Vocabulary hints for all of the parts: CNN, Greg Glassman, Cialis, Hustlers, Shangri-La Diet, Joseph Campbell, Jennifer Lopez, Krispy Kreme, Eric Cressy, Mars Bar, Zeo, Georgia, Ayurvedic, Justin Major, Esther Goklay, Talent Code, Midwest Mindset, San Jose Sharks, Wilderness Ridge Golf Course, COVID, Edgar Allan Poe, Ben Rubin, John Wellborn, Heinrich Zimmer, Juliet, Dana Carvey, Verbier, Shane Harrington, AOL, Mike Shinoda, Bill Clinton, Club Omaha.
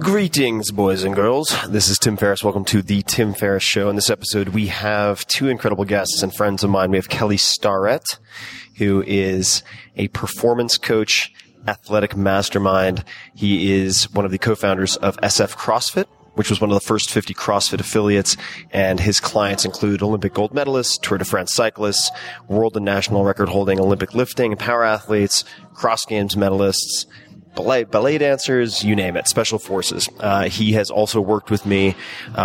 Greetings, boys and girls. This is Tim Ferriss. Welcome to The Tim Ferriss Show. In this episode, we have two incredible guests and friends of mine. We have Kelly Starrett, who is a performance coach, athletic mastermind. He is one of the co-founders of SF CrossFit, which was one of the first 50 CrossFit affiliates, and his clients include Olympic gold medalists, Tour de France cyclists, world and national record-holding Olympic lifting and power athletes, cross games medalists, ballet dancers, you name it, special forces. He has also worked with me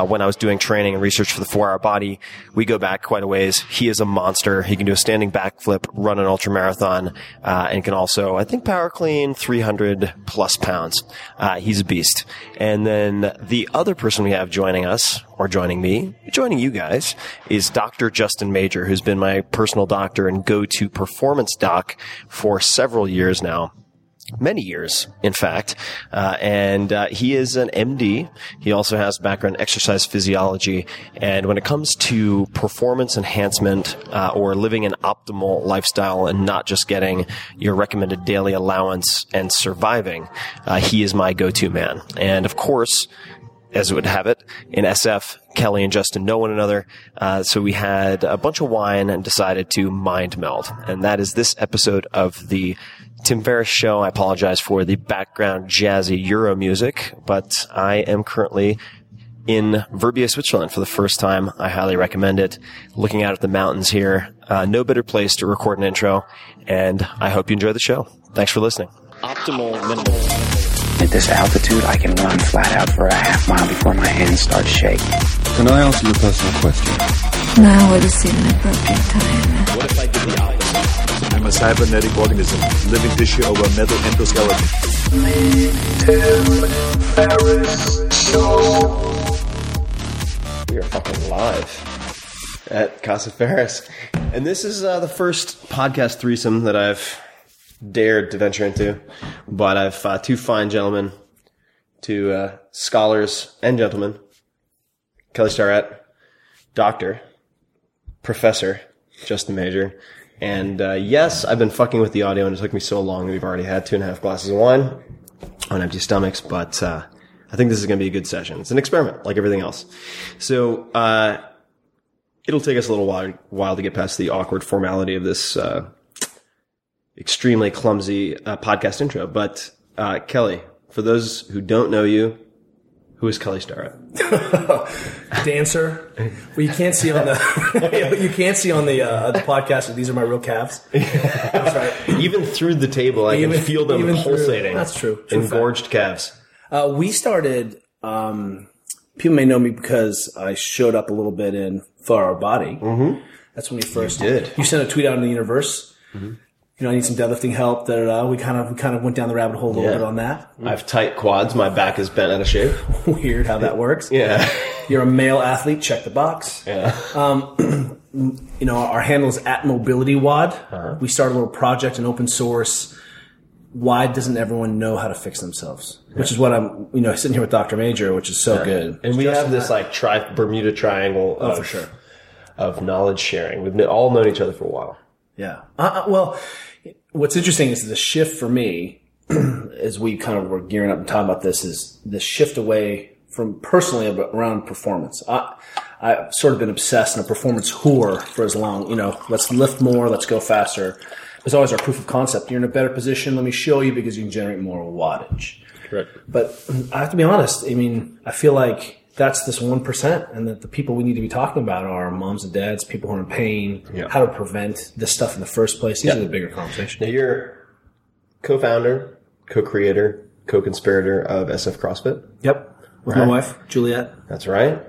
when I was doing training and research for the 4-Hour Body. We go back quite a ways. He is a monster. He can do a standing backflip, run an ultramarathon, and can also, I think, power clean 300-plus pounds. He's a beast. And then the other person we have joining us, or joining me, joining you guys, is Dr. Justin Major, who's been my personal doctor and go-to performance doc for several years now. Many years, in fact. He is an MD. He also has background in exercise physiology. And when it comes to performance enhancement, or living an optimal lifestyle and not just getting your recommended daily allowance and surviving, he is my go-to man. And of course, as it would have it, in SF, Kelly and Justin know one another, so we had a bunch of wine and decided to mind meld. And that is this episode of the Tim Ferriss Show. I apologize for the background jazzy Euro music, but I am currently in Verbier, Switzerland for the first time. I highly recommend it. Looking out at the mountains here, no better place to record an intro, and I hope you enjoy the show. Thanks for listening. Optimal minimal. At this altitude, I can run flat out for a half mile before my hands start shaking. Can I answer your personal question? Now would seem an appropriate time. What if I did the opposite? I'm a cybernetic organism, living tissue over a metal endoskeleton. The Tim Ferriss Show. We are fucking live at Casa Ferriss. And this is the first podcast threesome that I've dared to venture into, but I've two fine gentlemen, two scholars and gentlemen, Kelly Starrett, Doctor, Professor Justin Major, and yes, I've been fucking with the audio, and it took me so long that we've already had 2.5 glasses of wine on empty stomachs, but I think this is going to be a good session. It's an experiment, like everything else. So it'll take us a little while to get past the awkward formality of this extremely clumsy podcast intro, but Kelly, for those who don't know you, Who is Kelly Starrett? Dancer. Well, you can't see on the the podcast that these are my real calves. That's right. Even through the table, I can feel them pulsating. That's true. Engorged calves. We started. People may know me because I showed up a little bit in 4-Hour Body. Mm-hmm. That's when we first did. You sent a tweet out in the universe. Mm-hmm. You know, I need some deadlifting help. We kind of went down the rabbit hole a little bit on that. I have tight quads. My back is bent out of shape. Weird how that works. Yeah. You're a male athlete. Check the box. Yeah. You know, our handle is @MobilityWOD. Uh-huh. We started a little project in open source. Why doesn't everyone know how to fix themselves? Yeah. Which is what I'm, you know, sitting here with Dr. Major, which is so good. And we have this Bermuda Triangle of knowledge sharing. We've all known each other for a while. Yeah. Well, what's interesting is the shift for me, as we kind of were gearing up and talking about this, is the shift away from personally around performance. I've sort of been obsessed and a performance whore for as long, you know, let's lift more, let's go faster. It's always our proof of concept. You're in a better position. Let me show you because you can generate more wattage. Correct. But I have to be honest. I mean, I feel like that's this 1%, and that the people we need to be talking about are moms and dads, people who are in pain, how to prevent this stuff in the first place. These are the bigger conversations. Now, you're co-founder, co-creator, co-conspirator of SF CrossFit. Yep. With my wife, Juliet. That's right.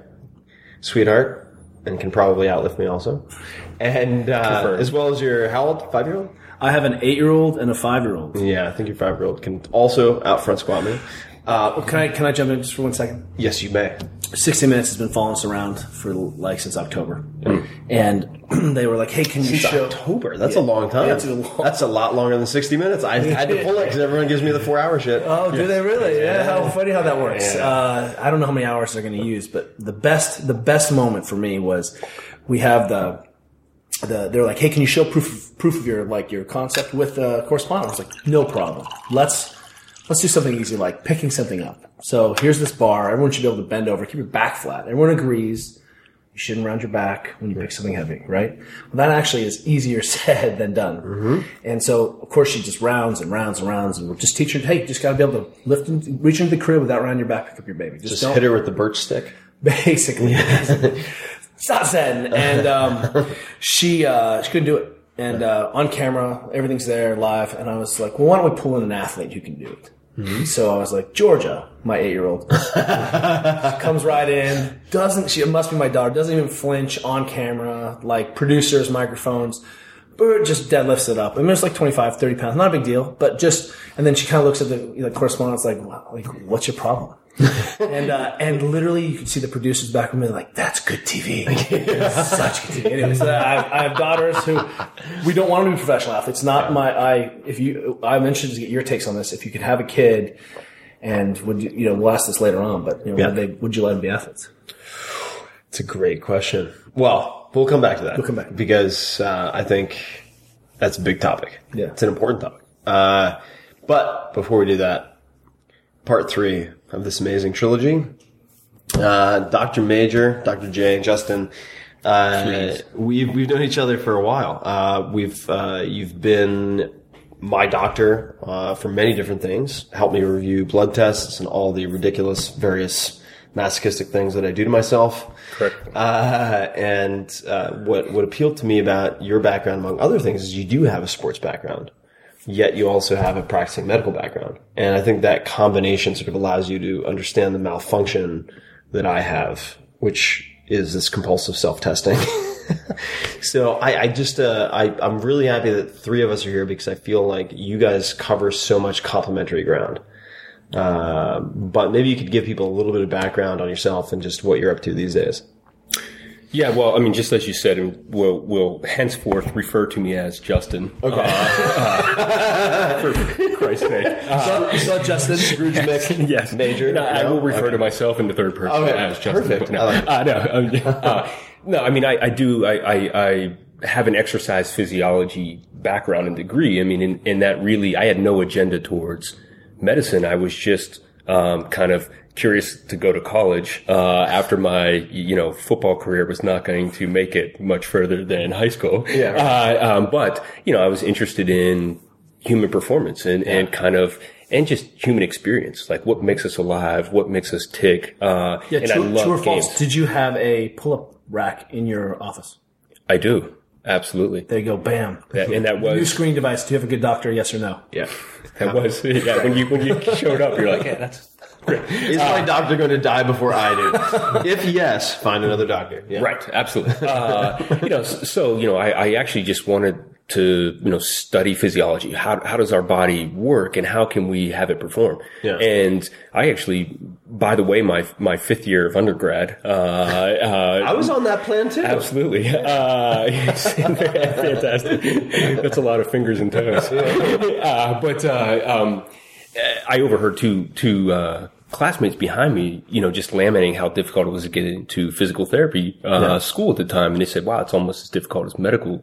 Sweetheart, and can probably outlift me also. And as well as your, how old? 5-year-old? I have an 8-year-old and a 5-year-old. Yeah, I think your 5-year-old can also out front squat me. Can I jump in just for 1 second? Yes, you may. 60 Minutes has been following us around for since October. Mm. And they were like, hey, can you show... October? That's a long time. That's a lot longer than 60 Minutes. I had to pull it because everyone gives me the 4-hour shit. Oh, do they really? Yeah, how funny how that works. Yeah. I don't know how many hours they're going to use, but the best moment for me was we have they're like, hey, can you show proof of your concept with a correspondent? I was like, no problem. Let's do something easy, like picking something up. So here's this bar. Everyone should be able to bend over. Keep your back flat. Everyone agrees. You shouldn't round your back when you pick something heavy, right? Well, that actually is easier said than done. Mm-hmm. And so, of course, she just rounds and rounds and rounds. And we'll just teach her, hey, you just got to be able to lift and reach into the crib without rounding your back, pick up your baby. Just hit her with the birch stick. Basically. It's not said. And she couldn't do it. And on camera, everything's there, live. And I was like, well, why don't we pull in an athlete who can do it? Mm-hmm. So I was like, Georgia, my 8-year-old, comes right in. It must be my daughter. Doesn't even flinch on camera, like producers, microphones, but just deadlifts it up. I mean, it's like 25, 30 pounds. Not a big deal, but just, and then she kind of looks at the correspondence like, wow, like, what's your problem? And literally you can see the producers back with me like, that's good TV. That's such good TV. Anyways, I have daughters who, we don't want them to be professional athletes. I mentioned to get your takes on this. If you could have a kid and would you, we'll ask this later on, but would you let them be athletes? It's a great question. Well, we'll come back to that. Because, I think that's a big topic. Yeah. It's an important topic. But before we do that, part 3 of this amazing trilogy, Dr. Major, Dr. J, and Justin. We've known each other for a while. You've been my doctor for many different things. Helped me review blood tests and all the ridiculous, various masochistic things that I do to myself. Correct. And what appealed to me about your background, among other things, is you do have a sports background. Yet you also have a practicing medical background. And I think that combination sort of allows you to understand the malfunction that I have, which is this compulsive self-testing. So I'm really happy that 3 of us are here because I feel like you guys cover so much complementary ground. But maybe you could give people a little bit of background on yourself and just what you're up to these days. Yeah, well, I mean, just as you said, we'll henceforth refer to me as Justin. Okay. For Christ's sake. So Justin, Scrooge McDuck. Yes. Major. No, I will refer to myself in the third person as Justin. Perfect. No, I mean, I have an exercise physiology background and degree. I mean, and that really, I had no agenda towards medicine. I was just kind of curious to go to college after my football career was not going to make it much further than high school. Yeah, right. But I was interested in human performance and kind of and just human experience, like what makes us alive, what makes us tick. Yeah, and true or false, did you have a pull-up rack in your office? I do. Absolutely. There you go. Bam. Yeah, and that was new screen device. Do you have a good doctor? Yes or no? Yeah, that was. Yeah, when you showed up, you're like, yeah, that's great. Is my doctor going to die before I do? If yes, find another doctor. Yeah. Right. Absolutely. I actually just wanted to study physiology. How does our body work, and how can we have it perform? Yeah. And I actually, by the way, my fifth year of undergrad, I was on that plan too. Absolutely, fantastic. That's a lot of fingers and toes. But I overheard two classmates behind me, just lamenting how difficult it was to get into physical therapy school at the time. And they said, wow, it's almost as difficult as medical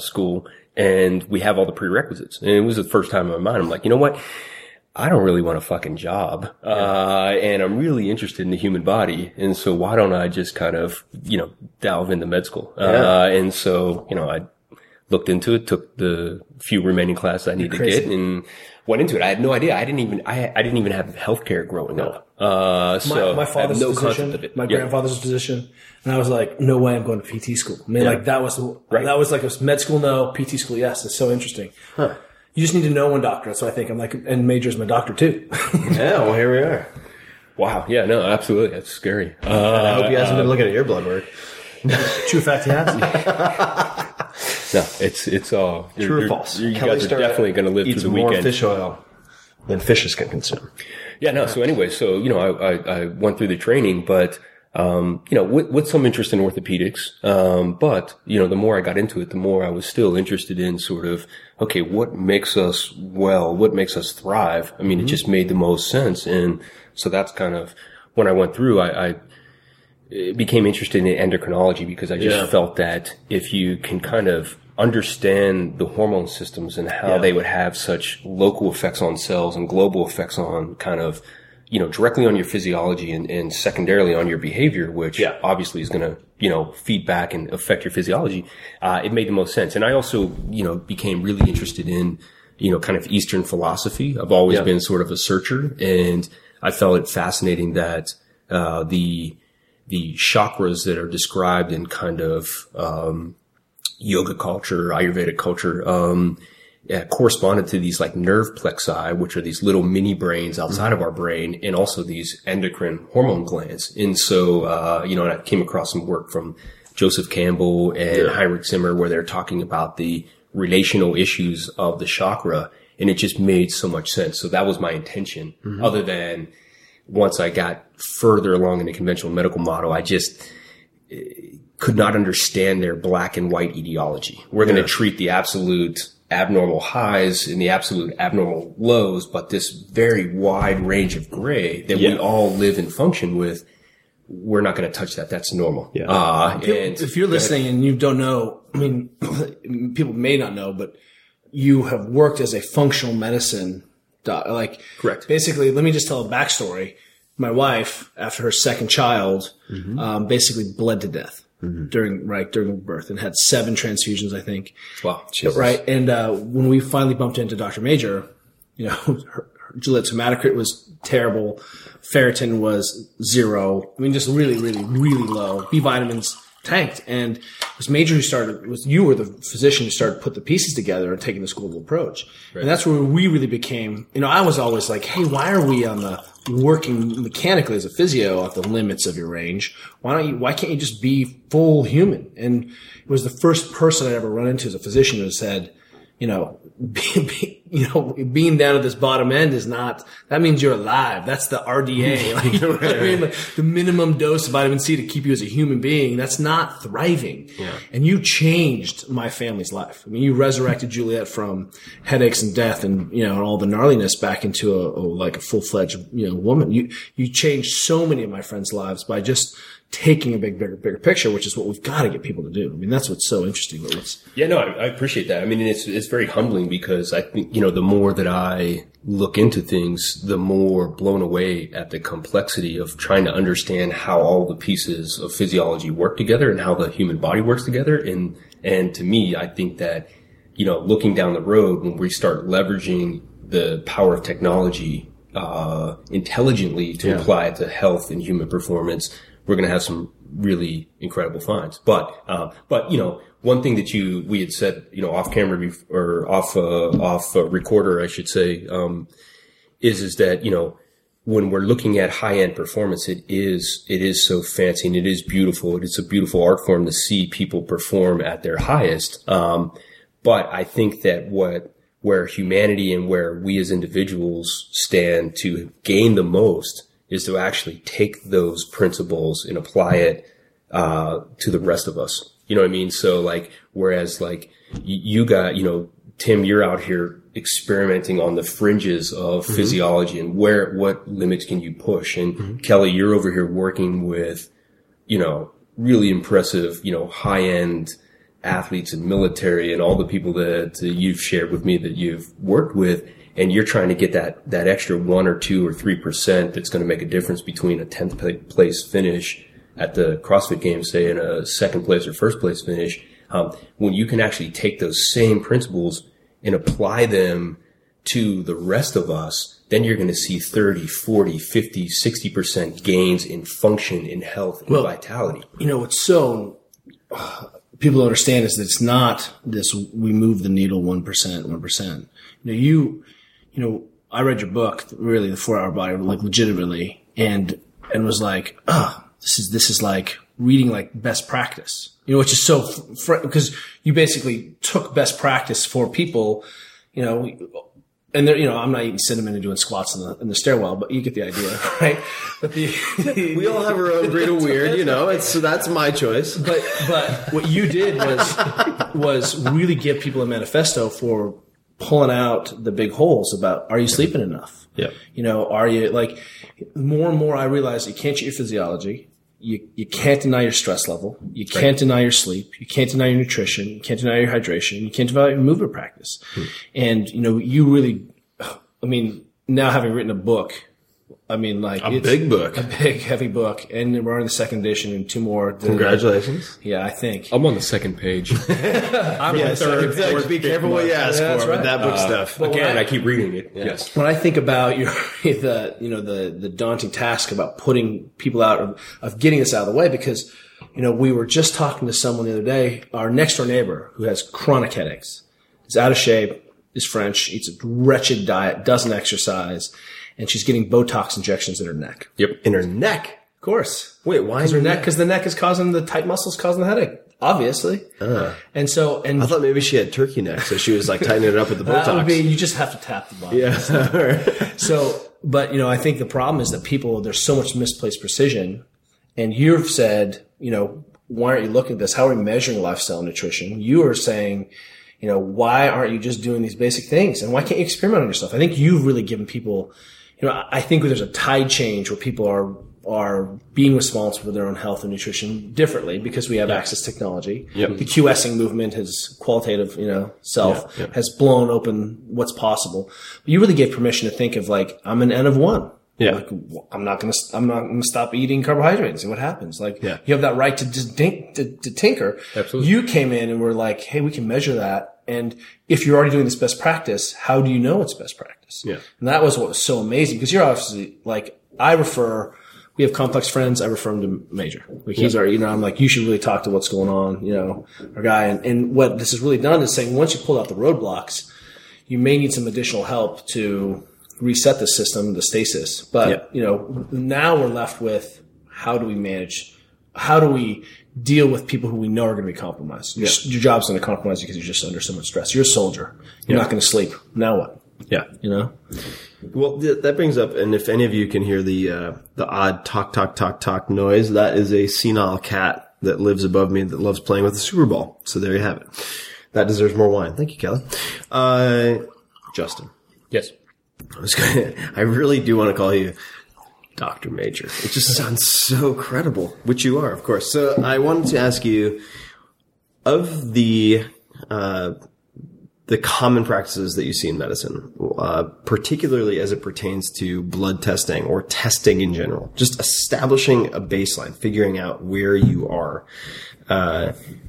school. And we have all the prerequisites. And it was the first time in my mind, I'm like, you know what? I don't really want a fucking job. Yeah. And I'm really interested in the human body. And so why don't I just kind of, delve into med school? Yeah. And so, I looked into it, took the few remaining classes I needed to get, and went into it. I had no idea. I didn't even have healthcare growing up. My father's physician, my grandfather's physician, and I was like, no way, I'm going to PT school. I mean, that was it was med school, no, PT school, yes. It's so interesting. Huh. You just need to know one doctor. So I think I'm like, and Major's my doctor too. Yeah, well, here we are. Wow. Yeah. No. Absolutely. That's scary. I hope you hasn't been looking at your blood work. True fact, he has. No, it's all true or false. You guys are definitely going to live through the weekend. Eats more fish oil than fishes can consume. Yeah, no. So anyway, I went through the training, but with some interest in orthopedics. But the more I got into it, the more I was still interested in sort of, okay, what makes us well? What makes us thrive? I mean, it just made the most sense, and so that's kind of when I went through. I became interested in endocrinology because I just felt that if you can kind of understand the hormone systems and how they would have such local effects on cells and global effects on kind of, directly on your physiology and secondarily on your behavior, which obviously is going to, feed back and affect your physiology, it made the most sense. And I also, became really interested in, kind of Eastern philosophy. I've always been sort of a searcher, and I found it fascinating that, the chakras that are described in kind of yoga culture, Ayurvedic culture, corresponded to these like nerve plexi, which are these little mini brains outside of our brain, and also these endocrine hormone glands. And so, and I came across some work from Joseph Campbell and Heinrich Zimmer where they're talking about the relational issues of the chakra, and it just made so much sense. So that was my intention, other than once I got further along in the conventional medical model, I just could not understand their black and white etiology. We're going to treat the absolute abnormal highs and the absolute abnormal lows, but this very wide range of gray that we all live and function with, we're not going to touch that. That's normal. Yeah. If you're listening and you don't know, I mean, people may not know, but you have worked as a functional medicine correct. Basically, let me just tell a backstory. My wife, after her second child, basically bled to death during birth and had 7 transfusions, I think. Wow. Jesus. Right. And when we finally bumped into Dr. Major, her Juliet's hematocrit was terrible. Ferritin was 0. I mean, just really, really, really low. B vitamins tanked. And it was Major who started, you were the physician who started to put the pieces together and taking this global approach. Right. And that's where we really became, I was always like, hey, why are we on the working mechanically as a physio at the limits of your range? Why can't you just be full human? And it was the first person I'd ever run into as a physician who said, being down at this bottom end is not, that means you're alive. That's the RDA. Like, I mean? Like, the minimum dose of vitamin C to keep you as a human being. That's not thriving. Yeah. And you changed my family's life. I mean, you resurrected Juliet from headaches and death and, and all the gnarliness back into a full-fledged, woman. You changed so many of my friends' lives by just taking a bigger picture, which is what we've got to get people to do. I mean, that's what's so interesting. I appreciate that. I mean, it's very humbling because I think, the more that I look into things, the more blown away at the complexity of trying to understand how all the pieces of physiology work together and how the human body works together. And to me, I think that, looking down the road, when we start leveraging the power of technology intelligently to apply it to health and human performance, we're going to have some really incredible finds. But you know, one thing that we had said, you know, off camera or off recorder, I should say, is that, you know, when we're looking at high end performance, it is so fancy and it is beautiful. It's a beautiful art form to see people perform at their highest. But I think that where humanity and where we as individuals stand to gain the most is to actually take those principles and apply it to the rest of us. You know what I mean? So like, whereas like you got, you know, Tim, you're out here experimenting on the fringes of mm-hmm. physiology and what limits can you push? And mm-hmm. Kelly, you're over here working with, you know, really impressive, you know, high end athletes and military and all the people that you've shared with me that you've worked with. And you're trying to get that extra 1 or 2 or 3% that's going to make a difference between a 10th place finish at the CrossFit Games, say, and a second place or first place finish. When you can actually take those same principles and apply them to the rest of us, then you're going to see 30, 40, 50, 60% gains in function, in health, and vitality. You know, what's so people don't understand is that it's not this, we move the needle 1%, 1%. You know, I read your book, really, The 4-Hour Body, like legitimately, and was like, this is like reading like best practice, you know, which is so, because you basically took best practice for people, you know, and they're, you know, I'm not eating cinnamon and doing squats in the stairwell, but you get the idea, right? But we all have our own breed of weird, you know, so that's my choice. But what you did was really give people a manifesto for pulling out the big holes about, are you sleeping enough? Yeah. You know, are you like, more and more I realize you can't cheat your physiology. You can't deny your stress level. You can't deny your sleep. You can't deny your nutrition. You can't deny your hydration. You can't deny your movement practice. Hmm. And, you know, you really, I mean, now having written a book, I mean, like a big, heavy book. And we're on the second edition and 2 more. Congratulations. Yeah, I think. I'm on the second page. I'm on the third. Exactly. Be careful what you ask for with that book stuff. Again, I keep reading it. Yeah. Yes. When I think about the daunting task about putting people out of getting this out of the way, because, you know, we were just talking to someone the other day, our next door neighbor who has chronic headaches, is out of shape, is French, eats a wretched diet, doesn't exercise. And she's getting Botox injections in her neck. Yep. In her neck? Of course. Wait, why is her neck? Because the neck is causing the tight muscles, causing the headache, obviously. And I thought maybe she had turkey neck, so she was like tightening it up with the Botox. That would be, you just have to tap the bottom. Yeah. So, but, you know, I think the problem is that people, there's so much misplaced precision. And you've said, you know, why aren't you looking at this? How are we measuring lifestyle and nutrition? You are saying, you know, why aren't you just doing these basic things? And why can't you experiment on yourself? I think you've really given people... You know, I think there's a tide change where people are being responsible for their own health and nutrition differently because we have access to technology. Yep. The QSing movement has qualitative, you know, self has blown open what's possible. But you really gave permission to think of like, I'm an N of one. Yeah. Like, I'm not going to stop eating carbohydrates and what happens. Like you have that right to just tinker. Absolutely. You came in and were like, hey, we can measure that. And if you're already doing this best practice, how do you know it's best practice? Yeah. And that was what was so amazing because you're obviously like, we have complex friends. I refer him to Major. Like he's our, you know, I'm like, you should really talk to what's going on, you know, our guy. And what this has really done is saying, once you pull out the roadblocks, you may need some additional help to reset the system, the stasis. But, you know, now we're left with how do we deal with people who we know are going to be compromised? Your job's going to compromise because you're just under so much stress. You're a soldier. You're not going to sleep. Now what? Yeah. You know? Well, that brings up, and if any of you can hear the odd talk noise, that is a senile cat that lives above me that loves playing with the Super Bowl. So there you have it. That deserves more wine. Thank you, Kelly. Justin. Yes. I really do want to call you Dr. Major. It just sounds so credible, which you are, of course. So I wanted to ask you, of the common practices that you see in medicine, particularly as it pertains to blood testing or testing in general, just establishing a baseline, figuring out where you are,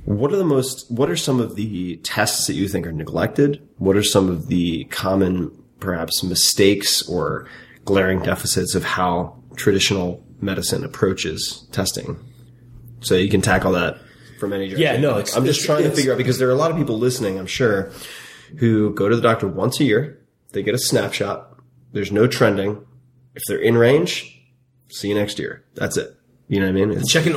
what are some of the tests that you think are neglected? What are some of the common perhaps mistakes or glaring deficits of how traditional medicine approaches testing. So you can tackle that from any direction. Yeah, no, I'm just trying to figure out, because there are a lot of people listening, I'm sure, who go to the doctor once a year. They get a snapshot. There's no trending. If they're in range, see you next year. That's it. You know what I mean? The check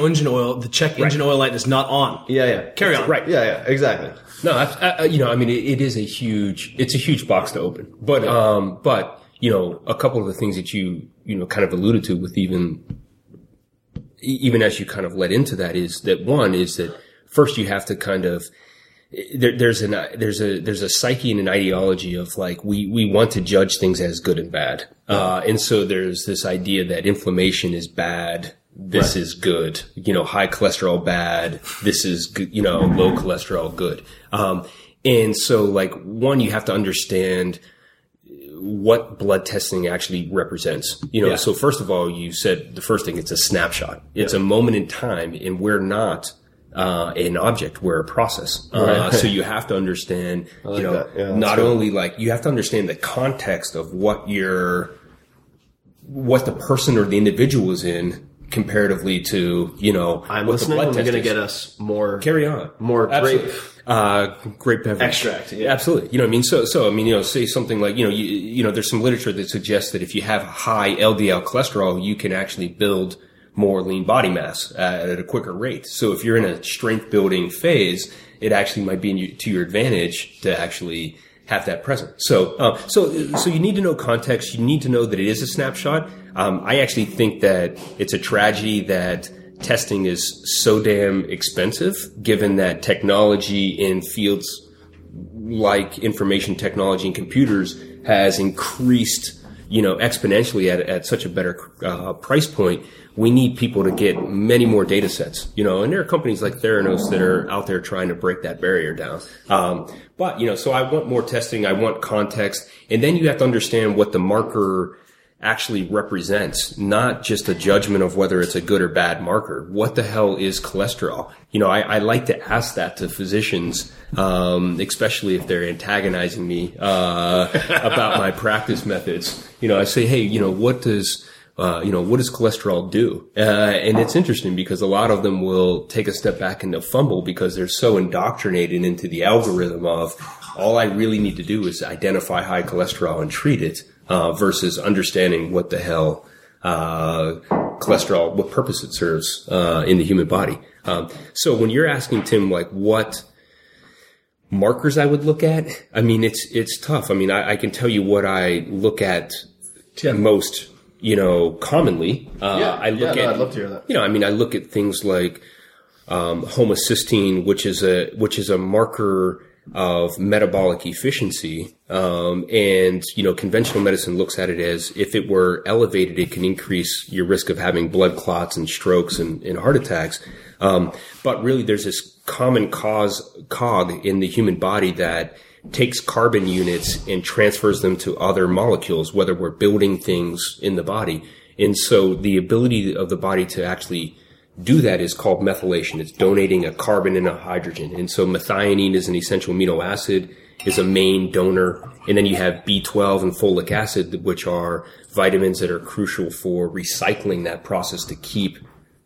engine oil light is not on. Yeah, yeah. Carry on. Right. Yeah, yeah. Exactly. No, it's a huge box to open. But, a couple of the things that you kind of alluded to with even as you kind of led into that is that one is that first you have to kind of, there's a psyche and an ideology of like, we want to judge things as good and bad. And so there's this idea that inflammation is bad. This is good. High cholesterol bad. This is good, low cholesterol good. And so like one, you have to understand what blood testing actually represents. So first of all, you said the first thing, it's a snapshot. It's a moment in time, and we're not an object, we're a process. So you have to understand, you have to understand the context of what the person or the individual is in comparatively to, I'm listening, the blood test. I'm going to get us more. Carry on. More grape. Grape beverage. Extract. Yeah. Absolutely. You know what I mean? So, say something like, there's some literature that suggests that if you have high LDL cholesterol, you can actually build more lean body mass at a quicker rate. So if you're in a strength building phase, it actually might be to your advantage to actually have that present. So you need to know context. You need to know that it is a snapshot. I actually think that it's a tragedy that testing is so damn expensive, given that technology in fields like information technology and computers has increased, exponentially at such a better price point. We need people to get many more data sets, and there are companies like Theranos that are out there trying to break that barrier down. So I want more testing. I want context. And then you have to understand what the marker actually represents, not just a judgment of whether it's a good or bad marker. What the hell is cholesterol? I like to ask that to physicians, especially if they're antagonizing me about my practice methods. I say, hey, what does cholesterol do? And it's interesting because a lot of them will take a step back and they'll fumble because they're so indoctrinated into the algorithm of all I really need to do is identify high cholesterol and treat it, versus understanding what the hell cholesterol, what purpose it serves in the human body. So when you're asking Tim, like, what markers I would look at, I mean, it's tough. I mean, I can tell you what I look at most. Commonly, I'd love to hear that. I look at things like homocysteine, which is a marker of metabolic efficiency, and conventional medicine looks at it as if it were elevated, it can increase your risk of having blood clots and strokes and heart attacks. But really, there's this common cog in the human body that takes carbon units and transfers them to other molecules, whether we're building things in the body. And so the ability of the body to actually do that is called methylation. It's donating a carbon and a hydrogen. And so methionine is an essential amino acid, is a main donor. And then you have B12 and folic acid, which are vitamins that are crucial for recycling that process to keep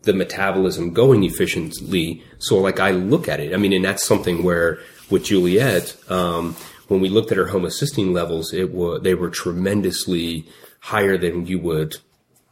the metabolism going efficiently. So like I look at it, and that's something where with Juliet, when we looked at her homocysteine levels, they were tremendously higher than you would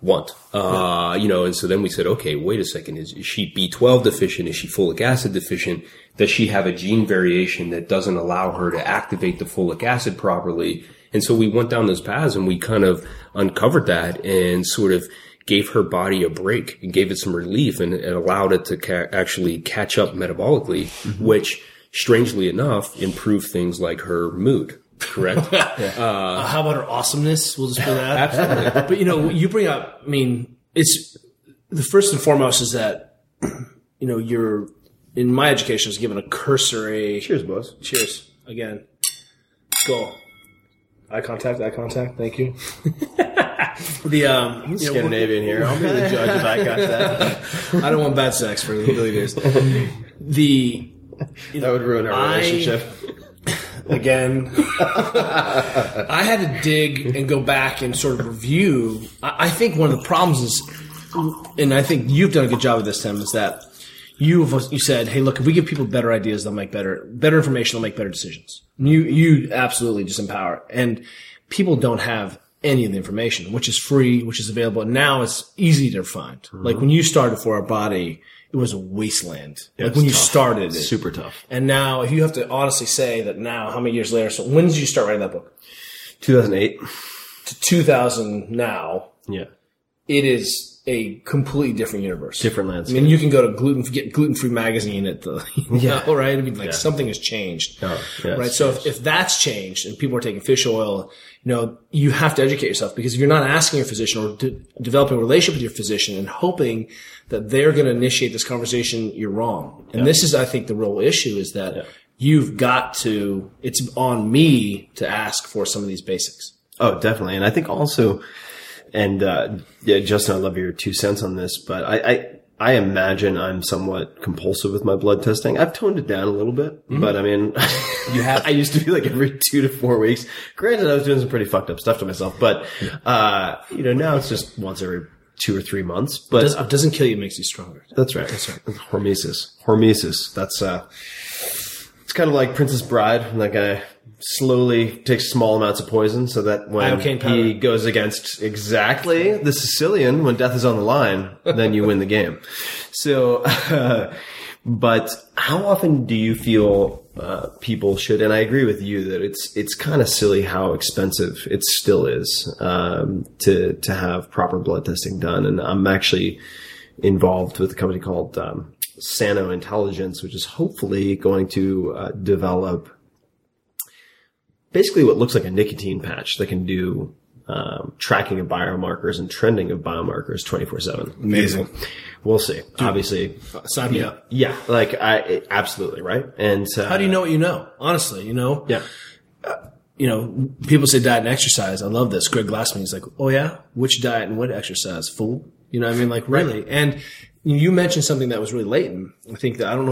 want. And so then we said, okay, wait a second. Is she B12 deficient? Is she folic acid deficient? Does she have a gene variation that doesn't allow her to activate the folic acid properly? And so we went down those paths and we kind of uncovered that and sort of gave her body a break and gave it some relief and allowed it to actually catch up metabolically, mm-hmm. which, strangely enough, improve things like her mood. Correct. How about her awesomeness? We'll just put that. Absolutely. But you bring up. It's the first and foremost is that you're in my education is given a cursory. Cheers, boss. Cheers again. Skull. Eye contact. Thank you. I'm Scandinavian here. I'll be the judge if I got that. I don't want bad sex for billionaires. That would ruin our relationship. again. I had to dig and go back and sort of review. I think one of the problems is, and I think you've done a good job of this, Tim, is that you said, hey, look, if we give people better ideas, they'll make better information, they'll make better decisions. You absolutely just empower. And people don't have any of the information, which is free, which is available. Now it's easy to find. Mm-hmm. Like when you started For Our Body, it was a wasteland. Yeah, like when you started it. Super tough. And now if you have to honestly say that now, how many years later, so when did you start writing that book? 2008. To 2000 now. Yeah. It is a completely different universe. Different landscape. I mean, you can go to get Gluten-Free magazine at the, right? I mean, like something has changed. Oh, yes, right. So if that's changed and people are taking fish oil, you have to educate yourself, because if you're not asking your physician or developing a relationship with your physician and hoping that they're going to initiate this conversation, you're wrong. And this is, I think, the real issue is that you've got to, it's on me to ask for some of these basics. Oh, definitely. And I think also, Justin, I love your 2 cents on this, but I imagine I'm somewhat compulsive with my blood testing. I've toned it down a little bit, but I mean, you have. I used to be like every 2 to 4 weeks. Granted, I was doing some pretty fucked up stuff to myself, but now it's just once every 2 or 3 months. But it doesn't kill you; it makes you stronger. That's right. That's right. Hormesis. That's it's kind of like Princess Bride when that guy slowly takes small amounts of poison so that when he goes against exactly the Sicilian, when death is on the line, then you win the game. So, but how often do you feel people should, and I agree with you that it's kind of silly how expensive it still is to have proper blood testing done. And I'm actually involved with a company called Sano Intelligence, which is hopefully going to develop basically what looks like a nicotine patch that can do tracking of biomarkers and trending of biomarkers 24/7. Amazing. We'll see. Dude, obviously, sign me up. Yeah, like absolutely right. And how do you know what you know? Honestly, Yeah. People say diet and exercise. I love this. Greg Glassman, he's like, oh yeah, which diet and what exercise, fool? You know what I mean? Like really. Right. And you mentioned something that was really latent. I think that I don't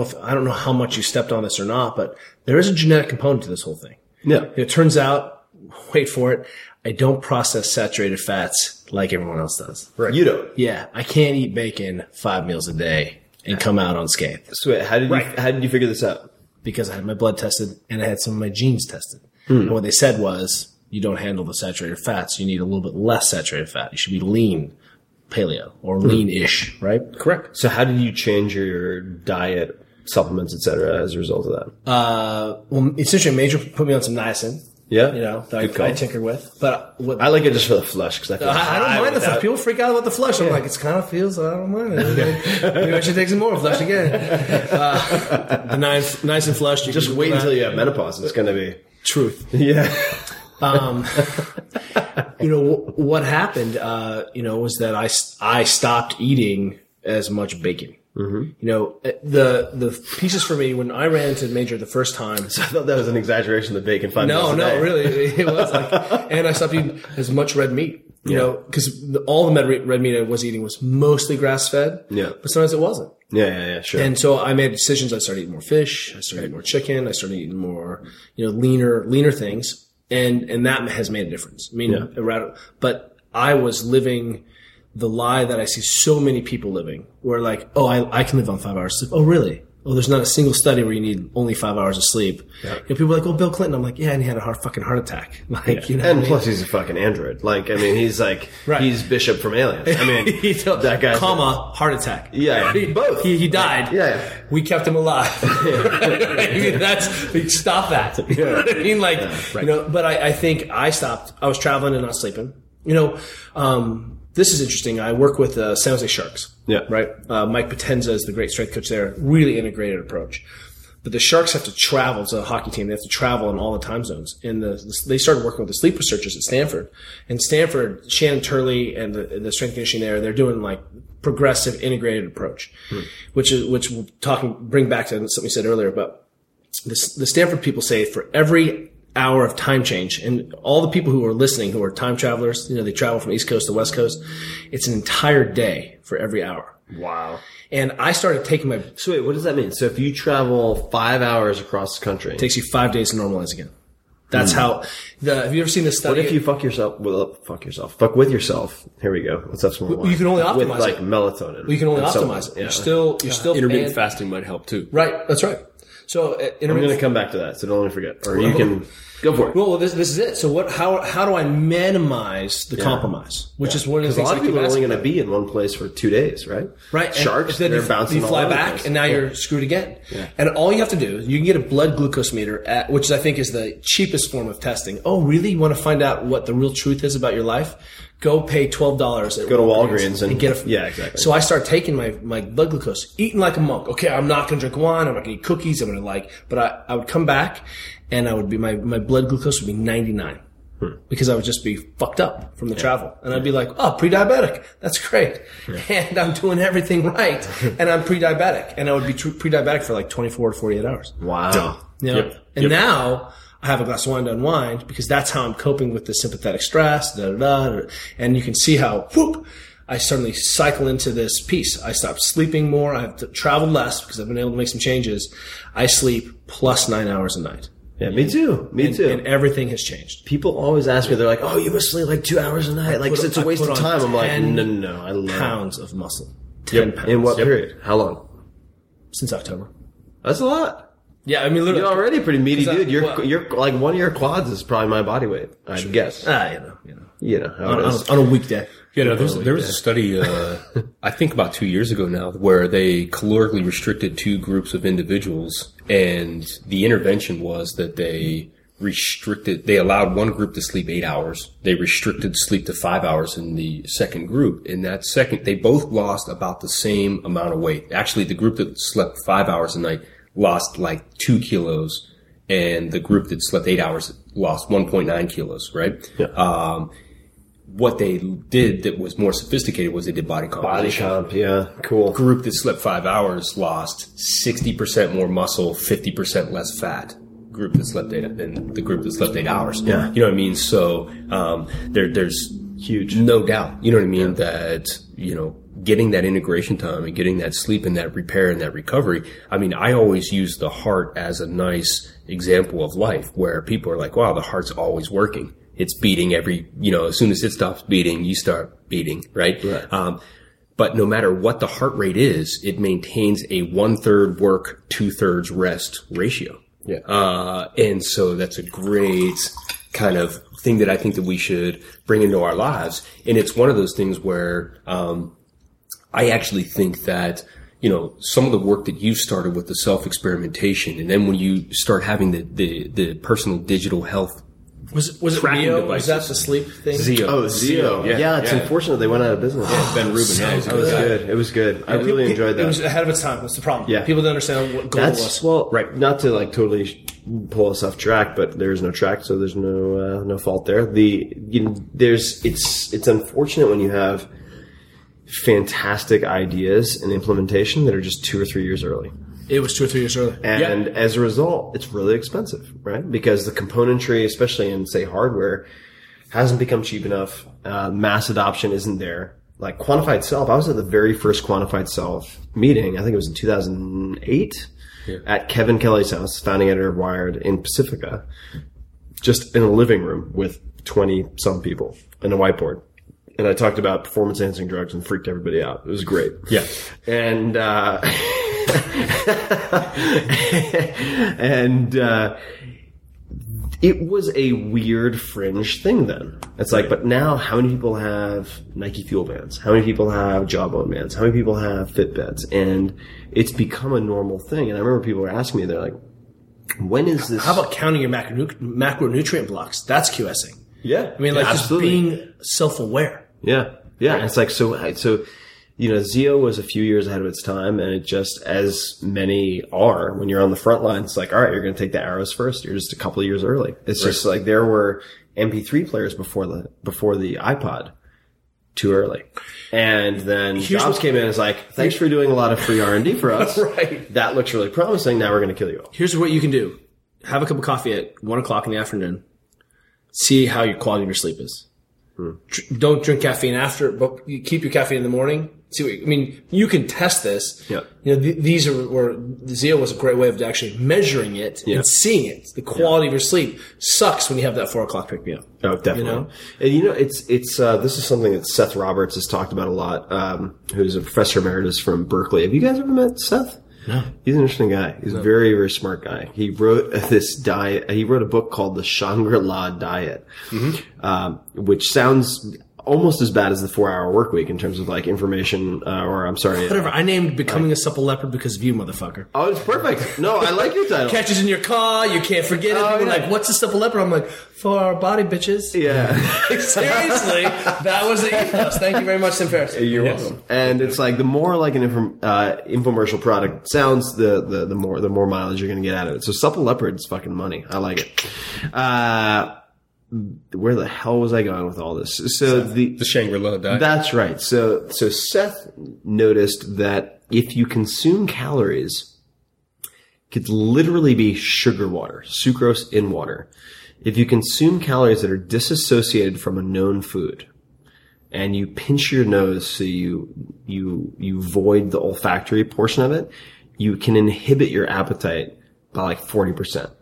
know how much you stepped on this or not, but there is a genetic component to this whole thing. Yeah. It turns out, wait for it, I don't process saturated fats like everyone else does. Right. You don't. Yeah. I can't eat bacon 5 meals a day and come out unscathed. So wait, how did you figure this out? Because I had my blood tested and I had some of my genes tested. And what they said was, you don't handle the saturated fats. You need a little bit less saturated fat. You should be lean paleo or lean-ish, right? Correct. So how did you change your diet, supplements, etc., as a result of that? Well, essentially, Major put me on some niacin. Yeah, that I tinker with. But I like it just for the flush because I don't mind the flush. People freak out about the flush. Yeah. I'm like, I don't mind it. Maybe I should take some more flush again. The niacin flush. You just wait until you have menopause. It's going to be truth. Yeah. What happened? Was that I stopped eating as much bacon. Mm-hmm. The pieces for me when I ran into Major the first time. So I thought that was an exaggeration of the bacon. Really, it was. And I stopped eating as much red meat. Because all the red meat I was eating was mostly grass fed. Yeah, but sometimes it wasn't. Yeah, sure. And so I made decisions. I started eating more fish. I started eating more chicken. I started eating more, leaner things. And that has made a difference. I mean, but I was living the lie that I see so many people living, where like, oh, I can live on 5 hours of sleep. Oh, really? Oh, there's not a single study where you need only 5 hours of sleep. Yeah. People are like, oh, Bill Clinton. I'm like, yeah, and he had a heart attack. And plus, he's a fucking android. He's like, he's Bishop from Aliens. That guy. Heart attack. Yeah, both. He died. Like, we kept him alive. Stop that. Yeah. But I think I stopped. I was traveling and not sleeping. This is interesting. I work with San Jose Sharks. Yeah. Right? Mike Potenza is the great strength coach there. Really integrated approach. But the Sharks have to travel. It's a hockey team. They have to travel in all the time zones. And they started working with the sleep researchers at Stanford. And Stanford, Shannon Turley and the strength conditioning there, they're doing like progressive integrated approach, which we'll bring back to something we said earlier. But the Stanford people say for every hour of time change, and all the people who are listening who are time travelers, they travel from East Coast to West Coast, it's an entire day for every hour. Wow. And I started taking my... So wait, what does that mean? So if you travel 5 hours across the country... It takes you 5 days to normalize again. That's how have you ever seen this study? What if you fuck yourself? Well, fuck yourself. Fuck with yourself. Here we go. What's up, small? You can only optimize with, like melatonin. Well, you can only optimize it. Yeah. You're still intermittent fasting might help too. Right. That's right. So I'm going to come back to that. So don't let me forget. Or you can go for it. Well, this is it. So how do I minimize the compromise? Which is one of the things. A lot of people are only going to be in one place for 2 days, right? Right. Sharks. And they're bouncing. You fly back, and now you're screwed again. Yeah. And all you have to do is you can get a blood glucose meter, which I think is the cheapest form of testing. Oh, really? You want to find out what the real truth is about your life? Go pay $12 at Walgreens. Go to Walgreens and get a... Yeah, exactly. So I start taking my blood glucose, eating like a monk. Okay, I'm not going to drink wine. I'm not going to eat cookies. I'm going to But I would come back and I would be... My blood glucose would be 99 because I would just be fucked up from the travel. And I'd be like, oh, pre-diabetic. That's great. Yeah. And I'm doing everything right. And I'm pre-diabetic. And I would be pre-diabetic for like 24 to 48 hours. Wow. Duh. You know? Yep. And now... I have a glass of wine to unwind because that's how I'm coping with the sympathetic stress, and you can see how, whoop, I suddenly cycle into this piece. I stop sleeping more. I've traveled less because I've been able to make some changes. I sleep plus 9 hours a night. Yeah, me too. And everything has changed. People always ask me, they're like, oh, you must sleep like 2 hours a night. Like, it's a waste of time. I'm like, no. I love pounds of muscle. 10 pounds. In what period? How long? Since October. That's a lot. Yeah, I mean, literally. You're already pretty meaty, dude. You're like one of your quads is probably my body weight, I guess. On a weekday. Yeah, no, there was a study, I think about 2 years ago now, where they calorically restricted two groups of individuals, and the intervention was that they allowed one group to sleep 8 hours. They restricted sleep to 5 hours in the second group. In that second, they both lost about the same amount of weight. Actually, the group that slept 5 hours a night lost like 2 kilos, and the group that slept 8 hours lost 1.9 kilos, right? Yeah. What they did that was more sophisticated was they did body comp. Body comp, yeah, cool. The group that slept 5 hours lost 60% more muscle, 50% less fat. Group that slept eight than the group that slept 8 hours. Yeah. You know what I mean? So there's huge, no doubt. You know what I mean? Yeah. That getting that integration time and getting that sleep and that repair and that recovery. I mean, I always use the heart as a nice example of life where people are like, wow, the heart's always working. It's beating as soon as it stops beating, you start beating, right? Right. But no matter what the heart rate is, it maintains a 1/3 work, 2/3 rest ratio. Yeah. And so that's a great kind of thing that I think that we should bring into our lives. And it's one of those things where, I actually think that, some of the work that you started with the self-experimentation, and then when you start having the personal digital health. Was it Zeo? Was that the sleep thing? Zeo. Oh, Zeo. Yeah, it's unfortunate they went out of business. Yeah, Ben Rubin. So it was good. It was good. Yeah, I really enjoyed that. It was ahead of its time. That's the problem. Yeah. People didn't understand what goal was. Well, right. Not to totally pull us off track, but there is no track, so there's no fault there. It's unfortunate when you have fantastic ideas and implementation that are just 2 or 3 years early. It was 2 or 3 years early. And as a result, it's really expensive, right? Because the componentry, especially in, say, hardware, hasn't become cheap enough. Mass adoption isn't there. Like Quantified Self, I was at the very first Quantified Self meeting, I think it was in 2008, at Kevin Kelly's house, founding editor of Wired in Pacifica, just in a living room with 20-some people and a whiteboard. And I talked about performance-enhancing drugs and freaked everybody out. It was great. Yeah. And, it was a weird fringe thing then. It's like, but now how many people have Nike Fuel Bands? How many people have Jawbone Bands? How many people have Fitbeds? And it's become a normal thing. And I remember people were asking me, they're like, when is this? How about counting your macronutrient blocks? That's QSing. Yeah. I mean, just being self-aware. Yeah. Yeah. Right. It's like, so, Zeo was a few years ahead of its time, and it just, as many are, when you're on the front line, it's like, all right, you're going to take the arrows first. You're just a couple of years early. It's just like there were MP3 players before the iPod too early. And then Jobs came in and was like, thanks for doing a lot of free R&D for us. Right. That looks really promising. Now we're going to kill you all. Here's what you can do. Have a cup of coffee at 1:00 in the afternoon. See how your quality of your sleep is. Don't drink caffeine after, but you keep your caffeine in the morning. See, I mean, you can test this. Yeah. You know, these are where Zeo was a great way of actually measuring it and seeing it. The quality of your sleep sucks when you have that 4 o'clock pick me up. Oh, definitely. You know? And you know, it's this is something that Seth Roberts has talked about a lot, who's a professor emeritus from Berkeley. Have you guys ever met Seth? No. He's an interesting guy. He's a very, very smart guy. He wrote this diet. He wrote a book called The Shangri-La Diet, which sounds almost as bad as the 4-Hour Workweek in terms of like information, or I'm sorry. Whatever. I named Becoming a Supple Leopard because of you, motherfucker. Oh, it's perfect. No, I like your title. Catches in your car. You can't forget it. You're like, what's a supple leopard? I'm like, 4-Hour Body, bitches. Yeah. Seriously. That was the ethos. Thank you very much, Tim Ferriss. You're welcome. And it's like, the more like an infomercial product sounds, the more mileage you're going to get out of it. So supple leopard's fucking money. I like it. Where the hell was I going with all this? So Seth, the Shangri-La diet. That's right. So Seth noticed that if you consume calories, it could literally be sugar water, sucrose in water. If you consume calories that are disassociated from a known food, and you pinch your nose so you void the olfactory portion of it, you can inhibit your appetite by like 40%.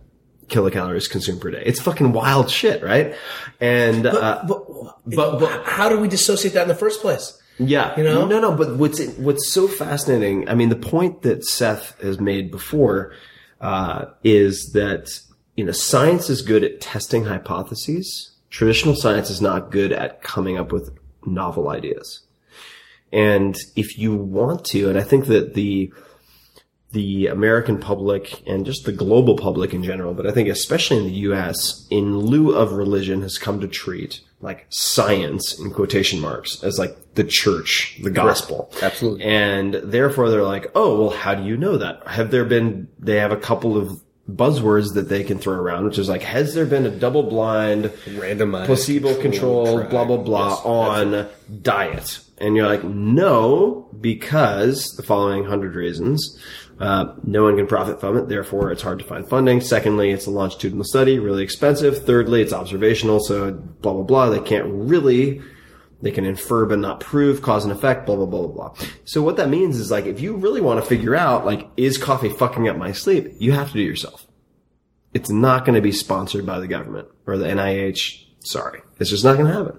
Kilocalories consumed per day. It's fucking wild shit, right? And but how do we dissociate that in the first place? Yeah, you know, no. But what's so fascinating? I mean, the point that Seth has made before is that, you know, science is good at testing hypotheses. Traditional science is not good at coming up with novel ideas. And if you want to, and I think that the American public and just the global public in general, but I think especially in the US, in lieu of religion, has come to treat like science in quotation marks as like the church, the gospel. Right. Absolutely. And therefore they're like, oh, well, how do you know that? They have a couple of buzzwords that they can throw around, which is like, has there been a double blind, randomized, placebo controlled, blah, blah, blah, on diet? And you're like, no, because the following 100 reasons. No one can profit from it. Therefore, it's hard to find funding. Secondly, it's a longitudinal study, really expensive. Thirdly, it's observational. So blah, blah, blah. They can infer, but not prove cause and effect, blah, blah, blah, blah, blah. So what that means is like, if you really want to figure out, like, is coffee fucking up my sleep? You have to do it yourself. It's not going to be sponsored by the government or the NIH. Sorry. It's just not going to happen.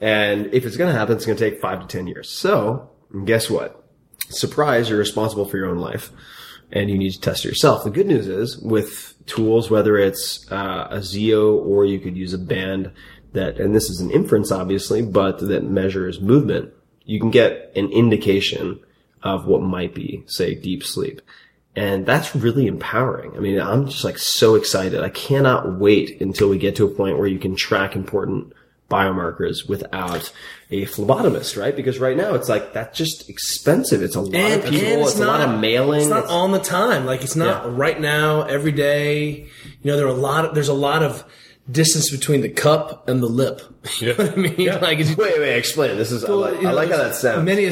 And if it's going to happen, it's going to take 5 to 10 years. So guess what? Surprise, you're responsible for your own life and you need to test it yourself. The good news is with tools, whether it's a Zeo or you could use a band that, and this is an inference obviously, but that measures movement, you can get an indication of what might be, say, deep sleep. And that's really empowering. I mean, I'm just like so excited. I cannot wait until we get to a point where you can track important biomarkers without a phlebotomist, right? Because right now it's like, that's just expensive. It's a lot of people. It's a lot of mailing. It's not on the time. Like it's not right now, every day. You know, there's a lot of distance between the cup and the lip. You know what I mean? Yeah. Like, wait, explain. This is, well, I like how that sounds. Many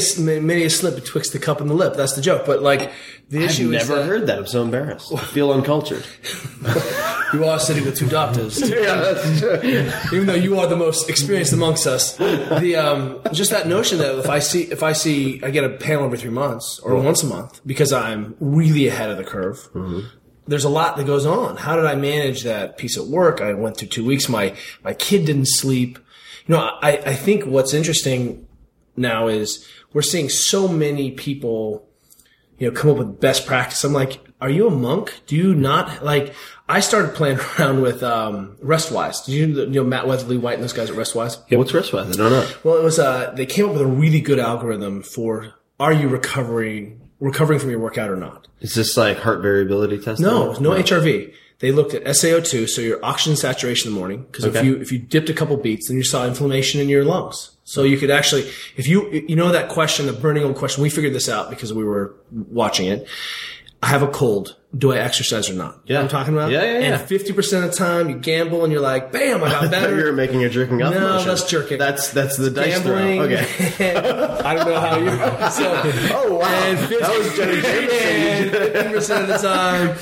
a slip betwixt the cup and the lip. That's the joke. But like, the issue is, I've never heard that. I'm so embarrassed. I feel uncultured. You are sitting with two doctors. Yeah, that's true. Even though you are the most experienced amongst us. The just that notion that if I see I get a panel every 3 months or once a month because I'm really ahead of the curve. Mm-hmm. There's a lot that goes on. How did I manage that piece of work? I went through 2 weeks. My kid didn't sleep. You know, I think what's interesting now is we're seeing so many people, you know, come up with best practice. I'm like, are you a monk? Do you not like? I started playing around with RestWise. Did you know Matt Weatherly White and those guys at RestWise? Yeah, what's RestWise? I don't know. Well, it was they came up with a really good algorithm for are you recovering from your workout or not. Is this like heart variability testing? No, HRV. They looked at SaO2, so your oxygen saturation in the morning, because if you dipped a couple beats, then you saw inflammation in your lungs. So you could actually, if you know that question, the burning old question, we figured this out because we were watching it. I have a cold. do I exercise or not? Yeah. You know what I'm talking about? Yeah. And 50% of the time you gamble and you're like, bam, I got better. You're making a jerking up motion. No, let's jerk it. That's the dice gambling. Throw. Okay. I don't know how you... oh, wow. And 50% of the time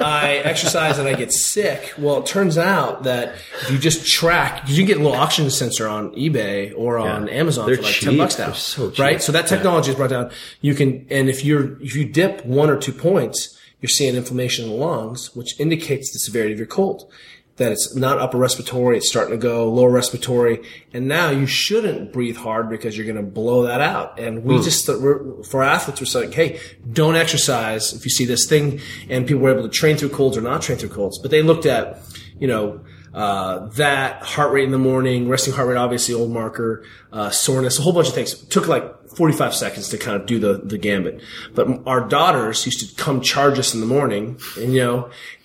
I exercise and I get sick. Well, it turns out that if you just track... You can get a little oxygen sensor on eBay or on Amazon for like cheap. $10 now. They're so cheap. Right? So that technology is brought down. You can... And if you dip 1 or 2 points... You're seeing inflammation in the lungs, which indicates the severity of your cold. That it's not upper respiratory, it's starting to go lower respiratory. And now you shouldn't breathe hard because you're going to blow that out. And we just, for athletes, we're saying, hey, don't exercise if you see this thing. And people were able to train through colds or not train through colds. But they looked at, that heart rate in the morning, resting heart rate, obviously old marker, soreness, a whole bunch of things. It took like 45 seconds to kind of do the gambit. But our daughters used to come charge us in the morning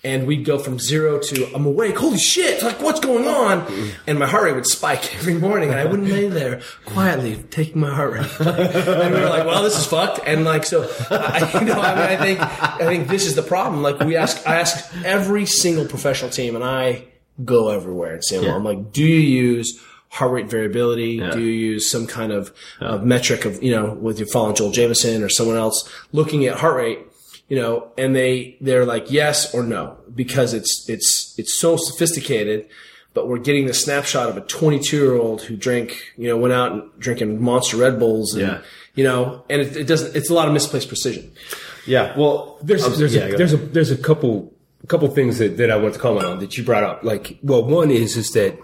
and we'd go from 0 to I'm awake. Holy shit. Like, what's going on? And my heart rate would spike every morning and I wouldn't lay there quietly taking my heart rate. And we were like, well, this is fucked. And like, so I think this is the problem. Like I ask every single professional team and I go everywhere and say, well, I'm like, do you use heart rate variability? Yeah. Do you use some kind of metric of, with your following Joel Jameson or someone else looking at heart rate, and they're like yes or no, because it's so sophisticated, but we're getting the snapshot of a 22-year-old who went out and drinking monster Red Bulls and, and it doesn't, it's a lot of misplaced precision. Yeah. Well, there's a couple things that I want to comment on that you brought up. Like, well, one is that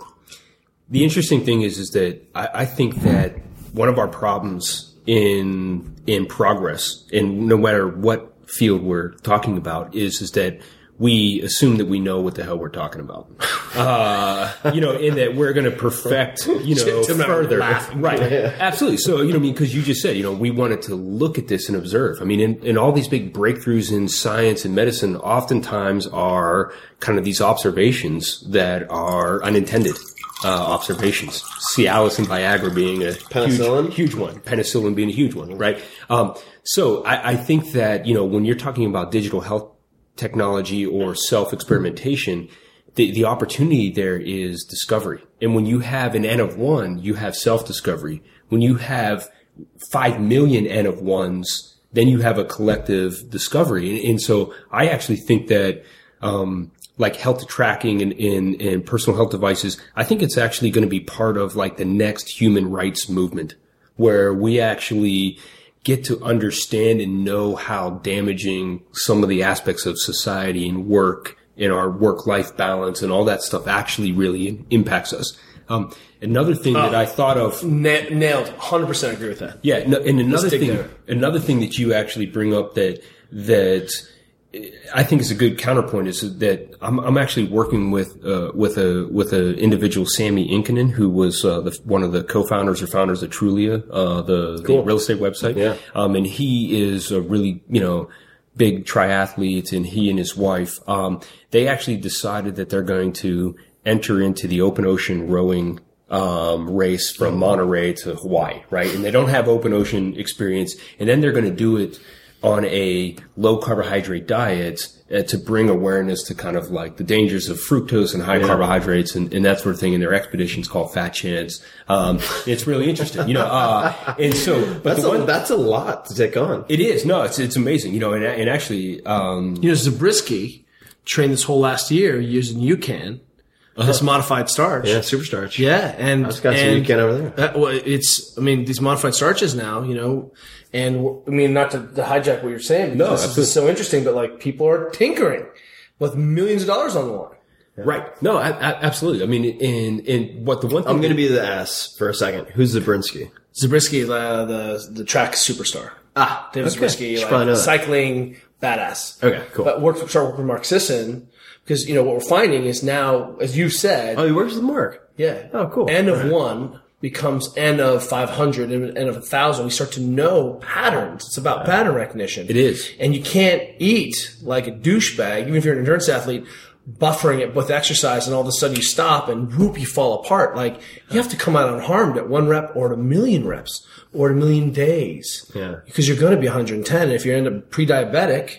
the interesting thing is that I think that one of our problems in progress, and no matter what field we're talking about, is that we assume that we know what the hell we're talking about. In that we're going to perfect, further. Right. Absolutely. So, because you just said, we wanted to look at this and observe. I mean, in all these big breakthroughs in science and medicine oftentimes are kind of these observations that are unintended. Observations. Cialis and Viagra being a huge one. Penicillin being a huge one, right? So I think that, when you're talking about digital health technology or self-experimentation, the opportunity there is discovery. And when you have an N of one, you have self-discovery. When you have 5 million N of ones, then you have a collective discovery. And so I actually think that, like health tracking and personal health devices, I think it's actually going to be part of like the next human rights movement where we actually get to understand and know how damaging some of the aspects of society and work and our work-life balance and all that stuff actually really impacts us. Another thing that I thought of... Nailed. 100% agree with that. Yeah. And another thing that you actually bring up that I think is a good counterpoint is that I'm actually working with a individual, Sammy Inkinen, who was one of the co-founders or founders of Trulia, the real estate website. Yeah. And he is a really, big triathlete, and he and his wife, they actually decided that they're going to enter into the open ocean rowing race from Monterey to Hawaii, right? And they don't have open ocean experience, and then they're going to do it on a low carbohydrate diet to bring awareness to kind of like the dangers of fructose and high carbohydrates and that sort of thing. And their expedition's called Fat Chance. It's really interesting, and so, but that's a lot to take on. It is. No, it's amazing, and actually, Zabriskie trained this whole last year using UCAN. This modified starch. Yeah, super starch. Yeah. And I've got some UCAN over there. These modified starches now, and not to hijack what you're saying, because this is so interesting, but like people are tinkering with millions of dollars on the line. Yeah. Right. No, absolutely. I mean, and what the one thing I'm going to be the ass for a second. Who's Zabriskie? Zabriskie, the track superstar. David Zabriskie, cycling badass. Okay, cool. But started working with Mark Sisson. Because, what we're finding is now, as you said... Oh, he works with Mark. Yeah. Oh, cool. N of one becomes N of 500 and N of 1,000. We start to know patterns. It's about pattern recognition. It is. And you can't eat like a douchebag, even if you're an endurance athlete, buffering it with exercise, and all of a sudden you stop and whoop, you fall apart. Like, you have to come out unharmed at one rep or at 1,000,000 reps or at 1,000,000 days. Yeah. Because you're going to be 110. And if you end up pre-diabetic...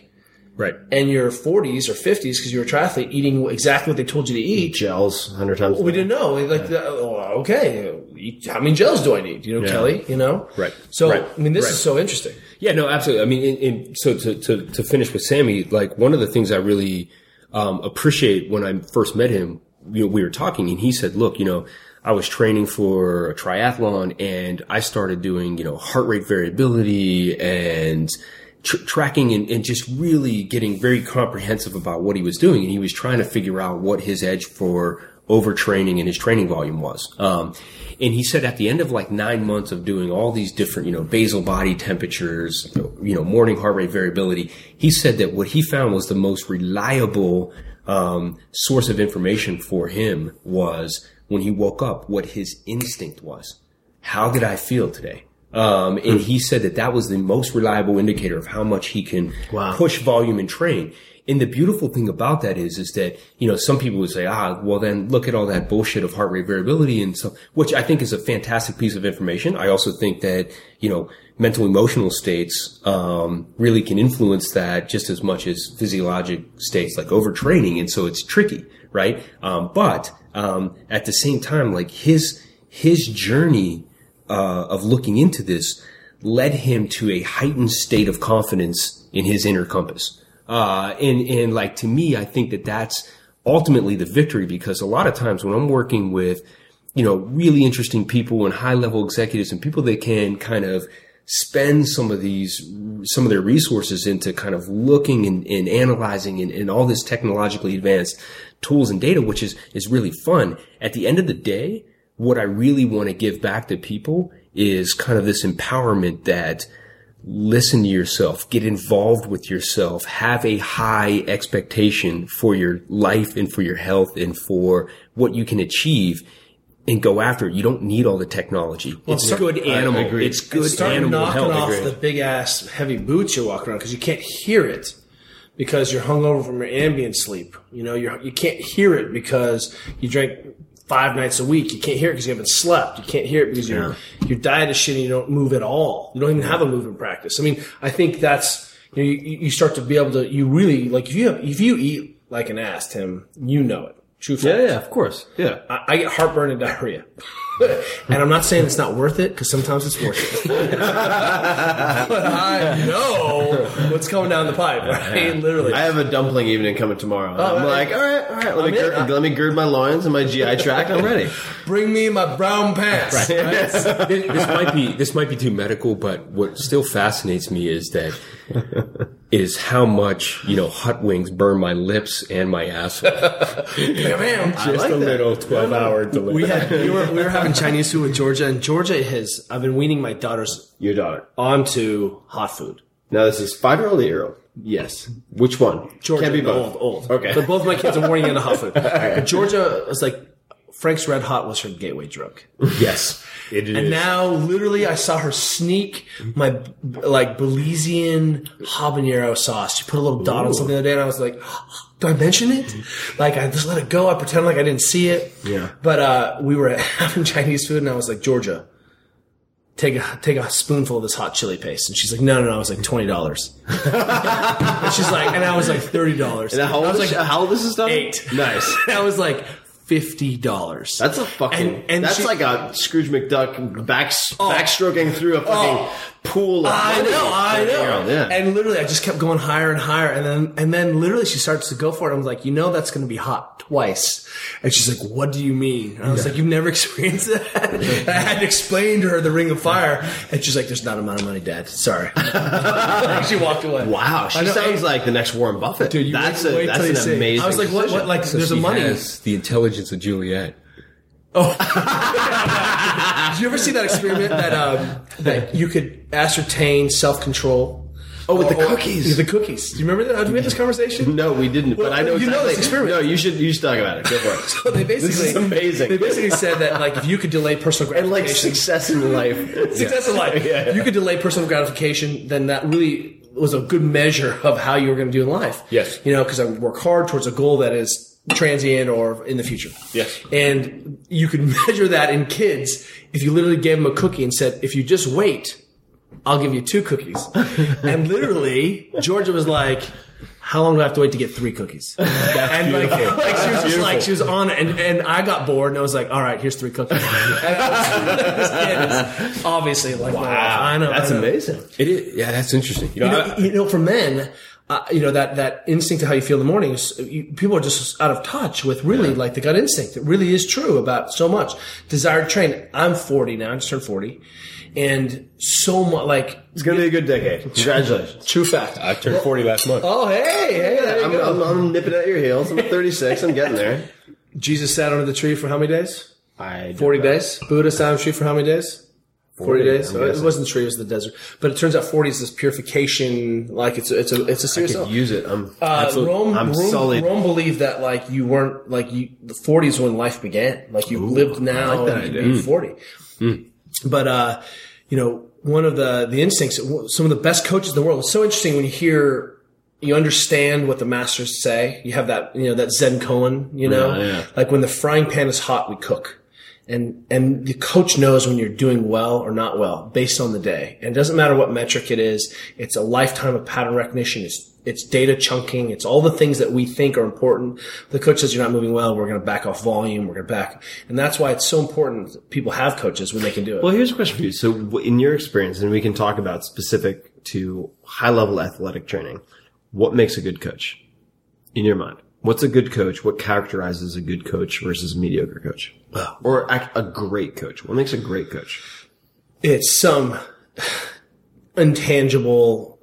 Right. And your 40s or 50s, because you were a triathlete, eating exactly what they told you to eat. Gels 100 times. We didn't know. Like, okay, how many gels do I need? You know, yeah. Kelly, you know? Right. So, right. I mean, this right. is so interesting. Yeah, no, absolutely. I mean, so to finish with Sammy, like, one of the things I really appreciate when I first met him, you know, we were talking, and he said, look, you know, I was training for a triathlon, and I started doing, you know, heart rate variability and tracking and just really getting very comprehensive about what he was doing. And he was trying to figure out what his edge for overtraining and his training volume was. And he said at the end of like 9 months of doing all these different, you know, basal body temperatures, you know, morning heart rate variability, he said that what he found was the most reliable, source of information for him was when he woke up, what his instinct was. How did I feel today? And he said that that was the most reliable indicator of how much he can wow. push volume and train. And the beautiful thing about that is that, you know, some people would say, well then look at all that bullshit of heart rate variability and stuff, which I think is a fantastic piece of information. I also think that, you know, mental emotional states, really can influence that just as much as physiologic states like overtraining. And so it's tricky, right? But at the same time, like his journey, of looking into this led him to a heightened state of confidence in his inner compass. And like, to me, I think that that's ultimately the victory, because a lot of times when I'm working with, you know, really interesting people and high level executives and people that can kind of spend some of their resources into kind of looking and analyzing and all this technologically advanced tools and data, which is really fun. At the end of the day, what I really want to give back to people is kind of this empowerment that listen to yourself, get involved with yourself, have a high expectation for your life and for your health and for what you can achieve, and go after it. You don't need all the technology. Well, it's good animal. It's good animal health. Start knocking off the big ass heavy boots you're walking around, because you can't hear it. Because you're hungover from your ambient sleep. You know, you can't hear it because you drank 5 nights a week. You can't hear it because you haven't slept. You can't hear it because your diet is shitty. You don't move at all. You don't even have a movement practice. I mean, I think that's, you know, you start to be able to, you really, like, if you eat like an ass, Tim, you know it. True fact. Yeah, of course. Yeah. I get heartburn and diarrhea. And I'm not saying it's not worth it, because sometimes it's worth it. But I know what's coming down the pipe, right? Literally. I have a dumpling evening coming tomorrow. Oh, I'm like, all right, let me gird my loins and my GI tract. I'm ready. Bring me my brown pants. Right. Right? This might be too medical, but what still fascinates me is that is how much, you know, hot wings burn my lips and my asshole. Bam, just like a little 12-hour delay. We were having Chinese food with Georgia, and Georgia has. I've been weaning my daughter onto hot food. Now this is 5-year-old or 8-year-old. Yes. Which one? Georgia. Can't be both. Old. Okay. But both my kids are weaning into hot food. But Georgia was like, Frank's Red Hot was her gateway drug. Yes, it is. And now, literally, I saw her sneak my, like, Belizean habanero sauce. She put a little dot on something the other day, and I was like, do I mention it? Like, I just let it go. I pretend like I didn't see it. Yeah. But we were having Chinese food, and I was like, Georgia, take a spoonful of this hot chili paste. And she's like, no. I was like, $20. And she's like, and I was like, $30. And I was like, how old is this stuff? 8. Nice. And I was like, $50. That's a fucking. And that's like a Scrooge McDuck backstroking through a fucking pool of money. I know. Yeah. And literally, I just kept going higher and higher, and then literally, she starts to go for it. I'm like, you know, that's going to be hot twice. And she's like, what do you mean? And I was like, you've never experienced that. And I had to explain to her the Ring of Fire, and she's like, there's not amount of money, Dad. Sorry. And she walked away. Wow, she sounds like the next Warren Buffett. Dude, that's an amazing. I was like, what? Like, so there's a money. The intelligence of Juliet. Oh, did you ever see that experiment that you could ascertain self-control? Oh, with the cookies. With the cookies. Do you remember that? Did we have this conversation? No, we didn't. Well, but I know exactly. You know this experiment. No, you should talk about it. Go for it. So they basically, this is amazing. They basically said that, like, if you could delay personal gratification and like success in life, yeah. If you could delay personal gratification, then that really was a good measure of how you were going to do in life. Yes, you know, because I work hard towards a goal that is transient or in the future. Yes. And you could measure that in kids if you literally gave them a cookie and said, if you just wait, I'll give you 2 cookies. And literally, Georgia was like, how long do I have to wait to get 3 cookies? And like she was just like, she was on it. And I got bored and I was like, all right, here's 3 cookies. And I was obviously like, wow, I know. That's amazing. It is. Yeah, that's interesting. You know, for men, that instinct of how you feel in the morning, people are just out of touch with really like the gut instinct. It really is true about so much. Desired train. I'm 40 now. I just turned 40. And so much, like, it's gonna be a good decade. Congratulations. True fact. I turned 40 last month. Oh, hey, there you go. I'm nipping at your heels. I'm 36. I'm getting there. Jesus sat under the tree for how many days? 40 days. Buddha sat under the tree for how many days? 40 days. So it wasn't the tree; it was the desert. But it turns out 40 is this purification. Like it's a serious. I could use it. I'm Rome believed that like you weren't like you. The 40s when life began. Like you lived now. I like that idea. You're 40. Mm. But, one of the instincts, some of the best coaches in the world, it's so interesting when you understand what the masters say. You have that, that Zen koan, like when the frying pan is hot, we cook. And the coach knows when you're doing well or not well based on the day. And it doesn't matter what metric it is. It's a lifetime of pattern recognition. It's data chunking. It's all the things that we think are important. The coach says you're not moving well. We're going to back off volume. We're going to back. And that's why it's so important that people have coaches when they can do it. Well, here's a question for you. So in your experience, and we can talk about specific to high level athletic training, what makes a good coach in your mind? What's a good coach? What characterizes a good coach versus a mediocre coach? Or a great coach? What makes a great coach? It's some intangible...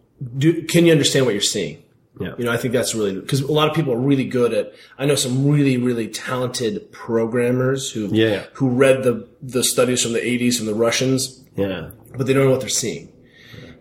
Can you understand what you're seeing? Yeah. I think that's really, because a lot of people are really good at, I know some really, really talented programmers who read the studies from the 80s from the Russians. Yeah. But they don't know what they're seeing.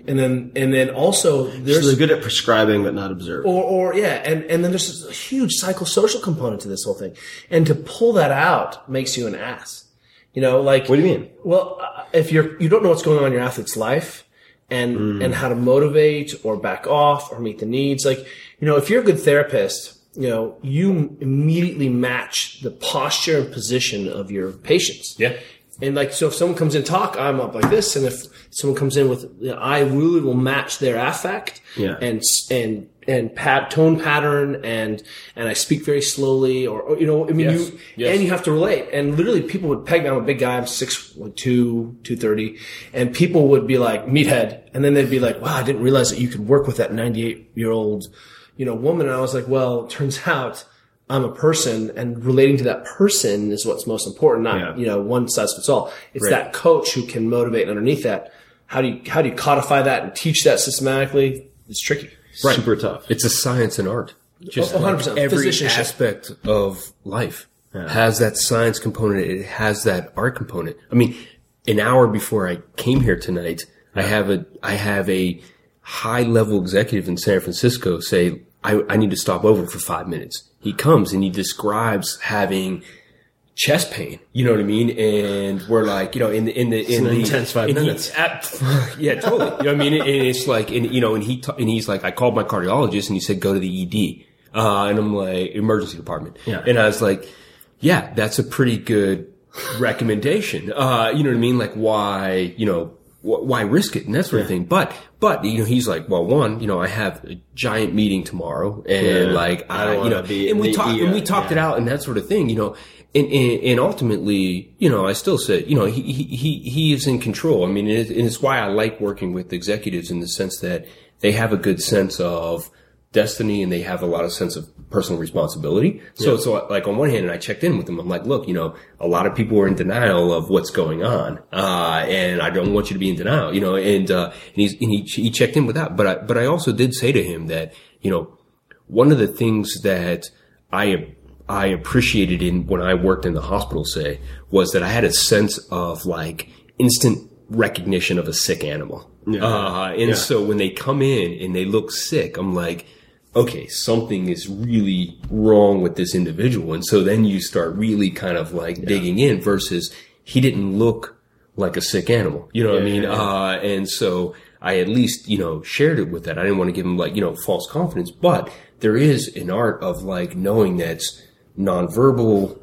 Yeah. And then also there's. So they're good at prescribing but not observing. And then there's a huge psychosocial component to this whole thing. And to pull that out makes you an ass. What do you mean? Well, if you don't know what's going on in your athlete's life, and how to motivate or back off or meet the needs. If you're a good therapist, you immediately match the posture and position of your patients. Yeah. And so if someone comes in talk, I'm up like this. And if someone comes in with, I really will match their affect and tone pattern. And I speak very slowly and you have to relate. And literally people would peg me. I'm a big guy. I'm 6'2", 230. And people would be like, meathead. And then they'd be like, wow, I didn't realize that you could work with that 98-year-old, woman. And I was like, well, it turns out I'm a person, and relating to that person is what's most important, not one size fits all. It's that coach who can motivate underneath that. How do you codify that and teach that systematically? It's tricky. Right. Super tough. It's a science and art. Just 100%. Like every aspect of life has that science component. It has that art component. I mean, an hour before I came here tonight, I have a high level executive in San Francisco say, I need to stop over for 5 minutes. He comes and he describes having chest pain. You know what I mean? And we're like, intense 5 minutes. Yeah, totally. You know what I mean? And it's like, and he's like, I called my cardiologist and he said, go to the ED. And I'm like, emergency department. Yeah. And I was like, yeah, that's a pretty good recommendation. You know what I mean? Like why risk it and that sort of thing. But he's like, well, one, I have a giant meeting tomorrow and we talked it out and that sort of thing, and ultimately, I still said, he is in control. I mean, and it's why I like working with executives in the sense that they have a good sense of destiny and they have a lot of sense of personal responsibility. So like on one hand, and I checked in with them, I'm like, look, a lot of people are in denial of what's going on. And I don't want you to be in denial, and he checked in with that. But I also did say to him that, one of the things that I appreciated in when I worked in the hospital, say, was that I had a sense of like instant recognition of a sick animal. Yeah. So when they come in and they look sick, I'm like, okay, something is really wrong with this individual. And so then you start really kind of like digging in versus he didn't look like a sick animal. You know what I mean? Yeah. And so I at least, shared it with that. I didn't want to give him like, false confidence, but there is an art of like knowing that's nonverbal,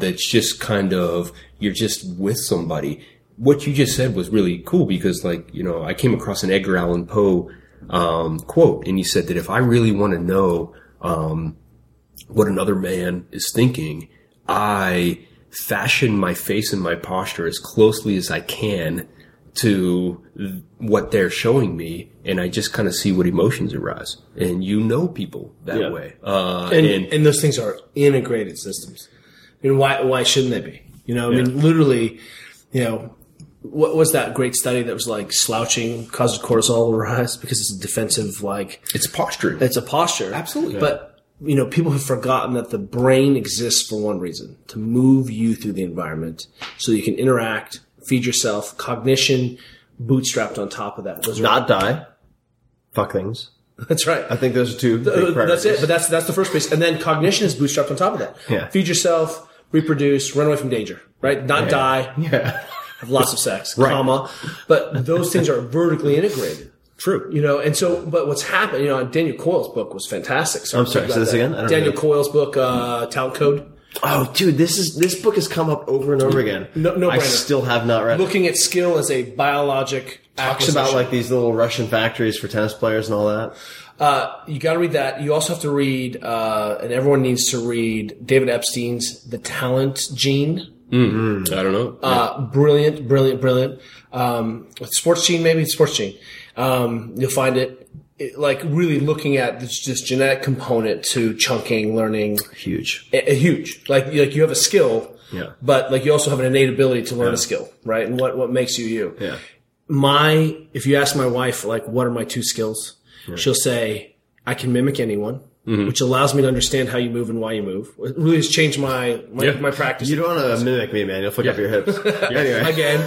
that's just kind of, you're just with somebody. What you just said was really cool because I came across an Edgar Allan Poe quote, and you said that if I really want to know what another man is thinking, I fashion my face and my posture as closely as I can to what they're showing me, and I just kind of see what emotions arise. And you know people that way. And those things are integrated systems. I mean, why shouldn't they be? You know, I mean, literally, you know, what was that great study that was like slouching causes cortisol to rise because it's a defensive, like... It's posturing. It's a posture. Absolutely. Yeah. But, you know, people have forgotten that the brain exists for one reason, to move you through the environment so you can interact, feed yourself, cognition, bootstrapped on top of that. Those not die. Fuck things. That's right. I think those are two big priorities. That's it. But that's the first piece. And then cognition is bootstrapped on top of that. Yeah. Feed yourself, reproduce, run away from danger, right? Not die. Yeah. Have lots of sex, comma. But those things are vertically integrated. True. You know, and so, but what's happened, you know, Daniel Coyle's book was fantastic. So I'm sorry, say this again? Daniel Coyle's book, Talent Code. Oh, dude, this book has come up over and over again. No, I still have not read it. Looking at skill as a biologic acquisition. Talks about like these little Russian factories for tennis players and all that. You got to read that. You also have to read, and everyone needs to read David Epstein's The Talent Gene. Mm-hmm. I don't know. Brilliant. Sports Gene, maybe Sports Gene. You'll find it like really looking at this genetic component to chunking, learning. Huge. Huge. Like you have a skill, but like you also have an innate ability to learn a skill, right? And what makes you. Yeah. If you ask my wife, like, what are my two skills? Yeah. She'll say, I can mimic anyone. Mm-hmm. Which allows me to understand how you move and why you move. It really has changed my practice. You don't want to mimic me, man. You'll flick up your hips. Anyway. Again.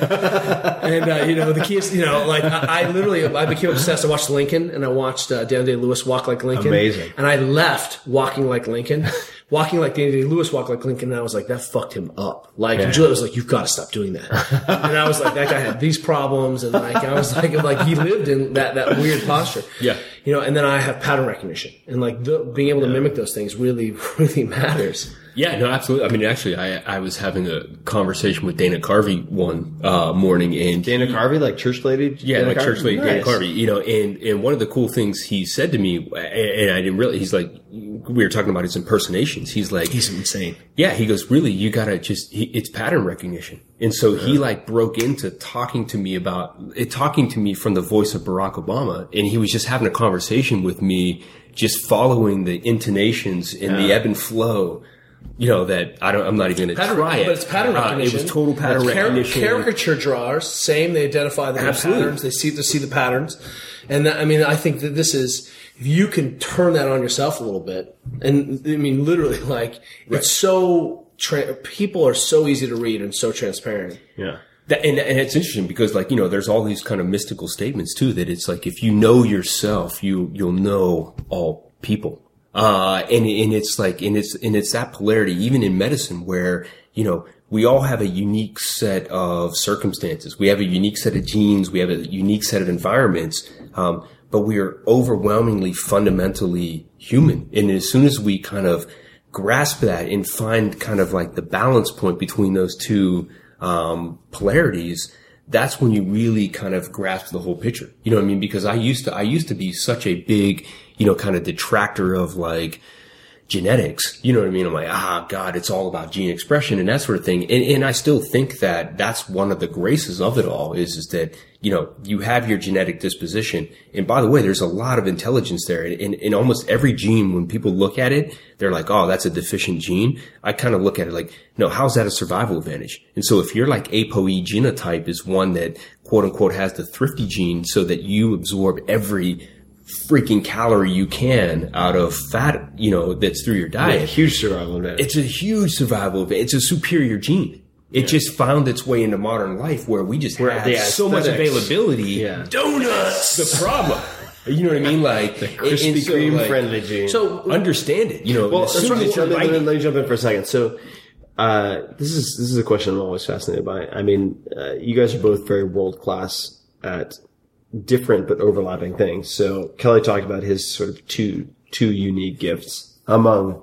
And, you know, the key is, you know, like I became obsessed. I watched Lincoln and I watched Daniel Day-Lewis walk like Lincoln. Amazing. And I left walking like Lincoln, walking like Daniel Day-Lewis walked like Lincoln. And I was like, that fucked him up. Like, and Juliet was like, you've got to stop doing that. And I was like, that guy had these problems. And like, I was like, he lived in that weird posture. Yeah. You know, and then I have pattern recognition and like being able to mimic those things really, really matters. Yeah, no, absolutely. I mean, actually, I was having a conversation with Dana Carvey one morning, and Dana Carvey, like church lady, church lady Dana Carvey. You know, and one of the cool things he said to me, and I didn't really, he's like, we were talking about his impersonations. He's like, he's insane. Yeah, he goes, really, you gotta it's pattern recognition. And so he like broke into talking to me from the voice of Barack Obama. And he was just having a conversation with me, just following the intonations and the ebb and flow. You know, that I'm not even going to try it. But it's pattern recognition. It was total pattern recognition. Caricature drawers, same. They identify the patterns. They see the patterns. And that, I mean, I think that this is, if you can turn that on yourself a little bit. And I mean, literally, like, it's so, people are so easy to read and so transparent. Yeah. And it's interesting because, like, you know, there's all these kind of mystical statements too, that it's like, if you know yourself, you'll know all people. And it's that polarity, even in medicine, where, you know, we all have a unique set of circumstances. We have a unique set of genes. We have a unique set of environments. But we are overwhelmingly fundamentally human. And as soon as we kind of grasp that and find kind of like the balance point between those two, polarities, that's when you really kind of grasp the whole picture. You know what I mean? Because I used to be such a big, you know, kind of detractor of like genetics. You know what I mean? I'm like, God, it's all about gene expression and that sort of thing. And I still think that that's one of the graces of it all is that, you know, you have your genetic disposition. And by the way, there's a lot of intelligence there. In almost every gene, when people look at it, they're like, oh, that's a deficient gene. I kind of look at it like, no, how's that a survival advantage? And so if you're like ApoE genotype is one that quote unquote has the thrifty gene so that you absorb every freaking calorie you can out of fat, you know, that's through your diet. It's a huge survival advantage. It's a superior gene. It just found its way into modern life where we just have so much availability. Yeah. Donuts! The problem. You know what I mean? Like, the Krispy Kreme friendly gene. So, understand it. You know, well, let me jump in for a second. So, this is a question I'm always fascinated by. I mean, you guys are both very world class at different but overlapping things. So Kelly talked about his sort of two unique gifts among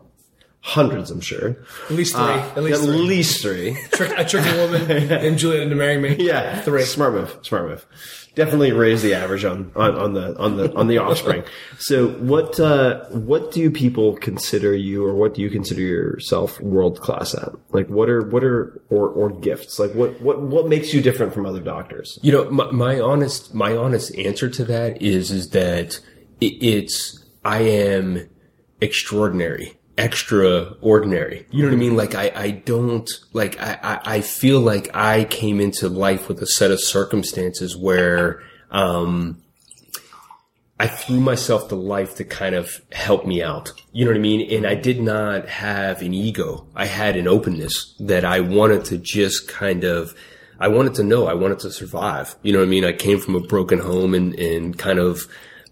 Hundreds, I'm sure. At least three. I tricked a woman and Juliet into marrying me. Yeah. Three. Smart move. Definitely raise the average on the offspring. So what do people consider you, or what do you consider yourself world class at? Like what are gifts? Like what makes you different from other doctors? You know, my honest answer to that is that I am extraordinary. You know what I mean? Like I feel like I came into life with a set of circumstances where, I threw myself to life to kind of help me out. You know what I mean? And I did not have an ego. I had an openness that I wanted to just kind of, I wanted to know, I wanted to survive. You know what I mean? I came from a broken home and kind of,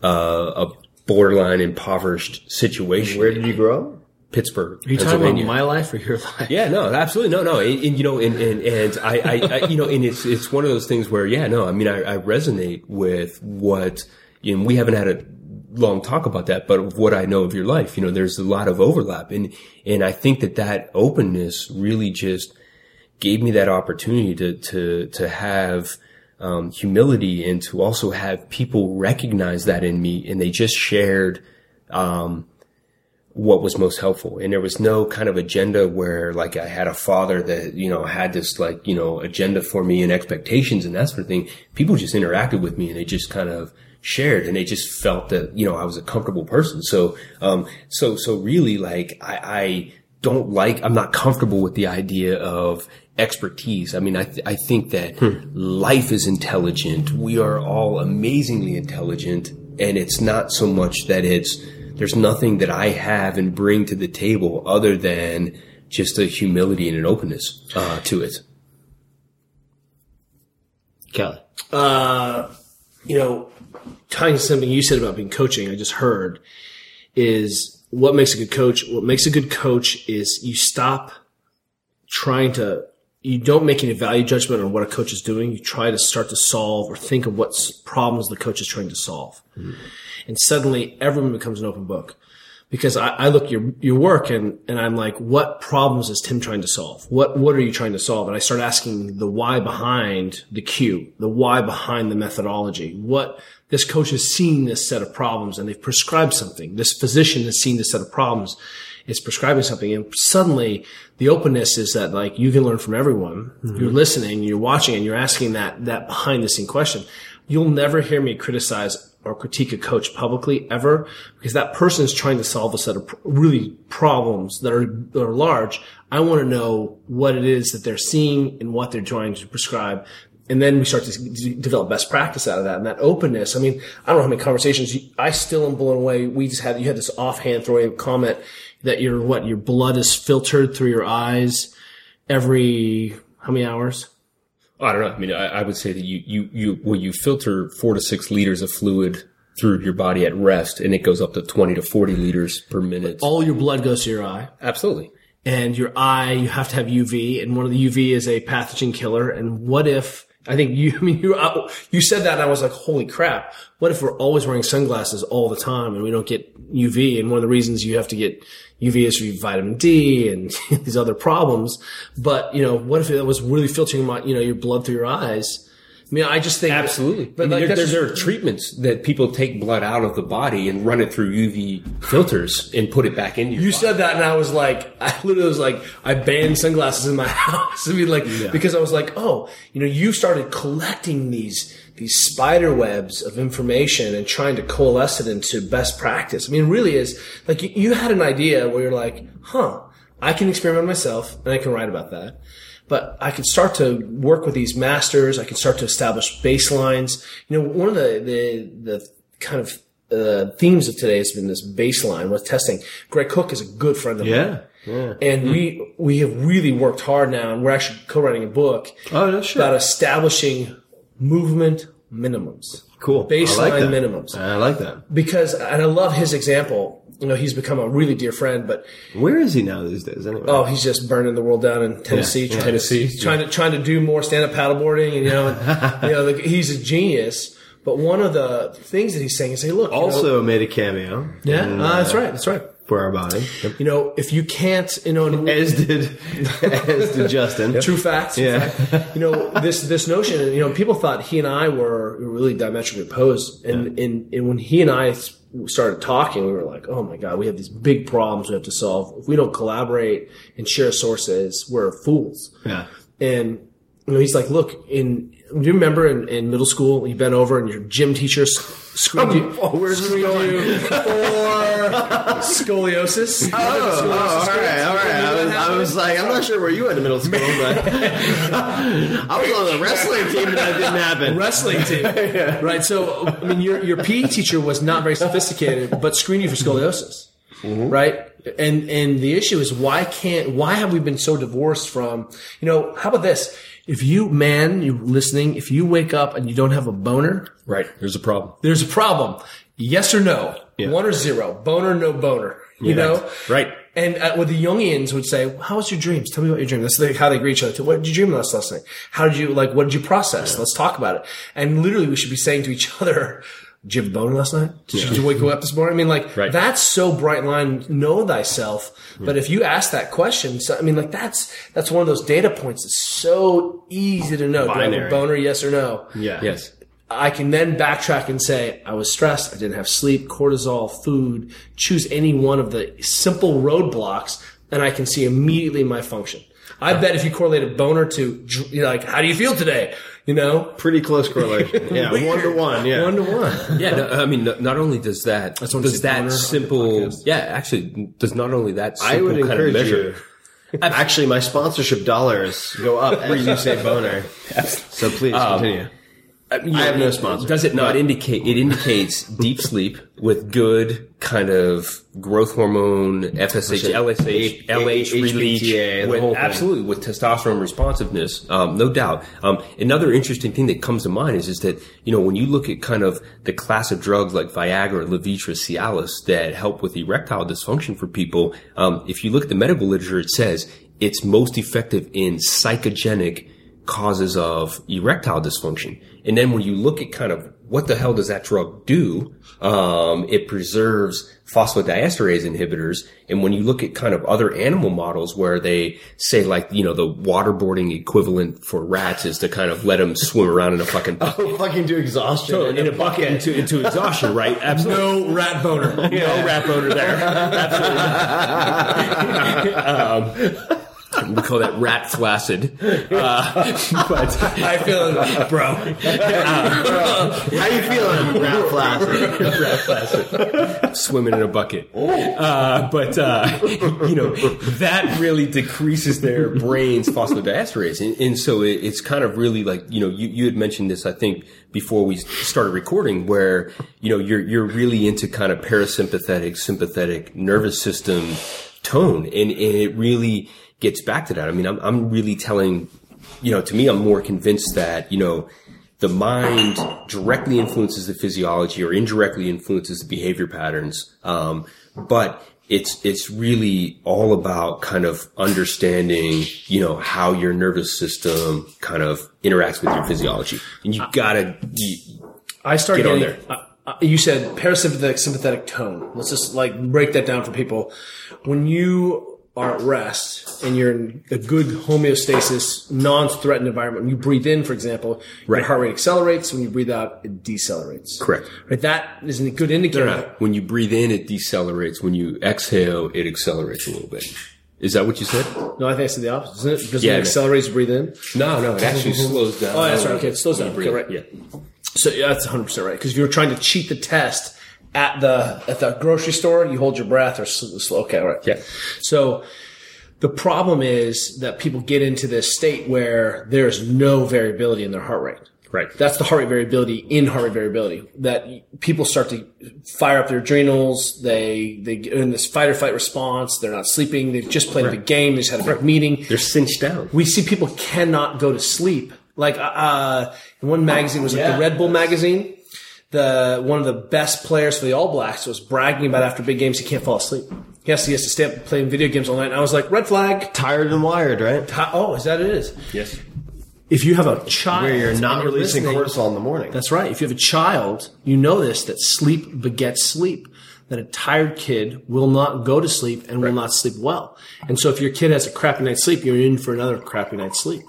a borderline impoverished situation. Where did you grow up? Pittsburgh. Are you talking about my life or your life? Yeah, no, absolutely. No. And you know, and I you know, and it's one of those things where, yeah, no, I mean, I resonate with what, you know, we haven't had a long talk about that, but what I know of your life, you know, there's a lot of overlap. And I think that openness really just gave me that opportunity to have, humility, and to also have people recognize that in me. And they just shared, what was most helpful. And there was no kind of agenda where, like, I had a father that, you know, had this, like, you know, agenda for me and expectations and that sort of thing. People just interacted with me and they just kind of shared, and they just felt that, you know, I was a comfortable person. So really, like, I'm not comfortable with the idea of expertise. I mean, I think that life is intelligent. We are all amazingly intelligent, and it's not so much that there's nothing that I have and bring to the table other than just a humility and an openness to it. Kelly, you know, tying to something you said about being coaching, I just heard is, what makes a good coach? What makes a good coach is you don't make any value judgment on what a coach is doing. You try to start to solve or think of what problems the coach is trying to solve. Mm-hmm. And suddenly everyone becomes an open book, because I look at your work and I'm like, what problems is Tim trying to solve? What are you trying to solve? And I start asking the why behind the cue, the why behind the methodology. This coach has seen this set of problems and they've prescribed something. This physician has seen this set of problems, is prescribing something. And suddenly the openness is that, like, you can learn from everyone. Mm-hmm. You're listening, you're watching, and you're asking that behind the scene question. You'll never hear me criticize or critique a coach publicly ever, because that person is trying to solve a set of really problems that are large. I want to know what it is that they're seeing and what they're trying to prescribe. And then we start to develop best practice out of that, and that openness. I mean, I don't know how many conversations I still am blown away. You had this offhand throwaway comment that your blood is filtered through your eyes every how many hours? Oh, I don't know. I mean, I would say that you filter 4 to 6 liters of fluid through your body at rest, and it goes up to 20 to 40 liters per minute. But all your blood goes to your eye. Absolutely. And your eye, you have to have UV, and one of the UV is a pathogen killer. And what if, you said that and I was like, holy crap. What if we're always wearing sunglasses all the time and we don't get UV? And one of the reasons you have to get UV is for vitamin D and these other problems. But, you know, what if it was really filtering your blood through your eyes? I mean, I just think... Absolutely. But there are treatments that people take blood out of the body and run it through UV filters and put it back in your body. You said that and I was like... I literally was like, I banned sunglasses in my house. I mean, like, yeah. Because I was like, oh, you know, you started collecting these spider webs of information and trying to coalesce it into best practice. I mean, it really is... Like, you had an idea where you're like, huh, I can experiment myself and I can write about that. But I could start to work with these masters. I could start to establish baselines. You know, one of the kind of themes of today has been this baseline with testing. Greg Cook is a good friend of mine. Yeah. And we have really worked hard now, and we're actually co-writing a book about establishing movement minimums. Cool. Baseline minimums. I like that. Because, and I love his example, you know, he's become a really dear friend, but... Where is he now these days anyway? Oh, he's just burning the world down in Tennessee. Yeah. Trying to do more stand-up paddleboarding, and, you know, and, you know, like, he's a genius. But one of the things that he's saying is, hey, look... Also made a cameo. Yeah, that's right. for our body. Yep. You know, if you can't, you know, and as did Justin. Yep. True facts. Yeah. Fact. You know, this notion, you know, people thought he and I were really diametrically opposed. And, yeah. and when he and I started talking, we were like, oh my God, we have these big problems we have to solve. If we don't collaborate and share sources, we're fools. Yeah. And, you know, he's like, look, do you remember in middle school, you bent over and your gym teacher screamed you for scoliosis? Oh, all right. I was like, I'm not sure where you went in middle school, but I was on the wrestling team and that didn't happen. Wrestling team. Yeah. Right. So, I mean, your PE teacher was not very sophisticated, but screened you for scoliosis. Mm-hmm. Right. And the issue is why have we been so divorced from, you know, how about this? If you, man, you're listening, if you wake up and you don't have a boner. Right. There's a problem. There's a problem. Yes or no. Yeah. One or zero. Boner, no boner. You know? Right. And what the Jungians would say, how was your dreams? Tell me about your dream. That's how they greet each other. What did you dream last night? How did you, like, what did you process? Yeah. Let's talk about it. And literally we should be saying to each other, did you have a boner last night? Did you wake up this morning? I mean, like, that's so bright line, know thyself. Yeah. But if you ask that question, so, I mean, like, that's one of those data points that's so easy to know. Binary. Do I have a boner, yes or no? Yeah. Yes. I can then backtrack and say, I was stressed, I didn't have sleep, cortisol, food, choose any one of the simple roadblocks, and I can see immediately my function. I bet if you correlate a boner to, you know, like, how do you feel today? You know, pretty close correlation. Yeah, one to one. Yeah, no, I mean, not only does that I would encourage kind of measure. You. Actually, my sponsorship dollars go up every you say boner. So please continue. I have no sponsor. Does it not indicate? It indicates deep sleep with good kind of growth hormone, FSH, LSH, LH release. Absolutely, with testosterone responsiveness, no doubt. Another interesting thing that comes to mind is that, you know, when you look at kind of the class of drugs like Viagra, Levitra, Cialis that help with erectile dysfunction for people, if you look at the medical literature, it says it's most effective in psychogenic causes of erectile dysfunction. And then when you look at kind of what the hell does that drug do, it preserves phosphodiesterase inhibitors. And when you look at kind of other animal models where they say, like, you know, the waterboarding equivalent for rats is to kind of let them swim around in a fucking bucket. Oh, fucking do exhaustion. So in a bucket into exhaustion, right? Absolutely. No rat boner. No rat boner there. Absolutely. We call that rat flaccid. But I feel it, bro. How you feeling? Rat flaccid. Rat flaccid. Swimming in a bucket. You know, that really decreases their brain's phosphodiesterase. And so it's kind of really like, you know, you had mentioned this, I think, before we started recording, where, you know, you're really into kind of parasympathetic, sympathetic nervous system tone. And it really gets back to that. I mean, I'm really telling, you know, to me, I'm more convinced that, you know, the mind directly influences the physiology or indirectly influences the behavior patterns. But it's really all about kind of understanding, you know, how your nervous system kind of interacts with your physiology. And you gotta, you said parasympathetic, sympathetic tone. Let's just, like, break that down for people. When you are at rest and you're in a good homeostasis, non-threatened environment. When you breathe in, for example, your heart rate accelerates. When you breathe out, it decelerates. Correct. Right. That is a good indicator. No. When you breathe in, it decelerates. When you exhale, it accelerates a little bit. Is that what you said? No, I think I said the opposite. Isn't it? Because it accelerates, you breathe in. No, it actually slows down. Oh, that's right. Okay, it slows down. Okay, right. Yeah. So that's 100% right. Because if you're trying to cheat the test at the grocery store, you hold your breath or slow. Okay, all right. Yeah. So the problem is that people get into this state where there's no variability in their heart rate. Right. That's the heart rate variability in heart rate variability, that people start to fire up their adrenals. They get in this fight or flight response. They're not sleeping. They've just played a big game. They just had a big meeting. They're cinched down. We see people cannot go to sleep. Like, in one magazine was like the Red Bull magazine. One of the best players for the All Blacks was bragging about after big games he can't fall asleep. Yes, he has to stay up playing video games all night. And I was like, red flag. Tired and wired, right? Oh, is that it is? Yes. If you have a child, where you're not releasing cortisol in the morning. That's right. If you have a child, you know this, that sleep begets sleep. that a tired kid will not go to sleep and will not sleep well. And so if your kid has a crappy night's sleep, you're in for another crappy night's sleep.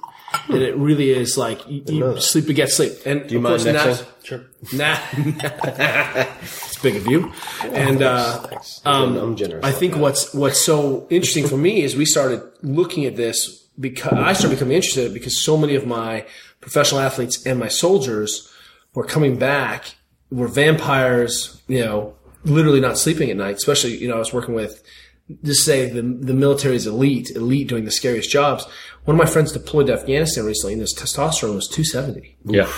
And it really is like you sleep begets sleep. And do you mind next? Sure. Nah. It's big of you. And thanks. I'm generous. I think what's so interesting for me is we started looking at this because I started becoming interested in it because so many of my professional athletes and my soldiers were coming back, were vampires, literally not sleeping at night. Especially, I was working with, just say the military's elite doing the scariest jobs. One of my friends deployed to Afghanistan recently, and his testosterone was 270. Yeah,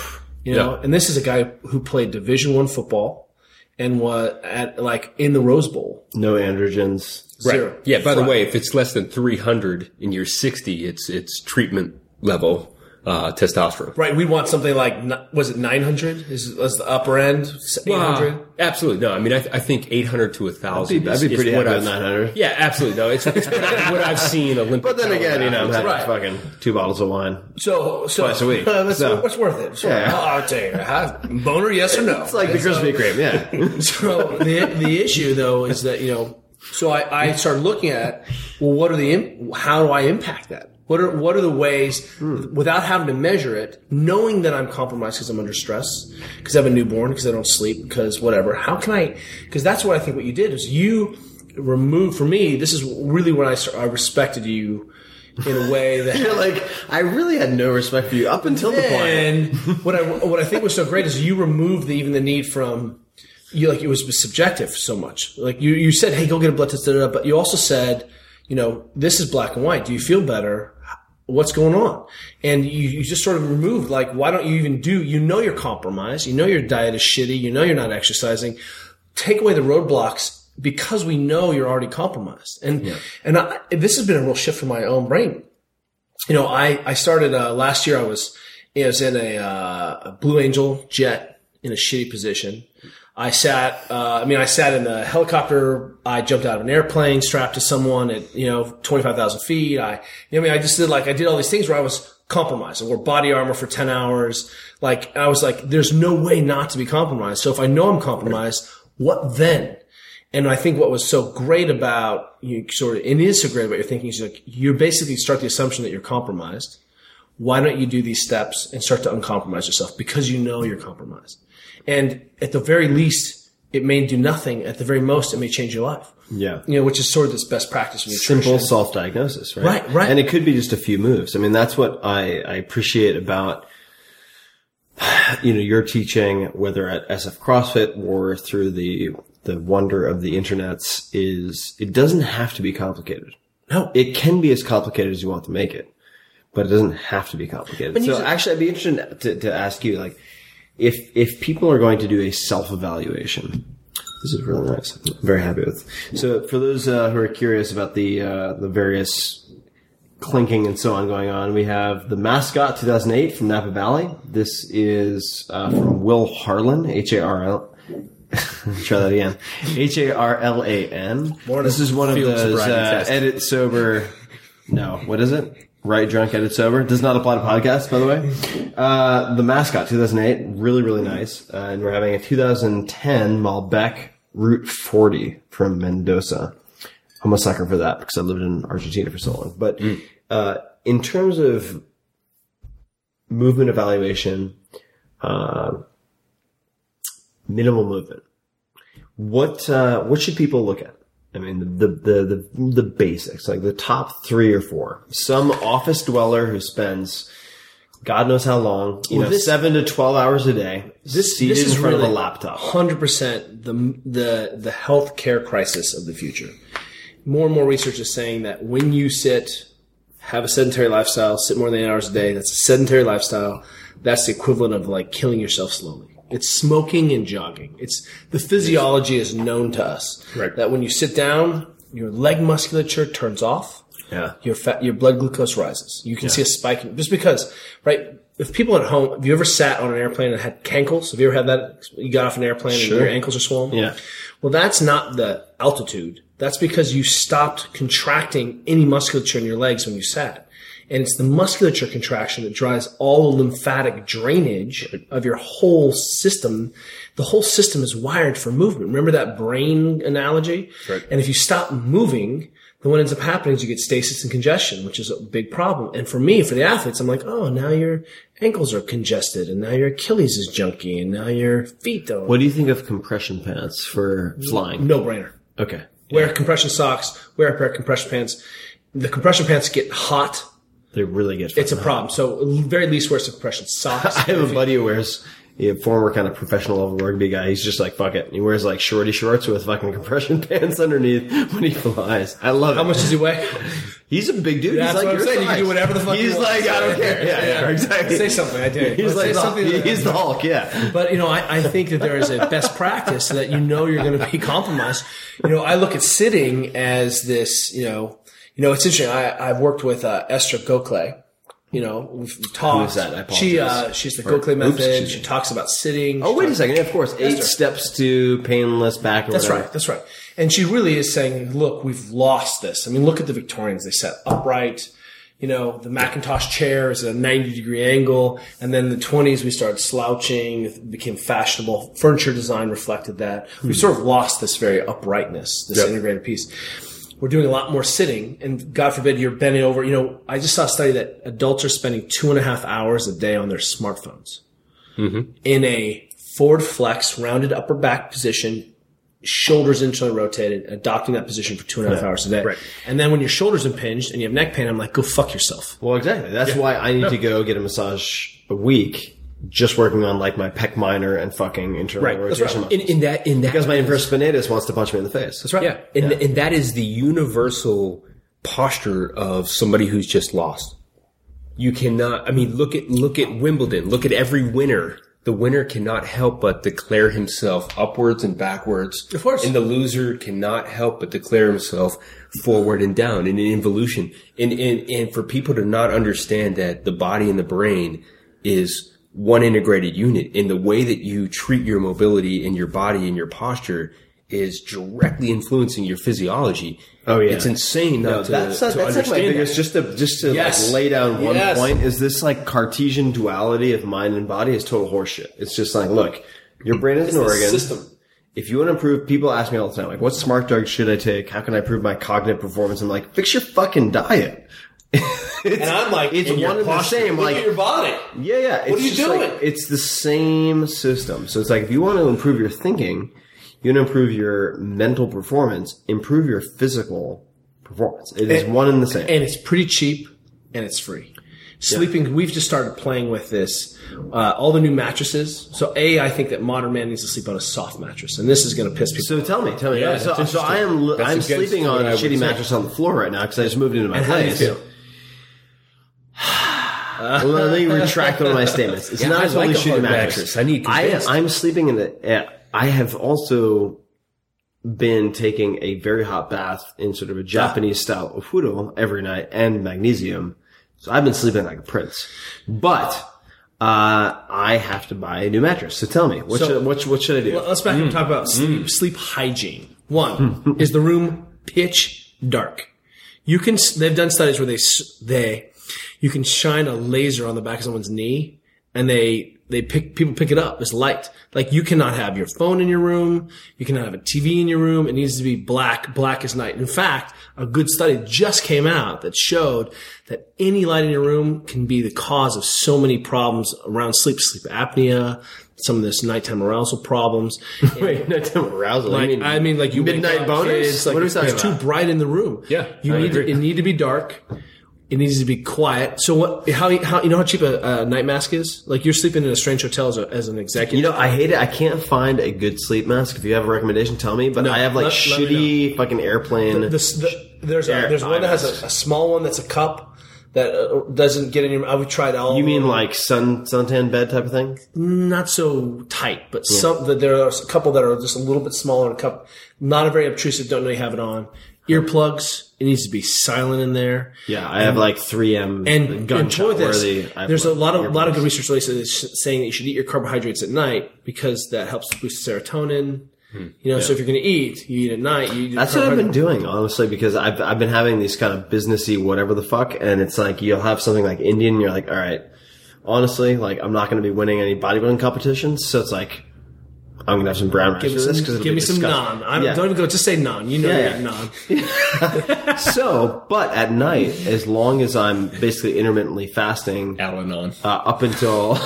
and this is a guy who played Division I football and was at in the Rose Bowl. No androgens, zero. Right. Yeah. By the way, if it's less than 300 and you're 60, it's treatment level. Testosterone. Right. We want something like, was it 900? Is the upper end 800? Absolutely. No. I mean, I think 800 to 1,000. That'd be pretty happy with 900. Yeah, absolutely. No, it's what I've seen. Olympic. But then again, I'm having fucking 2 bottles of wine. So twice a week. What's worth it? Sure. Yeah. I'll tell you. Boner, yes or no? It's like the Krispy Kreme. Yeah. So the issue though is that, so I started looking at, what are how do I impact that? What are the ways, without having to measure it, knowing that I'm compromised because I'm under stress, because I have a newborn, because I don't sleep, because whatever. How can I, because that's what I think what you did is you removed, for me, this is really when I respected you in a way that. You're like, I really had no respect for you up until the point. And what I think was so great is you removed the need from, it was subjective so much. Like you said, hey, go get a blood test, but you also said, this is black and white. Do you feel better? What's going on? And you just sort of removed, why don't you even do, you're compromised. Your diet is shitty. You're not exercising. Take away the roadblocks because we know you're already compromised. And, this has been a real shift for my own brain. I started, last year I was in a Blue Angel jet in a shitty position. I sat in the helicopter. I jumped out of an airplane strapped to someone at, 25,000 feet. I just did I did all these things where I was compromised. I wore body armor for 10 hours. I was there's no way not to be compromised. So if I know I'm compromised, what then? And I think what was so great about you and is so great about your thinking is you basically start the assumption that you're compromised. Why don't you do these steps and start to uncompromise yourself because you're compromised? And at the very least, it may do nothing. At the very most, it may change your life. Yeah. Which is sort of this best practice. Simple self-diagnosis, right? Right. And it could be just a few moves. I mean, that's what I appreciate about, your teaching, whether at SF CrossFit or through the wonder of the internets, is it doesn't have to be complicated. No. It can be as complicated as you want to make it, but it doesn't have to be complicated. But so actually, I'd be interested to ask you, if people are going to do a self-evaluation, this is really nice. I'm very happy with. So for those who are curious about the various clinking and so on going on, we have the Mascot 2008 from Napa Valley. This is from Will Harlan, H-A-R-L. Try that again. H-A-R-L-A-N. This is one of those edit sober. No, what is it? Right, drunk, edit, sober. Does not apply to podcasts, by the way. The Mascot, 2008. Really, really nice. And we're having a 2010 Malbec Route 40 from Mendoza. I'm a sucker for that because I lived in Argentina for so long. But in terms of movement evaluation, minimal movement, what should people look at? I mean, the basics, the top 3 or 4. Some office dweller who spends God knows how long, 7 to 12 hours a day, seated in front of a laptop. 100% the healthcare crisis of the future. More and more research is saying that when you sit, have a sedentary lifestyle, sit more than 8 hours a day, that's a sedentary lifestyle. That's the equivalent of killing yourself slowly. It's smoking and jogging. It's the physiology is known to us that when you sit down, your leg musculature turns off. Yeah. Your blood glucose rises. You can see a spike just because, right? If people at home, have you ever sat on an airplane and had cankles? Have you ever had that? You got off an airplane and your ankles are swollen. Yeah. Well, that's not the altitude. That's because you stopped contracting any musculature in your legs when you sat. And it's the musculature contraction that drives all the lymphatic drainage of your whole system. The whole system is wired for movement. Remember that brain analogy? Right. And if you stop moving, then what ends up happening is you get stasis and congestion, which is a big problem. And for me, for the athletes, I'm like, oh, now your ankles are congested, and now your Achilles is junky, and now your feet don't. What do you think of compression pants for flying? No brainer. Okay. Yeah. Wear compression socks, wear a pair of compression pants. The compression pants get hot. They really get. It's a problem. So very least wear some compression socks. I have a buddy who wears a former kind of professional level rugby guy. He's just like, fuck it. He wears like shorty shorts with fucking compression pants underneath when he flies. I love it. How much does he weigh? He's a big dude. Yeah, he's like, what I'm saying. You can do whatever the fuck you want. He's like, I don't care. Yeah, exactly. Say something. I did. He's like, he's the Hulk. Yeah. But you know, I think that there is a best practice that you know you're going to be compromised. You know, I look at sitting as this, you know, it's interesting. I've worked with Esther Goklay. You know, we've talked. Who is that? I apologize. She's the Goklay method. She talks about sitting. Oh, wait a second. Yeah, of course. 8 steps to painless back. That's right. That's right. And she really is saying, look, we've lost this. I mean, look at the Victorians. They sat upright. You know, the Macintosh chair is at a 90-degree angle. And then in the 20s, we started slouching. It became fashionable. Furniture design reflected that. Mm-hmm. We've sort of lost this very uprightness, this integrated piece. We're doing a lot more sitting, and God forbid you're bending over. You know, I just saw a study that adults are spending 2.5 hours a day on their smartphones in a forward flex, rounded upper back position, shoulders internally rotated, adopting that position for 2.5 hours a day. Right. And then when your shoulder's impinged and you have neck pain, I'm like, go fuck yourself. Well, exactly. That's why I need to go get a massage a week. Just working on like my pec minor and fucking internal rotation. Right. In that because my inverse spinatus wants to punch me in the face. That's right. Yeah. And that is the universal posture of somebody who's just lost. You cannot, I mean, look at Wimbledon, look at every winner. The winner cannot help but declare himself upwards and backwards. Of course. And the loser cannot help but declare himself forward and down in an involution. And for people to not understand that the body and the brain is one integrated unit, and the way that you treat your mobility and your body and your posture is directly influencing your physiology. Oh yeah, it's insane. That's like my biggest. Just to like lay down one point is this like Cartesian duality of mind and body is total horseshit. It's just like, look, your brain is an organ. System. If you want to improve, people ask me all the time, like, what smart drug should I take? How can I improve my cognitive performance? I'm like, fix your fucking diet. And I'm like, it's one of the same. Look at your body. Yeah. What are you doing? Like, it's the same system. So it's like, if you want to improve your thinking, you want to improve your mental performance, improve your physical performance. It is one and the same. And it's pretty cheap and it's free. Sleeping, we've just started playing with this, all the new mattresses. So I think that modern man needs to sleep on a soft mattress, and this is going to piss people off. So tell me. Yeah, so I'm sleeping on a shitty mattress on the floor right now because I just moved into my place. How do you feel? Let me retract one of my statements. It's not as only shooting mattress. I need. I'm sleeping in the. I have also been taking a very hot bath in sort of a Japanese style ofuro every night and magnesium. So I've been sleeping like a prince, but I have to buy a new mattress. So tell me, what should I do? Well, let's back up and talk about sleep hygiene. One is the room pitch dark. They've done studies where you can shine a laser on the back of someone's knee, and people pick it up as light. Like, you cannot have your phone in your room. You cannot have a TV in your room. It needs to be black as night. In fact, a good study just came out that showed that any light in your room can be the cause of so many problems around sleep apnea, some of this nighttime arousal problems. Wait, nighttime arousal? Like, I mean, like, you midnight bonus? It's like, it's too bright in the room. Yeah, it need to be dark. It needs to be quiet. So how you know how cheap a night mask is? Like, you're sleeping in a strange hotel as an executive. You know, I hate it. I can't find a good sleep mask. If you have a recommendation, tell me. But no, I have like shitty fucking airplane. There's one that has a small one that's a cup that doesn't get any. I would try it all. You mean like suntan bed type of thing? Not so tight, but there are a couple that are just a little bit smaller than a cup. Not a very obtrusive. Don't know you have it on. Earplugs. It needs to be silent in there. Yeah, I have like 3M and gunshot worthy. There's a lot of good research lately saying that you should eat your carbohydrates at night because that helps boost serotonin. You know, so if you're going to eat, you eat at night. That's what I've been doing, honestly, because I've been having these kind of businessy whatever the fuck, and it's like you'll have something like Indian, and you're like, all right, honestly, like I'm not going to be winning any bodybuilding competitions, so it's like I'm going to have some brown rice with this because it'll be disgusting. Give me some naan. Don't even go. Just say naan. You know naan. So, but at night, as long as I'm basically intermittently fasting, Al-Anon, up until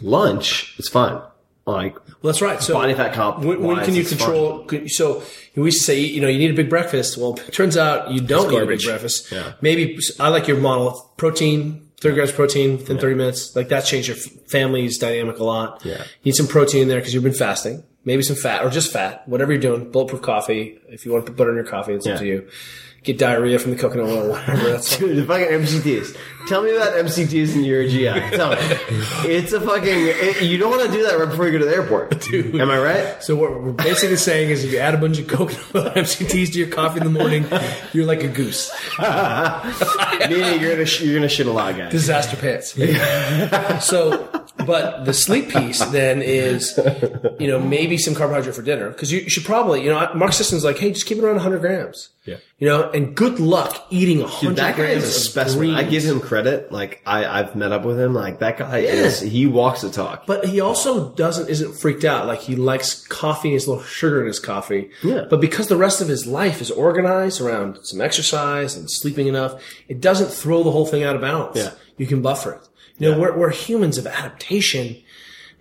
lunch, it's fine. Like, well, that's right. So body fat comp. When can you control? So we used to say, you know, you need a big breakfast. Well, it turns out you don't need a big breakfast. Yeah. Maybe I like your model: protein, 30 grams of protein within 30 minutes. Like that's changed your family's dynamic a lot. Yeah. You need some protein in there because you've been fasting. Maybe some fat or just fat. Whatever you're doing, bulletproof coffee. If you want to put butter in your coffee, it's up to you. Get diarrhea from the coconut oil or whatever. That's dude, the fucking MCTs. Tell me about MCTs in your GI. Tell me. It's a fucking... you don't want to do that right before you go to the airport. Dude. Am I right? So what we're basically saying is if you add a bunch of coconut oil MCTs to your coffee in the morning, you're like a goose. Meaning you're gonna shit a lot, guys. Disaster pants. Yeah. So... But the sleep piece then is, you know, maybe some carbohydrate for dinner. Because you should probably, you know, Mark Sisson's like, hey, just keep it around 100 grams. Yeah. You know, and good luck eating 100 grams. That guy is a specimen. I give him credit. Like, I've met up with him. Like, that guy is, he walks the talk. But he also isn't freaked out. Like, he likes coffee and his little sugar in his coffee. Yeah. But because the rest of his life is organized around some exercise and sleeping enough, it doesn't throw the whole thing out of balance. Yeah. You can buffer it. You know, we're humans of adaptation,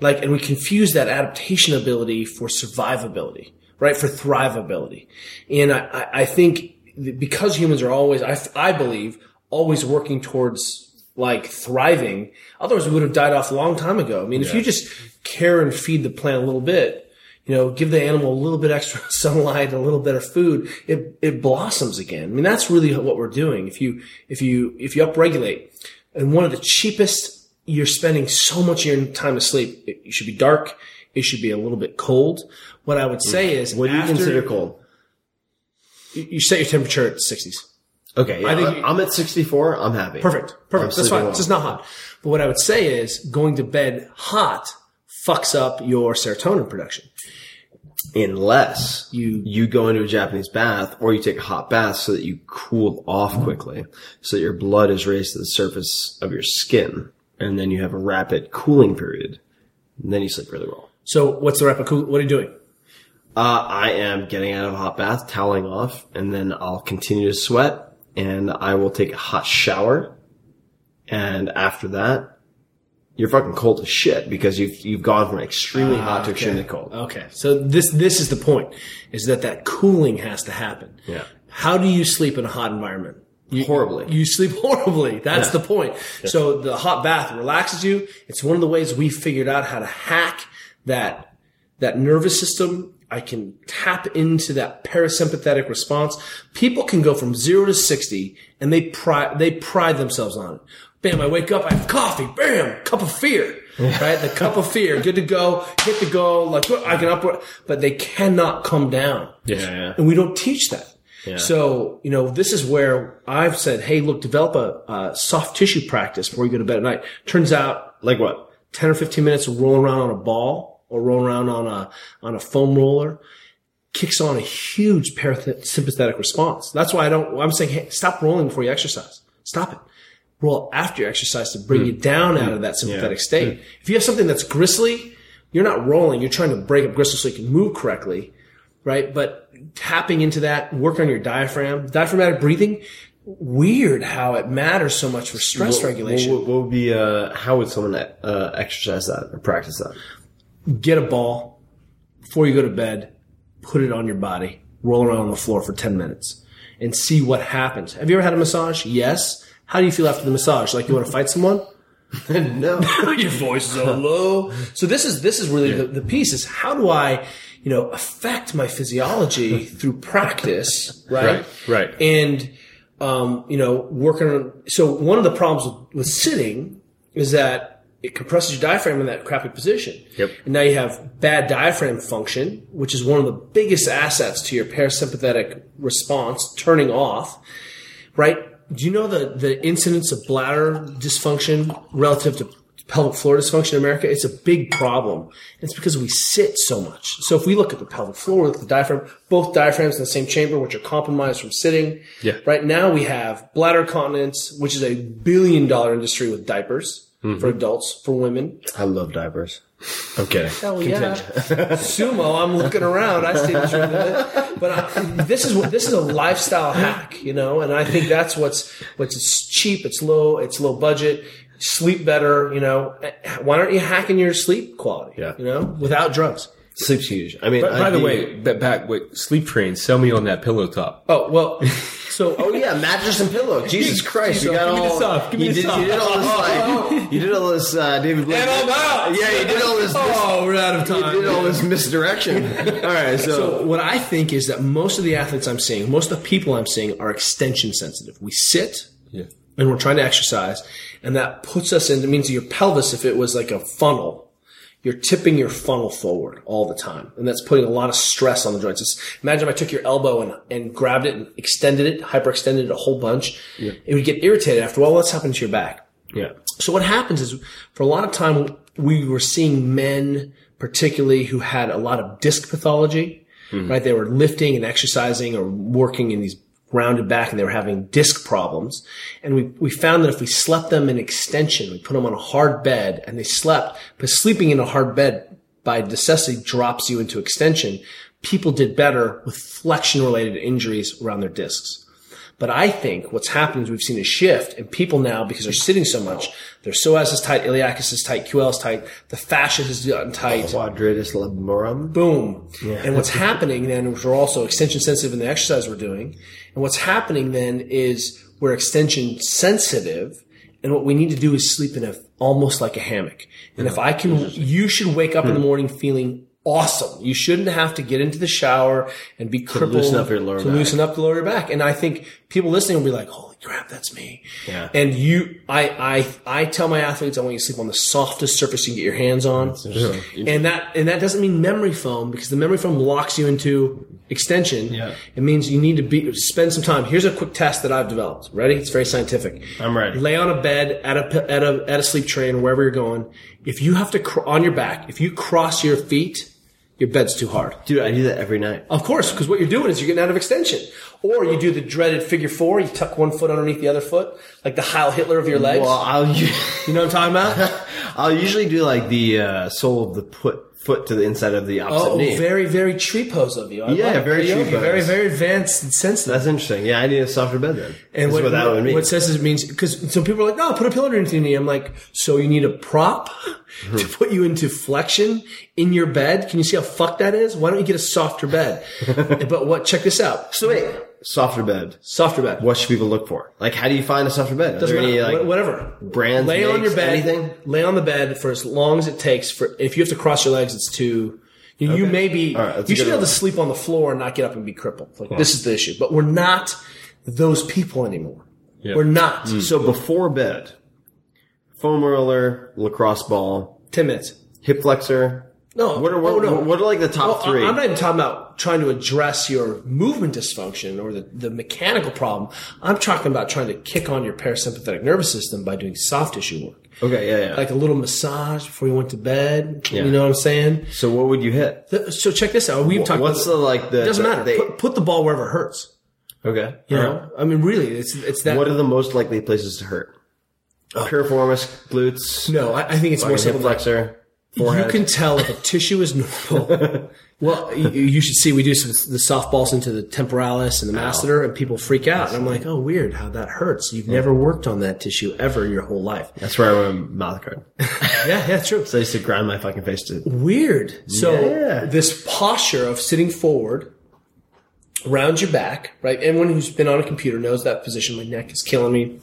like, and we confuse that adaptation ability for survivability, right? For thrivability. And I think because humans are always, I believe, always working towards like thriving, otherwise we would have died off a long time ago. I mean, if you just care and feed the plant a little bit, you know, give the animal a little bit extra sunlight, a little bit of food, it blossoms again. I mean, that's really what we're doing. If you upregulate. And one of the cheapest, you're spending so much of your time asleep. It should be dark. It should be a little bit cold. What I would say is, what do you consider cold? You set your temperature at 60s. Okay. Yeah, I think I'm at 64. I'm happy. Perfect. That's fine. Well. This is not hot. But what I would say is going to bed hot fucks up your serotonin production. Unless you go into a Japanese bath or you take a hot bath so that you cool off quickly so that your blood is raised to the surface of your skin and then you have a rapid cooling period and then you sleep really well. So what's the rapid cool? What are you doing? I am getting out of a hot bath, toweling off, and then I'll continue to sweat and I will take a hot shower. And after that, you're fucking cold as shit because you've gone from extremely hot to extremely cold. Okay. So this is the point, is that cooling has to happen. Yeah. How do you sleep in a hot environment? Horribly. You sleep horribly. That's the point. Yeah. So the hot bath relaxes you. It's one of the ways we figured out how to hack that nervous system. I can tap into that parasympathetic response. People can go from 0 to 60 and they pride themselves on it. Bam, I wake up, I have coffee. Bam, cup of fear. Right? The cup of fear. Good to go. Hit the goal. Like, I can upward. But they cannot come down. Yeah. And we don't teach that. Yeah. So, you know, this is where I've said, hey, look, develop a soft tissue practice before you go to bed at night. Turns out, like what? 10 or 15 minutes of rolling around on a ball or rolling around on a foam roller kicks on a huge parasympathetic response. That's why I'm saying, hey, stop rolling before you exercise. Stop it. Roll after your exercise to bring you down out of that sympathetic state. If you have something that's gristly, you're not rolling. You're trying to break up gristle so you can move correctly, right? But tapping into that, work on your diaphragm. Diaphragmatic breathing, weird how it matters so much for stress regulation. What would be, how would someone exercise that or practice that? Get a ball before you go to bed, put it on your body, roll around on the floor for 10 minutes and see what happens. Have you ever had a massage? Yes. How do you feel after the massage? Like you want to fight someone? No. Your voice is so low. So this is really the piece is how do I, you know, affect my physiology through practice, right? Right. And, you know, working on, so one of the problems with sitting is that it compresses your diaphragm in that crappy position. Yep. And now you have bad diaphragm function, which is one of the biggest assets to your parasympathetic response, turning off, right? Do you know the incidence of bladder dysfunction relative to pelvic floor dysfunction in America, it's a big problem. It's because we sit so much. So if we look at the pelvic floor, we look at the diaphragm, both diaphragms in the same chamber, which are compromised from sitting. Yeah. Right now we have bladder continence, which is $1 billion industry with diapers for adults, for women. I love diapers. I'm kidding. Hell yeah. Sumo, I'm looking around. I see this room. But this is a lifestyle hack, you know, and I think that's it's cheap, it's low budget. Sleep better, you know. Why aren't you hacking your sleep quality? Yeah. You know, without drugs. Sleep's huge. I mean, by the way, Sleep Train, sell me on that pillow top. Oh, well, so. Oh, yeah, mattress and pillow. Jesus Christ. You got Give me this off. You did all this, David Blaine. And I'm out. Yeah, you did all this. Oh, we're out of time. You did all this misdirection. All right, so what I think is that most of the athletes I'm seeing, most of the people I'm seeing are extension sensitive. We sit. Yeah. And we're trying to exercise, and that puts us in, it means your pelvis, if it was like a funnel, you're tipping your funnel forward all the time. And that's putting a lot of stress on the joints. Imagine if I took your elbow and grabbed it and extended it, hyperextended it a whole bunch. Yeah. It would get irritated after a while. What's happened to your back? Yeah. So what happens is, for a lot of time, we were seeing men particularly who had a lot of disc pathology, right? They were lifting and exercising or working in these rounded back, and they were having disc problems. And we found that if we slept them in extension, we put them on a hard bed and they slept, but sleeping in a hard bed by necessity drops you into extension. People did better with flexion related injuries around their discs. But I think what's happened is we've seen a shift, and people now, because they're sitting so much, their psoas is tight, iliacus is tight, QL is tight, the fascia has gotten tight. Quadratus lumborum. Boom. Yeah. And what's happening then, which we're also extension sensitive in the exercise we're doing, and what's happening then is we're extension sensitive, and what we need to do is sleep in almost like a hammock. And if I can, you should wake up in the morning feeling awesome. You shouldn't have to get into the shower and be crippled to loosen up the lower back. And I think people listening will be like, holy crap, that's me. Yeah. And I tell my athletes, I want you to sleep on the softest surface you can get your hands on. And that doesn't mean memory foam, because the memory foam locks you into extension. Yeah. It means you need to spend some time. Here's a quick test that I've developed. Ready? It's very scientific. I'm ready. Lay on a bed at a sleep train or wherever you're going. If you have to on your back, if you cross your feet, your bed's too hard. Dude, I do that every night. Of course, because what you're doing is you're getting out of extension. Or you do the dreaded figure 4, you tuck one foot underneath the other foot, like the Heil Hitler of your legs. Well, you know what I'm talking about? I'll usually do like the sole of the foot to the inside of the opposite knee. Oh, very, very tree pose of you. Very tree pose. Very, very advanced and sensitive. That's interesting. Yeah, I need a softer bed then. And what that would mean. What says is it means, because some people are like, no, put a pillow underneath your knee. I'm like, so you need a prop to put you into flexion in your bed? Can you see how fucked that is? Why don't you get a softer bed? But check this out. So wait. Softer bed. What should people look for? Like, how do you find a softer bed? Are there any, like, whatever brands, lay on your bed, anything? Lay on the bed for as long as it takes. For if you have to cross your legs, it's too. You may be. Right, you should be able to sleep on the floor and not get up and be crippled. Like This is the issue. But we're not those people anymore. Yep. We're not. So before bed, foam roller, lacrosse ball, 10 minutes, hip flexor. No. What are like the top three? I'm not even talking about trying to address your movement dysfunction or the mechanical problem. I'm talking about trying to kick on your parasympathetic nervous system by doing soft tissue work. Okay, yeah. Like a little massage before you went to bed. Yeah. You know what I'm saying? So what would you hit? So check this out. We've talked about it doesn't matter. Put the ball wherever it hurts. Okay. You know? I mean, really, it's that. What are the most likely places to hurt? Piriformis, glutes. No, I think it's more simple. Hip flexor. Forehead. You can tell if a tissue is normal. Well, you should see we do the softballs into the temporalis and the masseter, and people freak out. That's and I'm like, oh, weird how that hurts. You've never worked on that tissue ever in your whole life. That's where I went mouth guard. Yeah, true. So I used to grind my fucking face to weird. So This posture of sitting forward around your back, right? Anyone who's been on a computer knows that position. My neck is killing me.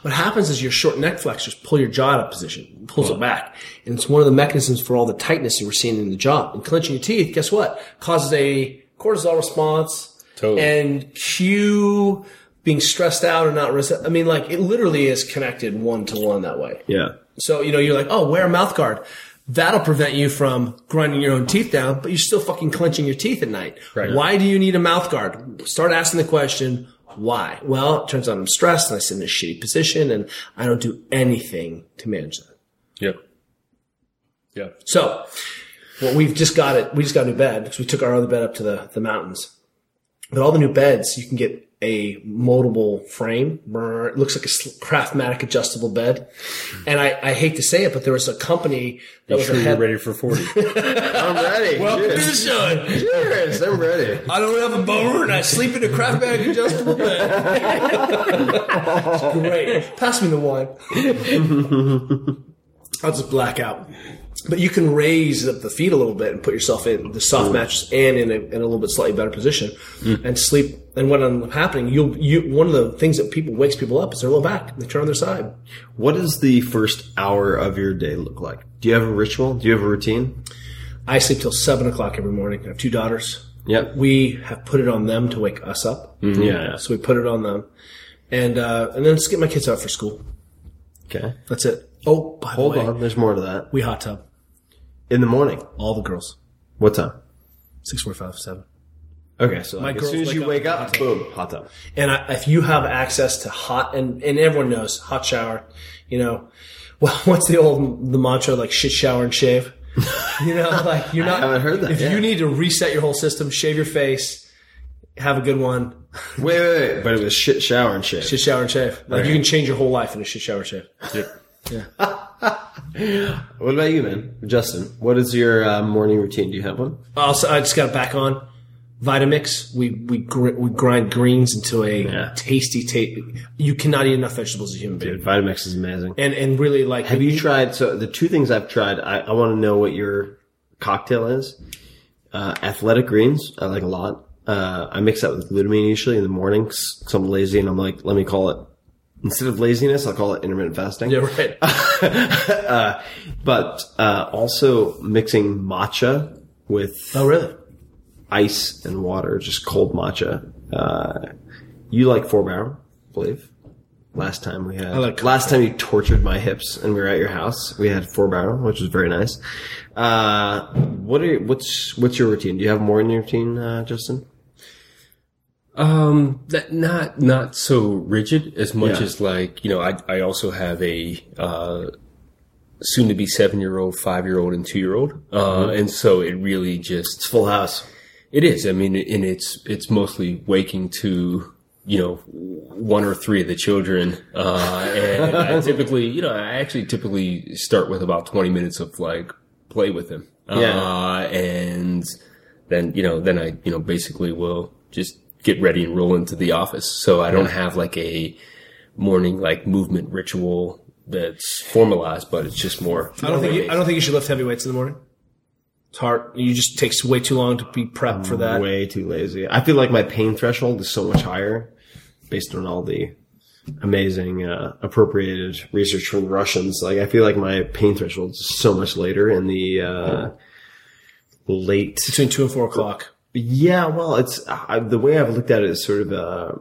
What happens is your short neck flexors pull your jaw out of position, pulls it back. And it's one of the mechanisms for all the tightness that we're seeing in the jaw. And clenching your teeth, guess what? Causes a cortisol response. Totally. And cue being stressed out or not. I mean, like, it literally is connected 1-to-1 that way. Yeah. So, you know, you're like, oh, wear a mouth guard. That'll prevent you from grinding your own teeth down, but you're still fucking clenching your teeth at night. Right. Why do you need a mouth guard? Start asking the question, why? Well, it turns out I'm stressed and I sit in a shitty position and I don't do anything to manage that. Yep. Yeah. So, well, we've just got it. We just got a new bed because we took our other bed up to the mountains. But all the new beds, you can get a moldable frame. It looks like a Craftmatic adjustable bed. And I hate to say it, but there was a company that was ahead. You're ready for 40. I'm ready. Welcome to the show. Cheers. I'm ready. I don't have a boner and I sleep in a Craftmatic adjustable bed. Great. Pass me the wine. I'll just black out. But you can raise up the feet a little bit and put yourself in the soft mattress and in a little bit slightly better position and sleep. And what ends up happening, one of the things that wakes people up is their low back. They turn on their side. What does the first hour of your day look like? Do you have a ritual? Do you have a routine? I sleep till 7 o'clock every morning. I have two daughters. Yep. We have put it on them to wake us up. Mm-hmm. Yeah. So we put it on them, and then just get my kids out for school. Okay. That's it. Oh, by the way. Hold on. There's more to that. We hot tub. In the morning? All the girls. What time? 6:45, 7. Okay, so like as soon as you wake up, boom, hot tub. And if you have access to hot, and everyone knows, hot shower, you know, well, what's the mantra, like shit, shower, and shave? You know, like you're not. I haven't heard that. If you need to reset your whole system, shave your face, have a good one. Wait. But it was shit, shower, and shave. Shit, shower, and shave. Like you can change your whole life in a shit, shower, and shave. Yeah. Yeah. What about you, man? Justin, what is your morning routine? Do you have one? Also, I just got back on Vitamix. We grind greens into a tasty taste. You cannot eat enough vegetables as a human being. Dude, Vitamix is amazing. And really, like, have you tried? So the two things I've tried, I want to know what your cocktail is. Athletic Greens, I like a lot. I mix that with glutamine usually in the mornings because I'm lazy and I'm like, let me call it. Instead of laziness, I'll call it intermittent fasting. Yeah, right. But also mixing matcha with ice and water, just cold matcha. You like 4-Hour, I believe. Last time we had. Last time you tortured my hips and we were at your house. We had 4-Hour, which was very nice. What's your routine? Do you have more in your routine, Justin? That not so rigid as much as like, you know, I also have a, soon to be 7-year-old, 5-year-old and 2-year-old. And so it really just. It's full house. It is. I mean, and it's mostly waking to, you know, one or three of the children. And I typically start with about 20 minutes of like play with them. And then, you know, then I basically will just get ready and roll into the office. So I don't have like a morning like movement ritual that's formalized, but it's just more. I don't think you should lift heavy weights in the morning. It's hard. You just takes way too long to be prepped for that. Way too lazy. I feel like my pain threshold is so much higher based on all the amazing appropriated research from the Russians. Like I feel like my pain threshold is so much later in the late between 2 and 4 o'clock. Yeah, well, it's the way I've looked at it is sort of God,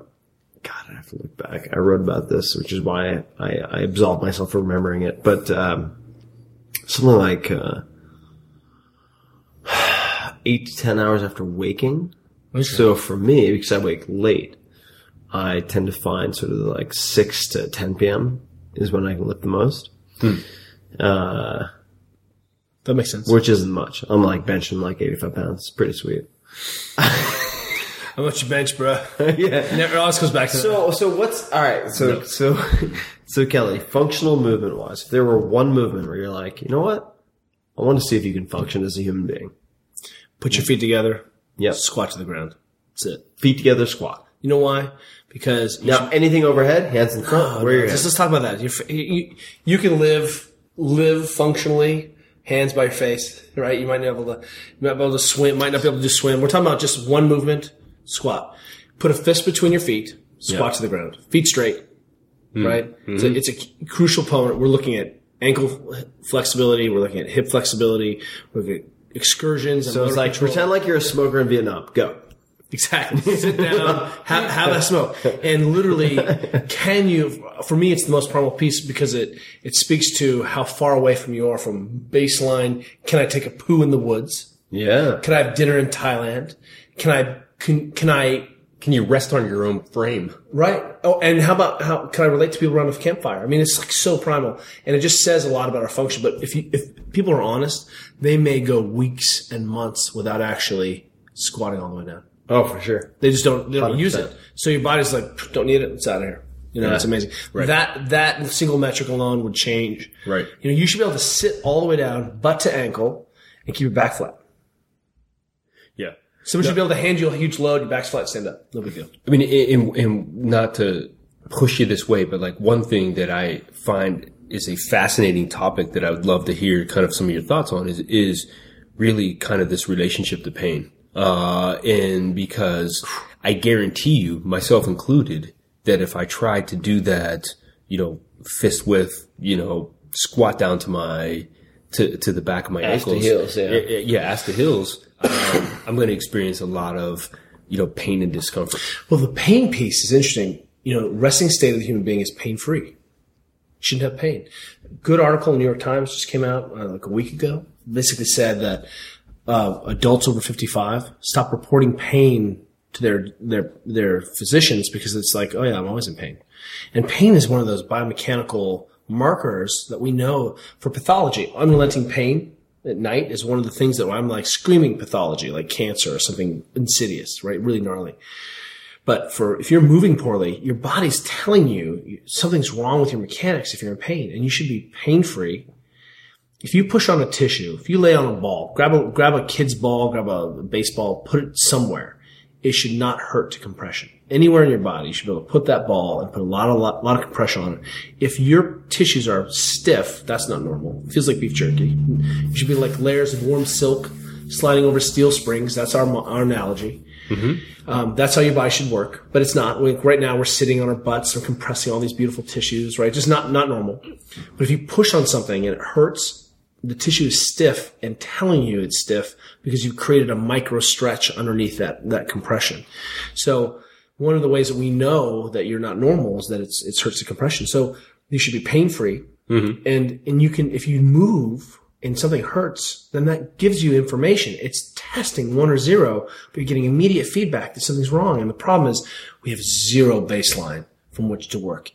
I have to look back. I wrote about this, which is why I absolved myself from remembering it. But something like 8 to 10 hours after waking. Okay. So for me, because I wake late, I tend to find sort of like 6 to 10 p.m. is when I can lift the most. That makes sense. Which isn't much. I'm like benching like 85 pounds. It's pretty sweet. How much you bench, bro? Yeah, never always goes back to that. So what's all right? So Kelly, functional movement wise, if there were one movement where you're like, you know what, I want to see if you can function as a human being. Put your feet together. Yeah. Squat to the ground. That's it. Feet together, squat. You know why? Because anything overhead, hands in front. Let's talk about that. You can live functionally. Hands by your face, right? You might not be able to, swim, might not be able to just swim. We're talking about just one movement, squat. Put a fist between your feet, squat to the ground, feet straight, right? Mm-hmm. It's a crucial component. We're looking at ankle flexibility. We're looking at hip flexibility. We're looking at excursions. So it's like, pretend like you're a smoker in Vietnam. Go. Exactly. Sit down, have a smoke. And literally, for me, it's the most powerful piece because it speaks to how far away from you are from baseline. Can I take a poo in the woods? Yeah. Can I have dinner in Thailand? Can I Can you rest on your own frame? Right. Oh, and how can I relate to people around a campfire? I mean, it's like so primal, and it just says a lot about our function. But if people are honest, they may go weeks and months without actually squatting all the way down. Oh, for sure. They just don't use it. So your body's like, don't need it. It's out of here. You know, that's amazing. Right. That single metric alone would change. Right. You know, you should be able to sit all the way down, butt to ankle, and keep your back flat. Yeah. Someone should be able to hand you a huge load, your back's flat, stand up. No big deal. I mean, and not to push you this way, but like one thing that I find is a fascinating topic that I would love to hear kind of some of your thoughts on is really kind of this relationship to pain. And because I guarantee you, myself included, that if I tried to do that, you know, fist width, you know, squat down to to the back of my ankles. Ass to heels, ass to heels. I'm going to experience a lot of, you know, pain and discomfort. Well, the pain piece is interesting. You know, resting state of the human being is pain-free. Shouldn't have pain. Good article in the New York Times just came out like a week ago. Basically said that adults over 55 stop reporting pain to their physicians because it's like, oh yeah, I'm always in pain. And pain is one of those biomechanical markers that we know for pathology. Unrelenting pain at night is one of the things that I'm like screaming pathology, like cancer or something insidious, right? Really gnarly. But if you're moving poorly, your body's telling you something's wrong with your mechanics if you're in pain, and you should be pain-free. If you push on a tissue, if you lay on a ball, grab a kid's ball, grab a baseball, put it somewhere. It should not hurt to compression. Anywhere in your body, you should be able to put that ball and put a lot of compression on it. If your tissues are stiff, that's not normal. It feels like beef jerky. It should be like layers of warm silk sliding over steel springs. That's our analogy. Mm-hmm. That's how your body should work, but it's not. Right now we're sitting on our butts and compressing all these beautiful tissues, right? Just not normal. But if you push on something and it hurts, the tissue is stiff and telling you it's stiff because you've created a micro stretch underneath that compression. So one of the ways that we know that you're not normal is that it hurts the compression. So you should be pain free. Mm-hmm. And you can, if you move and something hurts, then that gives you information. It's testing 1 or 0, but you're getting immediate feedback that something's wrong. And the problem is we have zero baseline from which to work.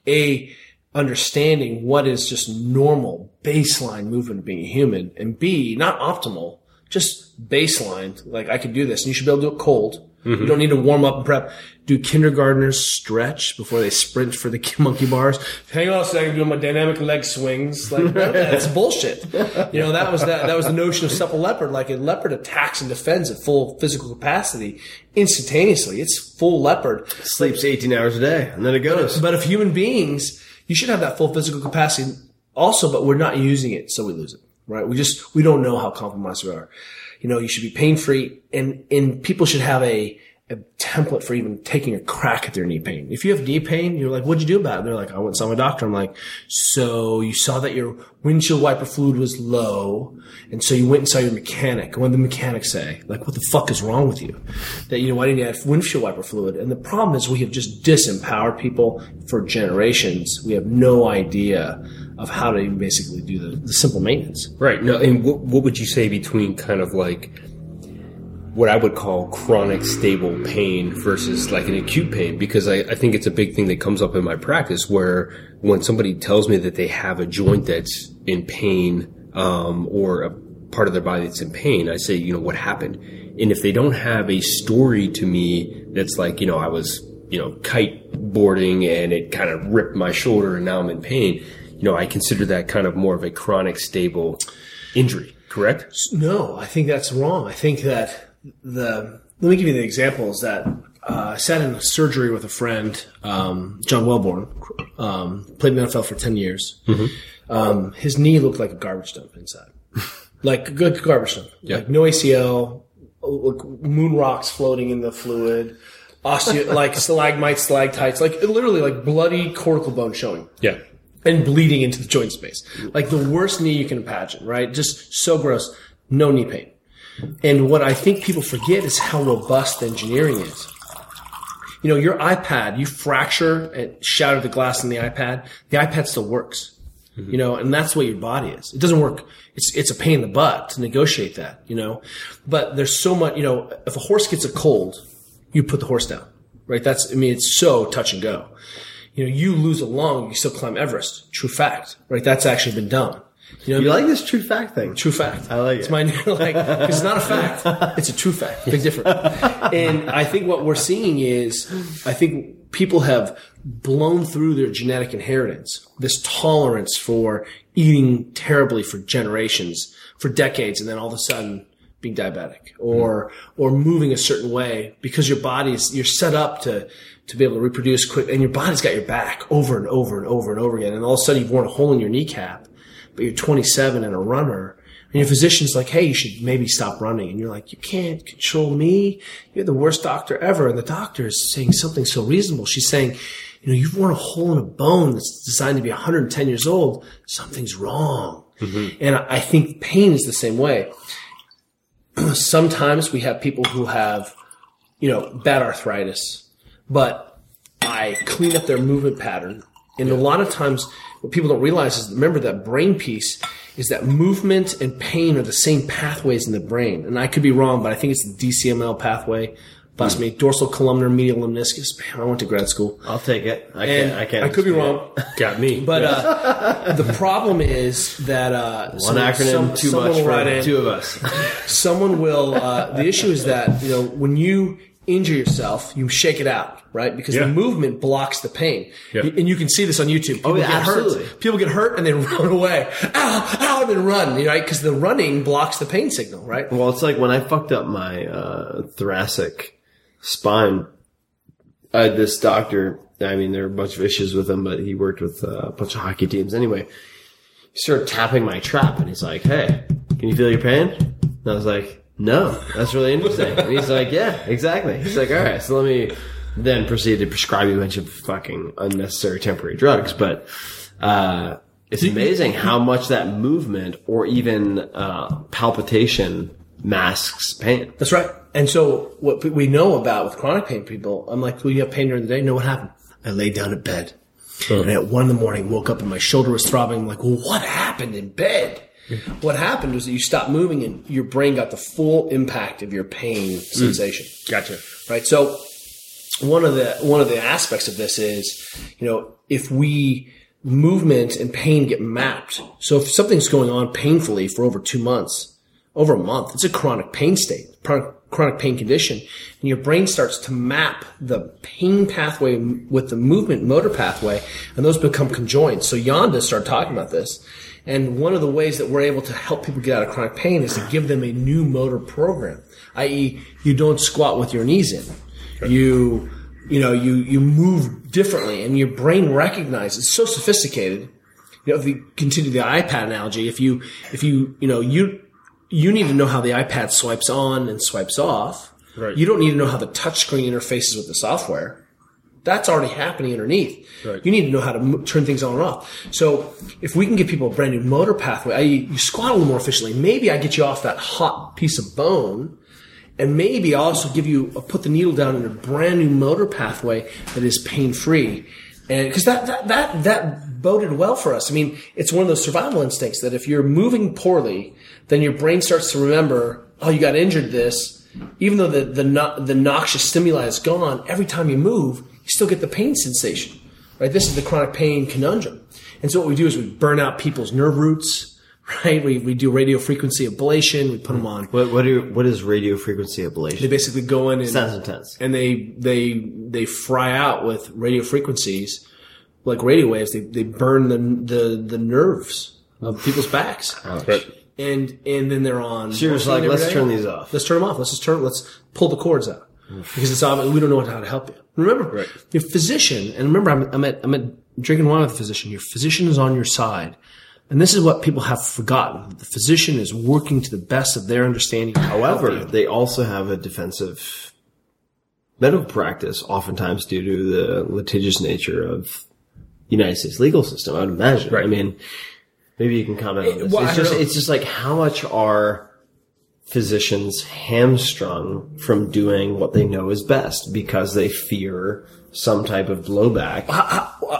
Understanding what is just normal baseline movement of being human, and B, not optimal, just baseline. Like I could do this, and you should be able to do it cold. Mm-hmm. You don't need to warm up and prep. Do kindergartners stretch before they sprint for the monkey bars? Hang on a second, doing my dynamic leg swings. Like that's bullshit. You know, that was the notion of supple leopard. Like a leopard attacks and defends at full physical capacity instantaneously. It's full leopard. Sleeps 18 hours a day, and then it goes. But if human beings, you should have that full physical capacity also, but we're not using it, so we lose it, right? We don't know how compromised we are. You know, you should be pain-free, and people should have a template for even taking a crack at their knee pain. If you have knee pain, you're like, what'd you do about it? And they're like, I went and saw my doctor. I'm like, so you saw that your windshield wiper fluid was low, and so you went and saw your mechanic. What did the mechanic say? Like, what the fuck is wrong with you? That, you know, why didn't you add windshield wiper fluid? And the problem is we have just disempowered people for generations. We have no idea of how to even basically do the simple maintenance. Right. No, and what would you say between kind of like what I would call chronic stable pain versus like an acute pain? Because I think it's a big thing that comes up in my practice where when somebody tells me that they have a joint that's in pain, or a part of their body that's in pain, I say, you know, what happened? And if they don't have a story to me that's like, you know, I was, you know, kite boarding and it kind of ripped my shoulder and now I'm in pain, you know, I consider that kind of more of a chronic stable injury, correct? No, I think that's wrong. I think that let me give you the examples that I sat in a surgery with a friend, John Wellborn, played in the NFL for 10 years. Mm-hmm. His knee looked like a garbage dump inside. Like a good garbage dump. Yeah. Like no ACL, moon rocks floating in the fluid, like stalagmites, stalactites, like literally like bloody cortical bone showing. Yeah. And bleeding into the joint space. Like the worst knee you can imagine, right? Just so gross. No knee pain. And what I think people forget is how robust engineering is. You know, your iPad, you fracture and shatter the glass in the iPad still works. Mm-hmm. You know, and that's the way your body is. It doesn't work. It's a pain in the butt to negotiate that, you know. But there's so much, you know, if a horse gets a cold, you put the horse down. right? That's, I mean, it's so touch and go. You know, you lose a lung, you still climb Everest. True fact, right? That's actually been done. You know, you like this true fact thing? True fact. I like it. It's my new, like, 'cause it's not a fact. It's a true fact. Big difference. And I think what we're seeing is, I think people have blown through their genetic inheritance, this tolerance for eating terribly for generations, for decades, and then all of a sudden being diabetic or moving a certain way because your body's, you're set up to be able to reproduce quick, and your body's got your back over and over and over and over again. And all of a sudden you've worn a hole in your kneecap, but you're 27 and a runner, and your physician's like, hey, you should maybe stop running. And you're like, you can't control me. You're the worst doctor ever. And the doctor is saying something so reasonable. She's saying, you know, you've worn a hole in a bone that's designed to be 110 years old. Something's wrong. Mm-hmm. And I think pain is the same way. Sometimes we have people who have, you know, bad arthritis, but I clean up their movement pattern. And a lot of times what people don't realize is, remember, that brain piece is that movement and pain are the same pathways in the brain. And I could be wrong, but I think it's the DCML pathway. Bless me, dorsal columnar medial lemniscus. Man, I went to grad school. I'll take it. I can't. I could be wrong. Got me. But the problem is that one acronym too much for two of us. Someone will. The issue is that, you know, when you injure yourself, you shake it out, right? Because the movement blocks the pain. Yeah. And you can see this on YouTube. People get hurt. People get hurt and they run away. Ow, ow, and then run, right? Because the running blocks the pain signal, right? Well, it's like when I fucked up my thoracic spine, I had this doctor. I mean, there were a bunch of issues with him, but he worked with a bunch of hockey teams. Anyway, he started tapping my trap and he's like, hey, can you feel your pain? And I was like, no, that's really interesting. And he's like, yeah, exactly. He's like, all right, so let me then proceed to prescribe you a bunch of fucking unnecessary temporary drugs. But it's amazing how much that movement or even palpitation masks pain. That's right. And so what we know about with chronic pain people, I'm like, well, you have pain during the day? No, what happened? I laid down in bed. And at 1 a.m, woke up and my shoulder was throbbing. I'm like, well, what happened in bed? What happened was that you stopped moving and your brain got the full impact of your pain sensation. Gotcha. Right. So one of the aspects of this is, you know, if we movement and pain get mapped. So if something's going on painfully for over 2 months, over a month, it's a chronic pain state, chronic pain condition. And your brain starts to map the pain pathway with the movement motor pathway, and those become conjoined. So Yanda started talking about this. And one of the ways that we're able to help people get out of chronic pain is to give them a new motor program, i.e. you don't squat with your knees in. Sure. You move differently, and your brain recognizes. It's so sophisticated. You know, if you continue the iPad analogy, you need to know how the iPad swipes on and swipes off. Right. You don't need to know how the touchscreen interfaces with the software. That's already happening underneath. Right. You need to know how to turn things on and off. So if we can give people a brand new motor pathway, you squat a little more efficiently. Maybe I get you off that hot piece of bone, and maybe I also give you put the needle down in a brand new motor pathway that is pain free, and because that boded well for us. I mean, it's one of those survival instincts that if you're moving poorly, then your brain starts to remember, oh, you got injured this, even though the noxious stimuli is gone. Every time you move, you still get the pain sensation, right? This is the chronic pain conundrum. And so what we do is we burn out people's nerve roots, right? We do radio frequency ablation. We put them on. What is radio frequency ablation? They basically go in and sounds intense, and they fry out with radio frequencies, like radio waves. They burn the nerves of people's backs. Ouch. And then they're on. So you're like, let's turn these off. Let's turn them off. Let's pull the cords out. Because it's obvious, we don't know how to help you. Remember, your physician, and remember, I'm at drinking wine with a physician. Your physician is on your side. And this is what people have forgotten. The physician is working to the best of their understanding. However, they also have a defensive medical practice, oftentimes due to the litigious nature of the United States legal system, I would imagine. Right. I mean, maybe you can comment on this. Well, it's just like, how much are physicians hamstrung from doing what they know is best because they fear some type of blowback?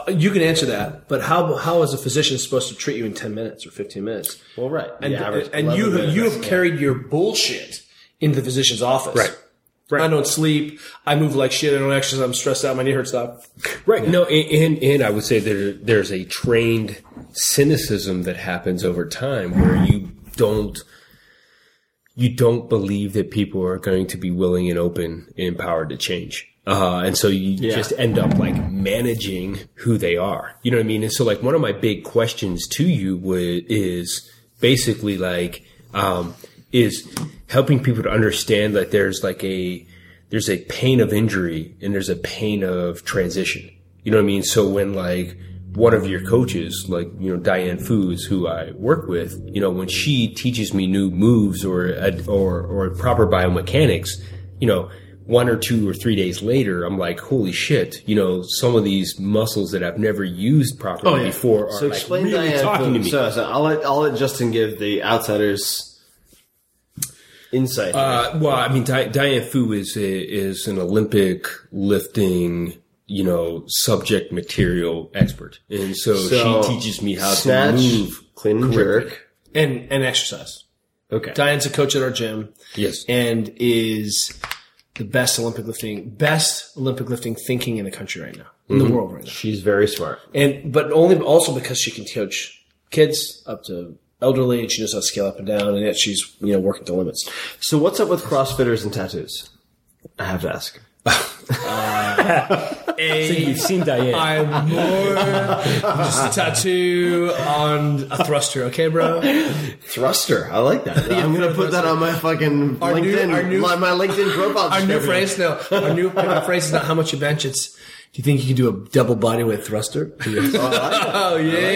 You can answer that, but how is a physician supposed to treat you in 10 minutes or 15 minutes? Well, right. And you have carried your bullshit into the physician's office. Right. Right. I don't sleep. I move like shit. I don't exercise. I'm stressed out. My knee hurts up. Right. Yeah. No, and I would say there's a trained cynicism that happens over time where you don't believe that people are going to be willing and open and empowered to change. And so you just end up like managing who they are. You know what I mean? And so like one of my big questions to you is basically like, is helping people to understand that there's a pain of injury and there's a pain of transition. You know what I mean? So when like one of your coaches, like, you know, Diane Fu, who I work with, you know, when she teaches me new moves or proper biomechanics, you know, 1 or 2 or 3 days later, I'm like, holy shit, you know, some of these muscles that I've never used properly before are like really talking to me. So I'll let Justin give the outsiders insight. Well, I mean, Diane Fu is an Olympic lifting, you know, subject material expert. And so she teaches me how snatch, to move, clean, jerk, and exercise. Okay. Diane's a coach at our gym. Yes. And is the best Olympic lifting thinking in the country right now, in the world right now. She's very smart. But only also because she can coach kids up to elderly and she knows how to scale up and down, and yet she's, you know, working to limits. So what's up with CrossFitters and tattoos? I have to ask. So you've seen Diane. I'm more just a tattoo on a thruster, okay, bro? Thruster, I like that. Yeah, I'm gonna put that on my fucking LinkedIn. My LinkedIn profile. Our new phrase now. Our new phrase is not how much you bench. It's do you think you can do a double bodyweight thruster? Yes. Oh yeah,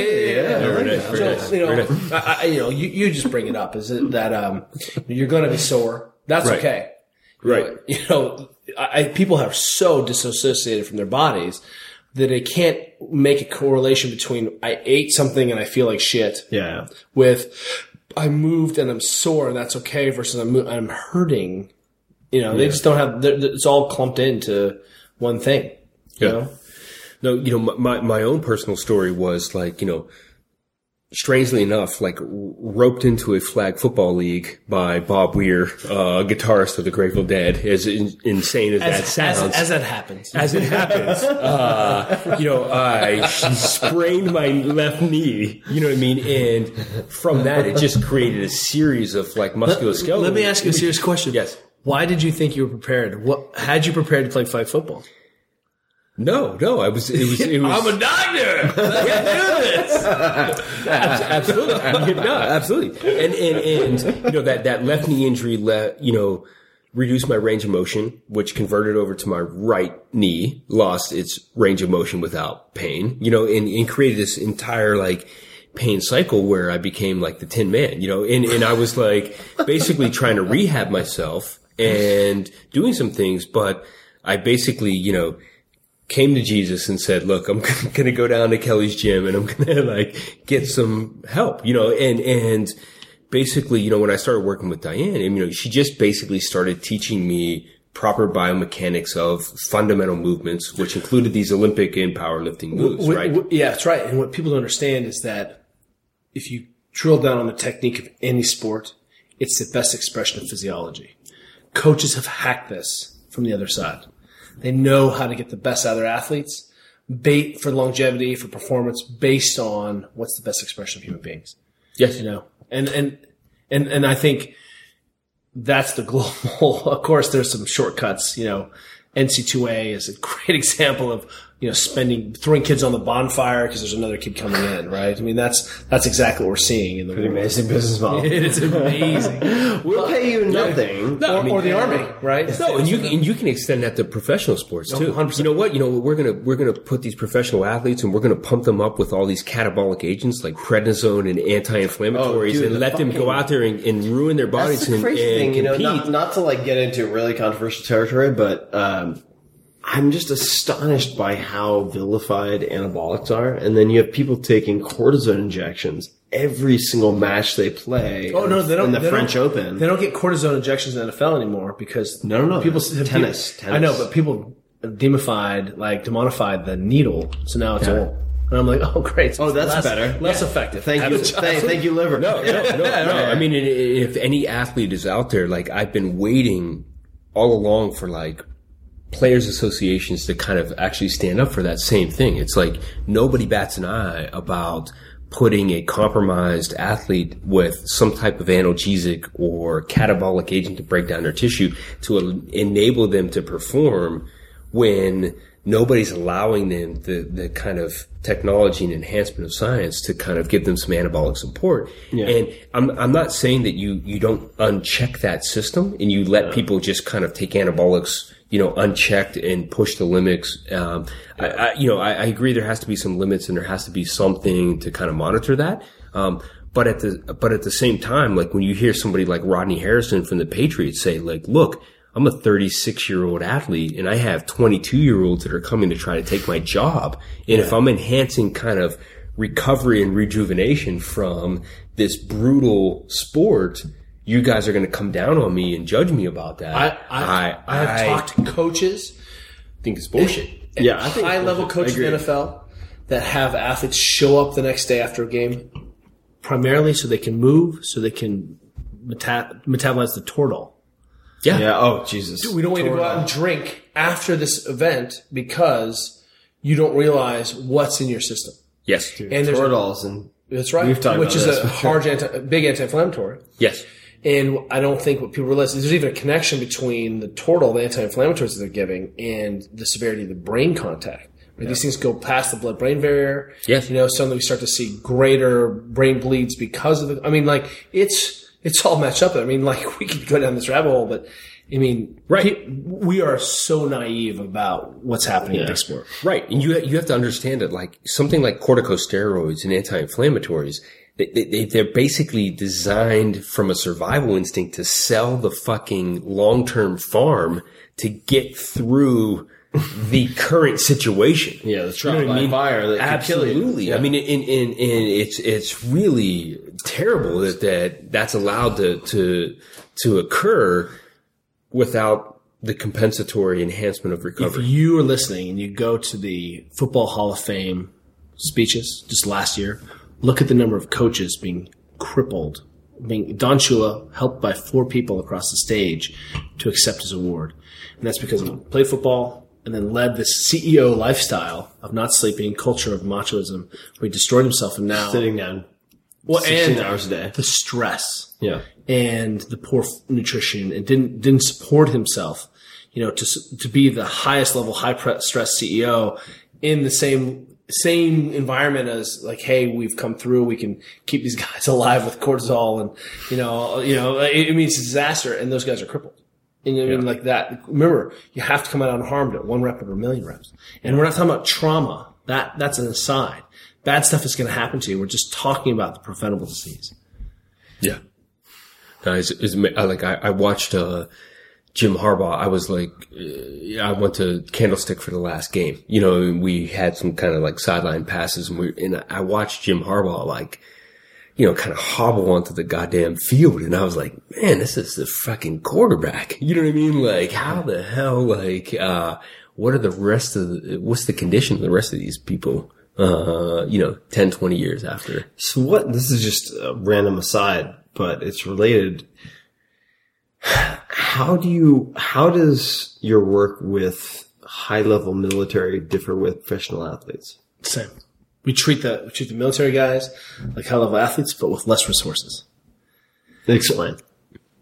yeah. You know, you just bring it up. Is it that you're gonna be sore? That's right. Okay. Right. You know, people are so disassociated from their bodies that they can't make a correlation between I ate something and I feel like shit. Yeah. With I moved and I'm sore and that's okay versus I'm hurting. You know, they just don't have. It's all clumped into one thing. You know? No, you know, my own personal story was like, you know, strangely enough, like roped into a flag football league by Bob Weir, guitarist of the Grateful Dead, as insane as that sounds. As that happens. As it happens. You know, I sprained my left knee, you know what I mean? And from that, it just created a series of like musculoskeletal. Let me ask you a serious question. Yes. Why did you think you were prepared? Had you prepared to play flag football? No, it was I'm a doctor. I can do this. Absolutely. No, absolutely. And you know, that left knee injury, you know, reduced my range of motion, which converted over to my right knee, lost its range of motion without pain, you know, and created this entire like pain cycle where I became like the Tin Man, you know, and I was like basically trying to rehab myself and doing some things, but I basically, you know, came to Jesus and said, look, I'm going to go down to Kelly's gym and I'm going to like get some help, you know, and basically, you know, when I started working with Diane, and, you know, she just basically started teaching me proper biomechanics of fundamental movements, which included these Olympic and powerlifting moves, right? Yeah, that's right. And what people don't understand is that if you drill down on the technique of any sport, it's the best expression of physiology. Coaches have hacked this from the other side. They know how to get the best out of their athletes for longevity, for performance, based on what's the best expression of human beings. Yes. You know, and I think that's the global. Of course, there's some shortcuts, you know, NC2A is a great example of, you know, throwing kids on the bonfire because there's another kid coming in, right? I mean, that's exactly what we're seeing in the world. Pretty amazing business model. It's amazing. We'll pay you nothing. No, I mean, or the Army, right? No, and you can extend that to professional sports too. 100%. You know what? You know, we're going to put these professional athletes and we're going to pump them up with all these catabolic agents like prednisone and anti-inflammatories and let them go out there and ruin their bodies. That's the crazy thing, you know, not to like get into really controversial territory, but, I'm just astonished by how vilified anabolics are. And then you have people taking cortisone injections every single match they play. Oh, no, they don't. In the French Open. They don't get cortisone injections in the NFL anymore because no. People have tennis. I know, but people demonified the needle. So now it's all. And I'm like, oh, great. So that's better. Less effective. Thank you, liver. No. I mean, if any athlete is out there, like I've been waiting all along for like players associations to kind of actually stand up for that same thing. It's like nobody bats an eye about putting a compromised athlete with some type of analgesic or catabolic agent to break down their tissue to enable them to perform when nobody's allowing them the kind of technology and enhancement of science to kind of give them some anabolic support. Yeah. And I'm not saying that you don't uncheck that system and you let people just kind of take anabolics, you know, unchecked and push the limits. I agree there has to be some limits and there has to be something to kind of monitor that. But at the same time, like when you hear somebody like Rodney Harrison from the Patriots say like, look, I'm a 36-year-old athlete and I have 22-year-olds that are coming to try to take my job. And if I'm enhancing kind of recovery and rejuvenation from this brutal sport, you guys are going to come down on me and judge me about that. I have talked to coaches. I think it's bullshit. I think high-level coaches in the NFL that have athletes show up the next day after a game primarily so they can move, so they can metabolize the turtle. Yeah. Oh, Jesus. Dude, we don't want you to go out and drink after this event because you don't realize what's in your system. Yes. Dude. And Toradol's and that's right. We've talked which about is this. A hard, big anti-inflammatory. Yes. And I don't think what people realize is there's even a connection between the Toradol, the anti-inflammatories that they're giving, and the severity of the brain contact. Right? Yeah. These things go past the blood-brain barrier. Yes. You know, suddenly we start to see greater brain bleeds because of it. I mean, like it's all matched up. I mean, like, we could go down this rabbit hole, but, I mean, right. We are so naive about what's happening in this sport. Right. And you have to understand that, like, something like corticosteroids and anti-inflammatories, they're basically designed from a survival instinct to sell the fucking long-term farm to get through the current situation. Yeah, the trial by fire that could kill you. Absolutely. Yeah. I mean, and it's really terrible that's allowed to occur without the compensatory enhancement of recovery. If you are listening and you go to the Football Hall of Fame speeches just last year, look at the number of coaches being crippled. Don Shula helped by 4 people across the stage to accept his award. And that's because he played football and then led this CEO lifestyle of not sleeping, culture of machoism, where he destroyed himself and now sitting down 16 hours a day. The stress. Yeah. And the poor nutrition and didn't support himself, you know, to be the highest level, high stress CEO in the same environment as like, hey, we've come through, we can keep these guys alive with cortisol and, you know, it means a disaster and those guys are crippled. And I mean, like that, remember, you have to come out unharmed at 1 rep over 1,000,000 reps. And we're not talking about trauma. That's an aside. Bad stuff is going to happen to you. We're just talking about the preventable disease. Yeah. Guys, I watched, Jim Harbaugh. I was like, I went to Candlestick for the last game. You know, and we had some kind of like sideline passes and I watched Jim Harbaugh like, you know, kind of hobble onto the goddamn field. And I was like, man, this is the fucking quarterback. You know what I mean? Like, how the hell, like, what are the rest of what's the condition of the rest of these people? 10, 20 years after. So this is just a random aside, but it's related. How does your work with high level military differ with professional athletes? Same. We treat the military guys like high level athletes, but with less resources. Explain.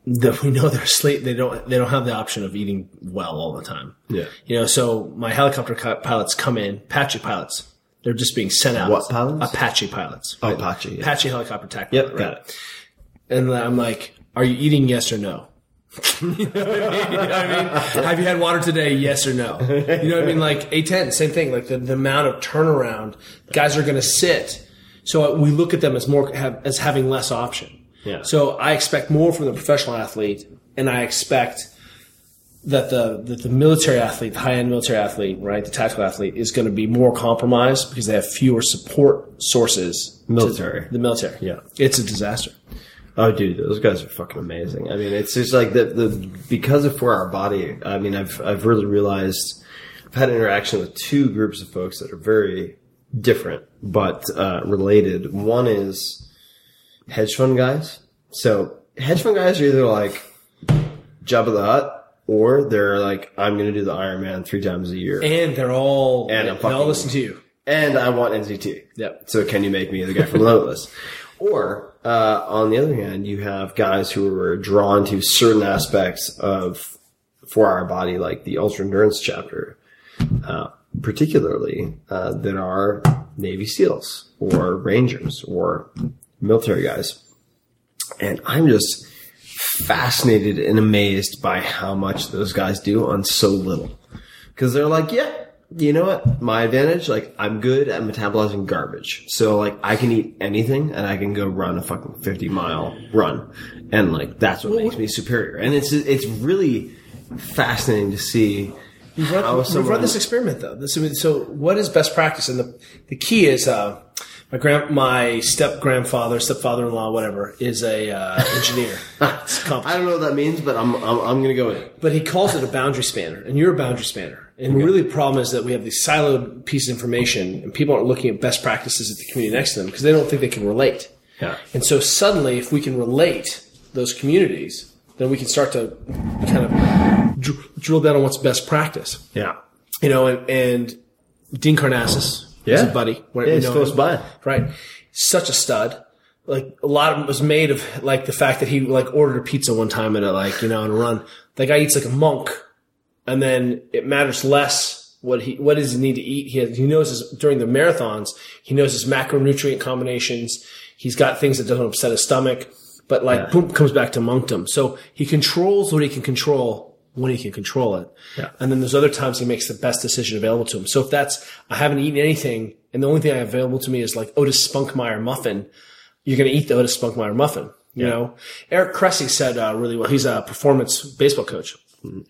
We know they're asleep. They don't have the option of eating well all the time. Yeah. You know, so my helicopter pilots come in, Apache pilots. They're just being sent out. What pilots? Apache pilots. Right? Oh, Apache. Yeah. Apache helicopter attack pilot. Yep, got it. And I'm like, are you eating yes or no? You know what I mean? Have you had water today? Yes or no? You know what I mean? Like A10, same thing. Like the amount of turnaround, guys are going to sit. So we look at them as as having less option. Yeah. So I expect more from the professional athlete, and I expect that the military athlete, the high-end military athlete, right, the tactical athlete, is going to be more compromised because they have fewer support sources. The military. Yeah. It's a disaster. Oh, dude, those guys are fucking amazing. I mean, it's just like because of 4-Hour Body, I mean, I've really realized I've had an interaction with 2 groups of folks that are very different but related. One is hedge fund guys. So hedge fund guys are either like Jabba the Hutt, Or they're like, I'm going to do the Ironman 3 times a year. And they're all, and they all listen to you. And I want NCT. Yep. So can you make me the guy from Limitless? Or, on the other hand, you have guys who were drawn to certain aspects of 4-Hour Body, like the ultra endurance chapter, particularly, that are Navy SEALs or Rangers or military guys. And I'm just fascinated and amazed by how much those guys do on so little, because they're like, yeah, you know what, my advantage, like, I'm good at metabolizing garbage, so like I can eat anything and I can go run a fucking 50-mile run, and like that's what makes me superior. And it's really fascinating to see. We've run this experiment though. So what is best practice? And the key is, my stepfather-in-law, whatever, is a engineer. It's complicated. I don't know what that means, but I'm going to go with it. But he calls it a boundary spanner, and you're a boundary spanner. And really the problem is that we have these siloed pieces of information, and people aren't looking at best practices at the community next to them because they don't think they can relate. Yeah. And so suddenly, if we can relate those communities, then we can start to kind of drill down on what's best practice. Yeah. You know, and Dean Karnassus. Yeah. He's a buddy. He's close by. Right. Such a stud. Like, a lot of it was made of, like, the fact that he, like, ordered a pizza one time at a, like, you know, and run. That guy eats like a monk. And then it matters less what does he need to eat. He knows his, during the marathons, he knows his macronutrient combinations. He's got things that doesn't upset his stomach. But, like, boom, comes back to monkdom. So he controls what he can control when he can control it. Yeah. And then there's other times he makes the best decision available to him. So if that's, I haven't eaten anything, and the only thing I have available to me is like Otis Spunkmeyer muffin, you're going to eat the Otis Spunkmeyer muffin. You know, Eric Cressy said really well. He's a performance baseball coach.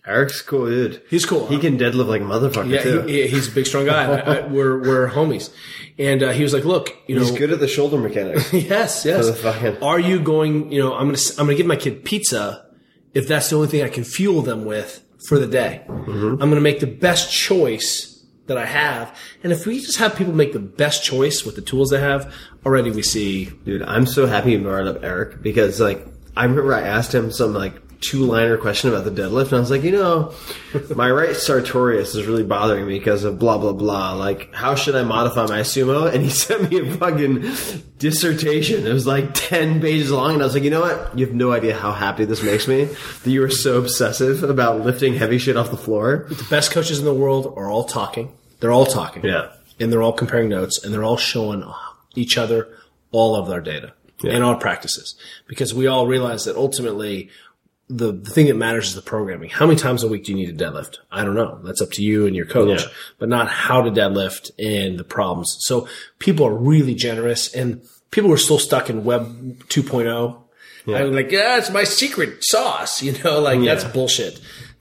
Eric's cool, dude. He's cool. He can deadlift like a motherfucker, too. He's a big, strong guy. We're homies. And he was like, look, he's good at the shoulder mechanics. Yes. Are you going, I'm going to give my kid pizza if that's the only thing I can fuel them with for the day. Mm-hmm. I'm going to make the best choice that I have. And if we just have people make the best choice with the tools they have, already we see. Dude, I'm so happy you brought up Eric, because like I remember I asked him some like 2-liner question about the deadlift, and I was like, my right sartorius is really bothering me because of blah, blah, blah. Like, how should I modify my sumo? And he sent me a fucking dissertation. It was like 10 pages long, and I was like, you know what? You have no idea how happy this makes me that you are so obsessive about lifting heavy shit off the floor. The best coaches in the world are all talking. They're all talking. Yeah. And they're all comparing notes, and they're all showing each other all of their data and our practices, because we all realize that ultimately the thing that matters is the programming. How many times a week do you need to deadlift? I don't know. That's up to you and your coach, but not how to deadlift and the problems. So people are really generous, and people are still stuck in web 2.0. Yeah. I'm like, it's my secret sauce, that's bullshit.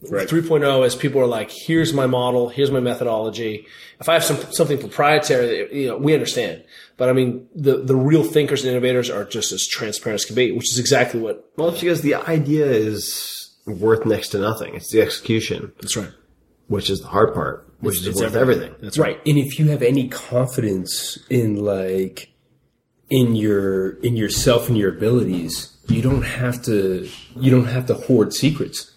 Right. 3.0 is people are like, here's my model. Here's my methodology. If I have something proprietary, we understand. But I mean, the real thinkers and innovators are just as transparent as can be, which is exactly what. Well, it's because the idea is worth next to nothing. It's the execution. That's right. Which is the hard part, which is worth everything. That's right. And if you have any confidence in yourself and your abilities, you don't have to hoard secrets.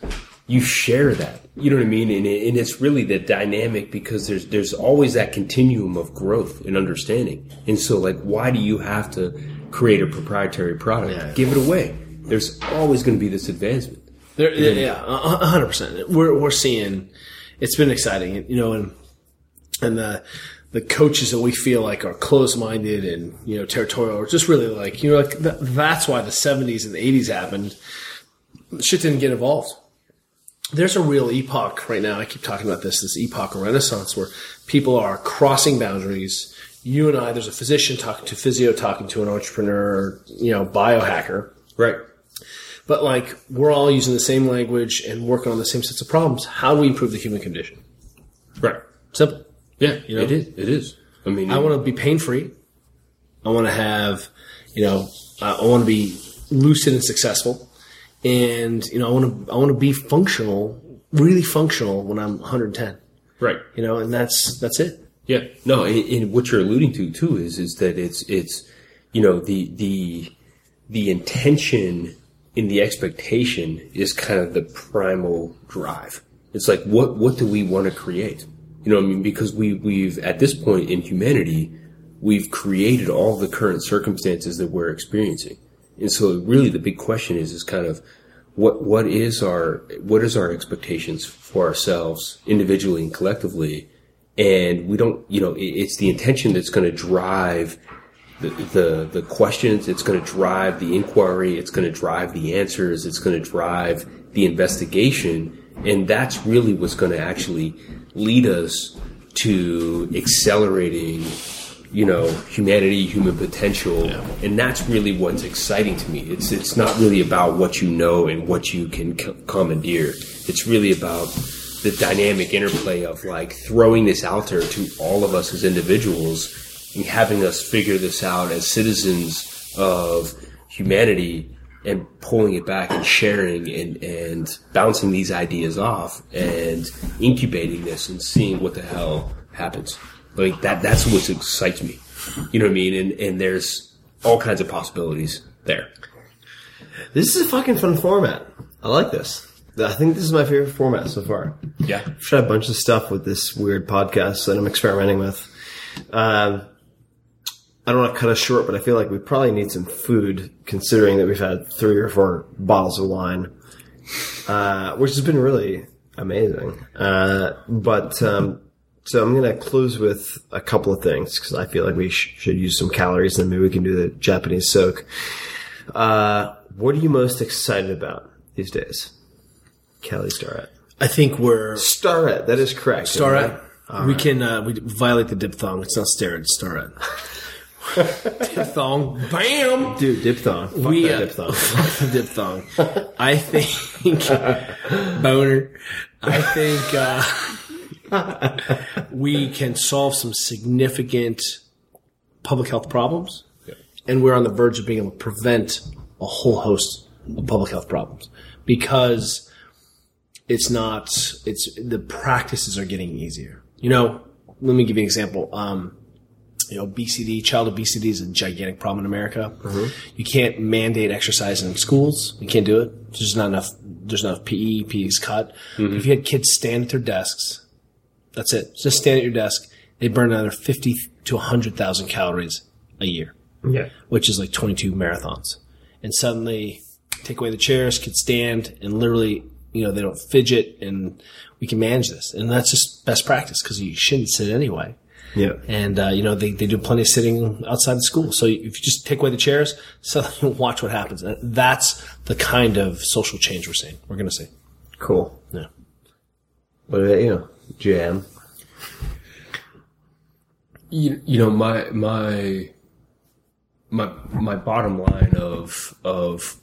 You share that. You know what I mean? And it's really the dynamic, because there's always that continuum of growth and understanding. And so, like, why do you have to create a proprietary product? Yeah. Give it away. There's always going to be this advancement. 100%. We're seeing. It's been exciting, and the coaches that we feel like are closed-minded and territorial are just really like that's why the 70s and the 80s happened. Shit didn't get involved. There's a real epoch right now. I keep talking about this epoch or renaissance where people are crossing boundaries. You and I, there's a physician talking to physio, talking to an entrepreneur, biohacker. Right. But like, we're all using the same language and working on the same sets of problems. How do we improve the human condition? Right. Simple. Yeah. It is. I mean, I want to be pain-free. I want to have, I want to be lucid and successful. And, I want to be functional, really functional when I'm 110. Right. And that's it. Yeah. No, and what you're alluding to too is that it's the intention in the expectation is kind of the primal drive. It's like, what do we want to create? You know what I mean? Because we've, at this point in humanity, we've created all the current circumstances that we're experiencing. And so really the big question is kind of what is our expectations for ourselves individually and collectively? And we don't, you know, it's the intention that's going to drive the questions. It's going to drive the inquiry. It's going to drive the answers. It's going to drive the investigation. And that's really what's going to actually lead us to accelerating, you know, humanity, human potential. Yeah. And that's really what's exciting to me. It's not really about what you know and what you can commandeer. It's really about the dynamic interplay of like throwing this out there to all of us as individuals and having us figure this out as citizens of humanity, and pulling it back and sharing and bouncing these ideas off and incubating this and seeing what the hell happens. Like that's what excites me. You know what I mean? And there's all kinds of possibilities there. This is a fucking fun format. I like this. I think this is my favorite format so far. Yeah. I've tried a bunch of stuff with this weird podcast that I'm experimenting with. I don't want to cut us short, but I feel like we probably need some food, considering that we've had 3 or 4 bottles of wine, which has been really amazing. So I'm going to close with a couple of things, because I feel like we should use some calories, and maybe we can do the Japanese soak. What are you most excited about these days, Kelly Starrett? I think we're... Starrett, that is correct. Starrett. Right? We can we violate the diphthong. It's not Starrett, it's Starrett. Diphthong, bam, dude. Diphthong. Fuck that diphthong. I think boner. I think we can solve some significant public health problems, and we're on the verge of being able to prevent a whole host of public health problems because the practices are getting easier. You know, let me give you an example. You know, obesity, child obesity is a gigantic problem in America. Mm-hmm. You can't mandate exercise in schools. You can't do it. There's not enough PE. PE's cut. Mm-hmm. If you had kids stand at their desks, that's it. Just stand at your desk. They burn another 50 to 100,000 calories a year. Yeah. Which is like 22 marathons. And suddenly take away the chairs, kids stand, and literally, you know, they don't fidget, and we can manage this. And that's just best practice because you shouldn't sit anyway. Yeah. And, you know, they do plenty of sitting outside the school. So if you just take away the chairs, so watch what happens. That's the kind of social change we're seeing. We're going to see. Cool. Yeah. What about you, Jan? You know, my bottom line of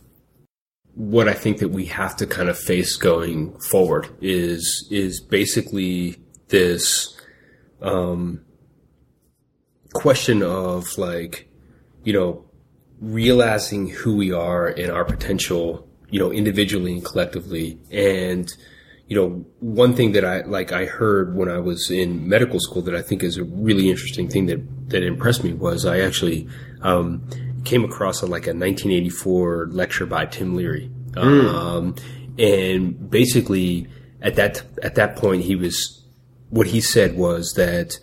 what I think that we have to kind of face going forward is basically this, question of like, you know, realizing who we are and our potential, you know, individually and collectively. And, you know, one thing that I heard when I was in medical school that I think is a really interesting thing that impressed me was I actually, came across a 1984 lecture by Tim Leary. And basically at that point what he said was that,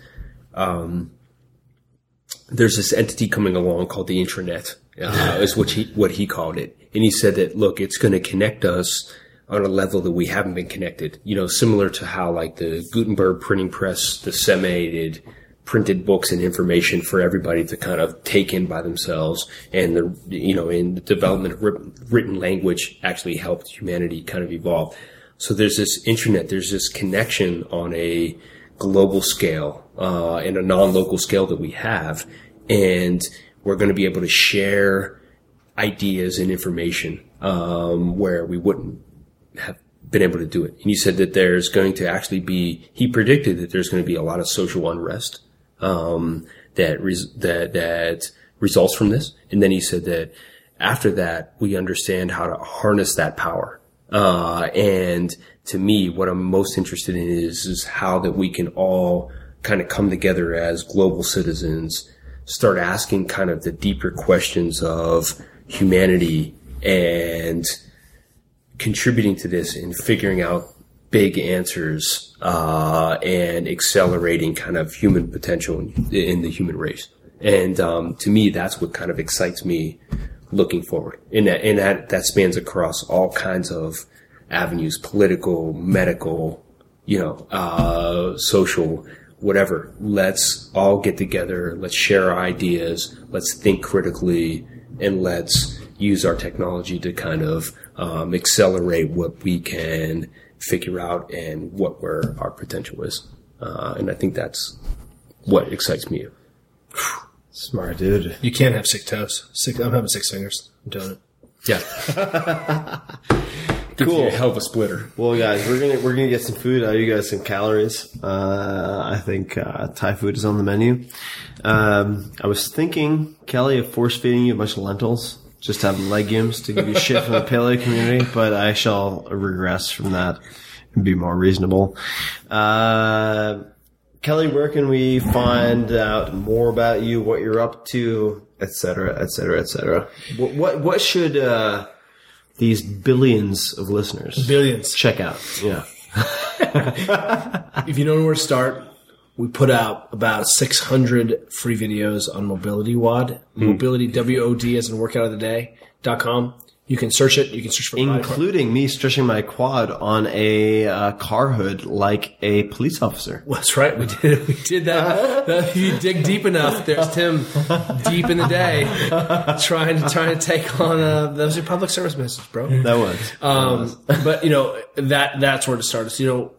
there's this entity coming along called the intranet, is what he called it. And he said that, look, it's going to connect us on a level that we haven't been connected, you know, similar to how like the Gutenberg printing press disseminated printed books and information for everybody to kind of take in by themselves. And the development of written language actually helped humanity kind of evolve. So there's this intranet, there's this connection on a global scale, and a non-local scale that we have. And we're going to be able to share ideas and information, where we wouldn't have been able to do it. And he said that there's going to actually be, he predicted that there's going to be a lot of social unrest, that results from this. And then he said that after that, we understand how to harness that power. And to me, what I'm most interested in is how that we can all kind of come together as global citizens, start asking kind of the deeper questions of humanity and contributing to this and figuring out big answers and accelerating kind of human potential in the human race. And to me, that's what kind of excites me looking forward. And that spans across all kinds of avenues, political, medical, social, whatever. Let's all get together. Let's share our ideas. Let's think critically, and let's use our technology to kind of accelerate what we can figure out and where our potential is. And I think that's what excites me. Smart dude. You can't have sick toes. I'm having six fingers. I'm doing it. Yeah. Cool. Hell of a splitter. Well, guys, we're gonna get some food. I owe you guys some calories. I think Thai food is on the menu. I was thinking, Kelly, of force feeding you a bunch of lentils, just have legumes to give you shit from the paleo community. But I shall regress from that and be more reasonable. Kelly, where can we find out more about you, what you're up to, et cetera, et cetera, et cetera? What should these billions of listeners. Billions. Check out. Yeah. If you don't know where to start, we put out about 600 free videos on Mobility WOD. Mobility WOD as in workout of the day.com. You can search it. You can search for including me stretching my quad on a car hood like a police officer. That's right. We did that. If you dig deep enough, there's Tim deep in the day trying to take on that was your public service message, bro. That was. But that's where to start. So,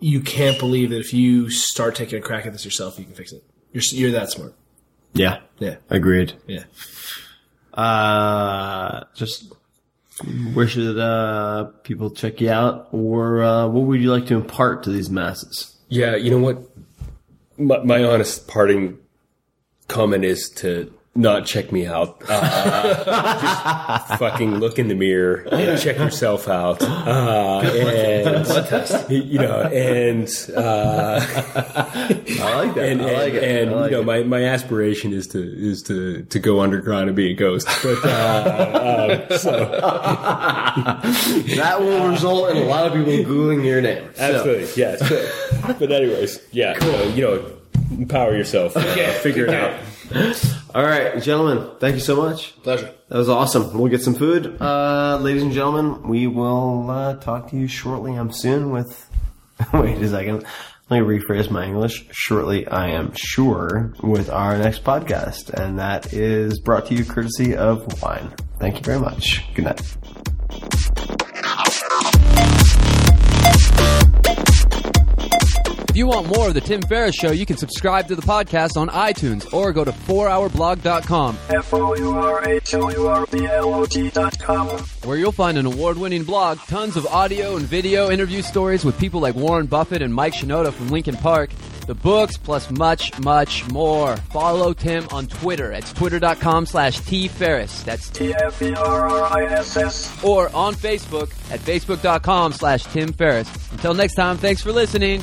you can't believe that if you start taking a crack at this yourself, you can fix it. You're that smart. Yeah. Yeah. Agreed. Yeah. Just where should people check you out, or what would you like to impart to these masses? Yeah, you know what? My honest parting comment is to not check me out. Just fucking look in the mirror and check yourself out. I like that. My aspiration is to go underground and be a ghost. But, that will result in a lot of people Googling your name. Absolutely. So. Yes. Yeah, but anyways, yeah. Cool. So, empower yourself. Okay. Figure it out. All right, gentlemen, thank you so much. Pleasure. That was awesome. We'll get some food. Ladies and gentlemen, we will talk to you shortly. I'm soon with... Wait a second. Let me rephrase my English. Shortly, I am sure, with our next podcast. And that is brought to you courtesy of wine. Thank you very much. Good night. If you want more of The Tim Ferriss Show, you can subscribe to the podcast on iTunes or go to 4hourblog.com. FOURHOURBLOG.com. Where you'll find an award-winning blog, tons of audio and video interview stories with people like Warren Buffett and Mike Shinoda from Linkin Park, the books, plus much, much more. Follow Tim on Twitter. It's twitter.com/tferriss. That's TFERRISS. Or on Facebook at facebook.com/Tim Ferriss. Until next time, thanks for listening.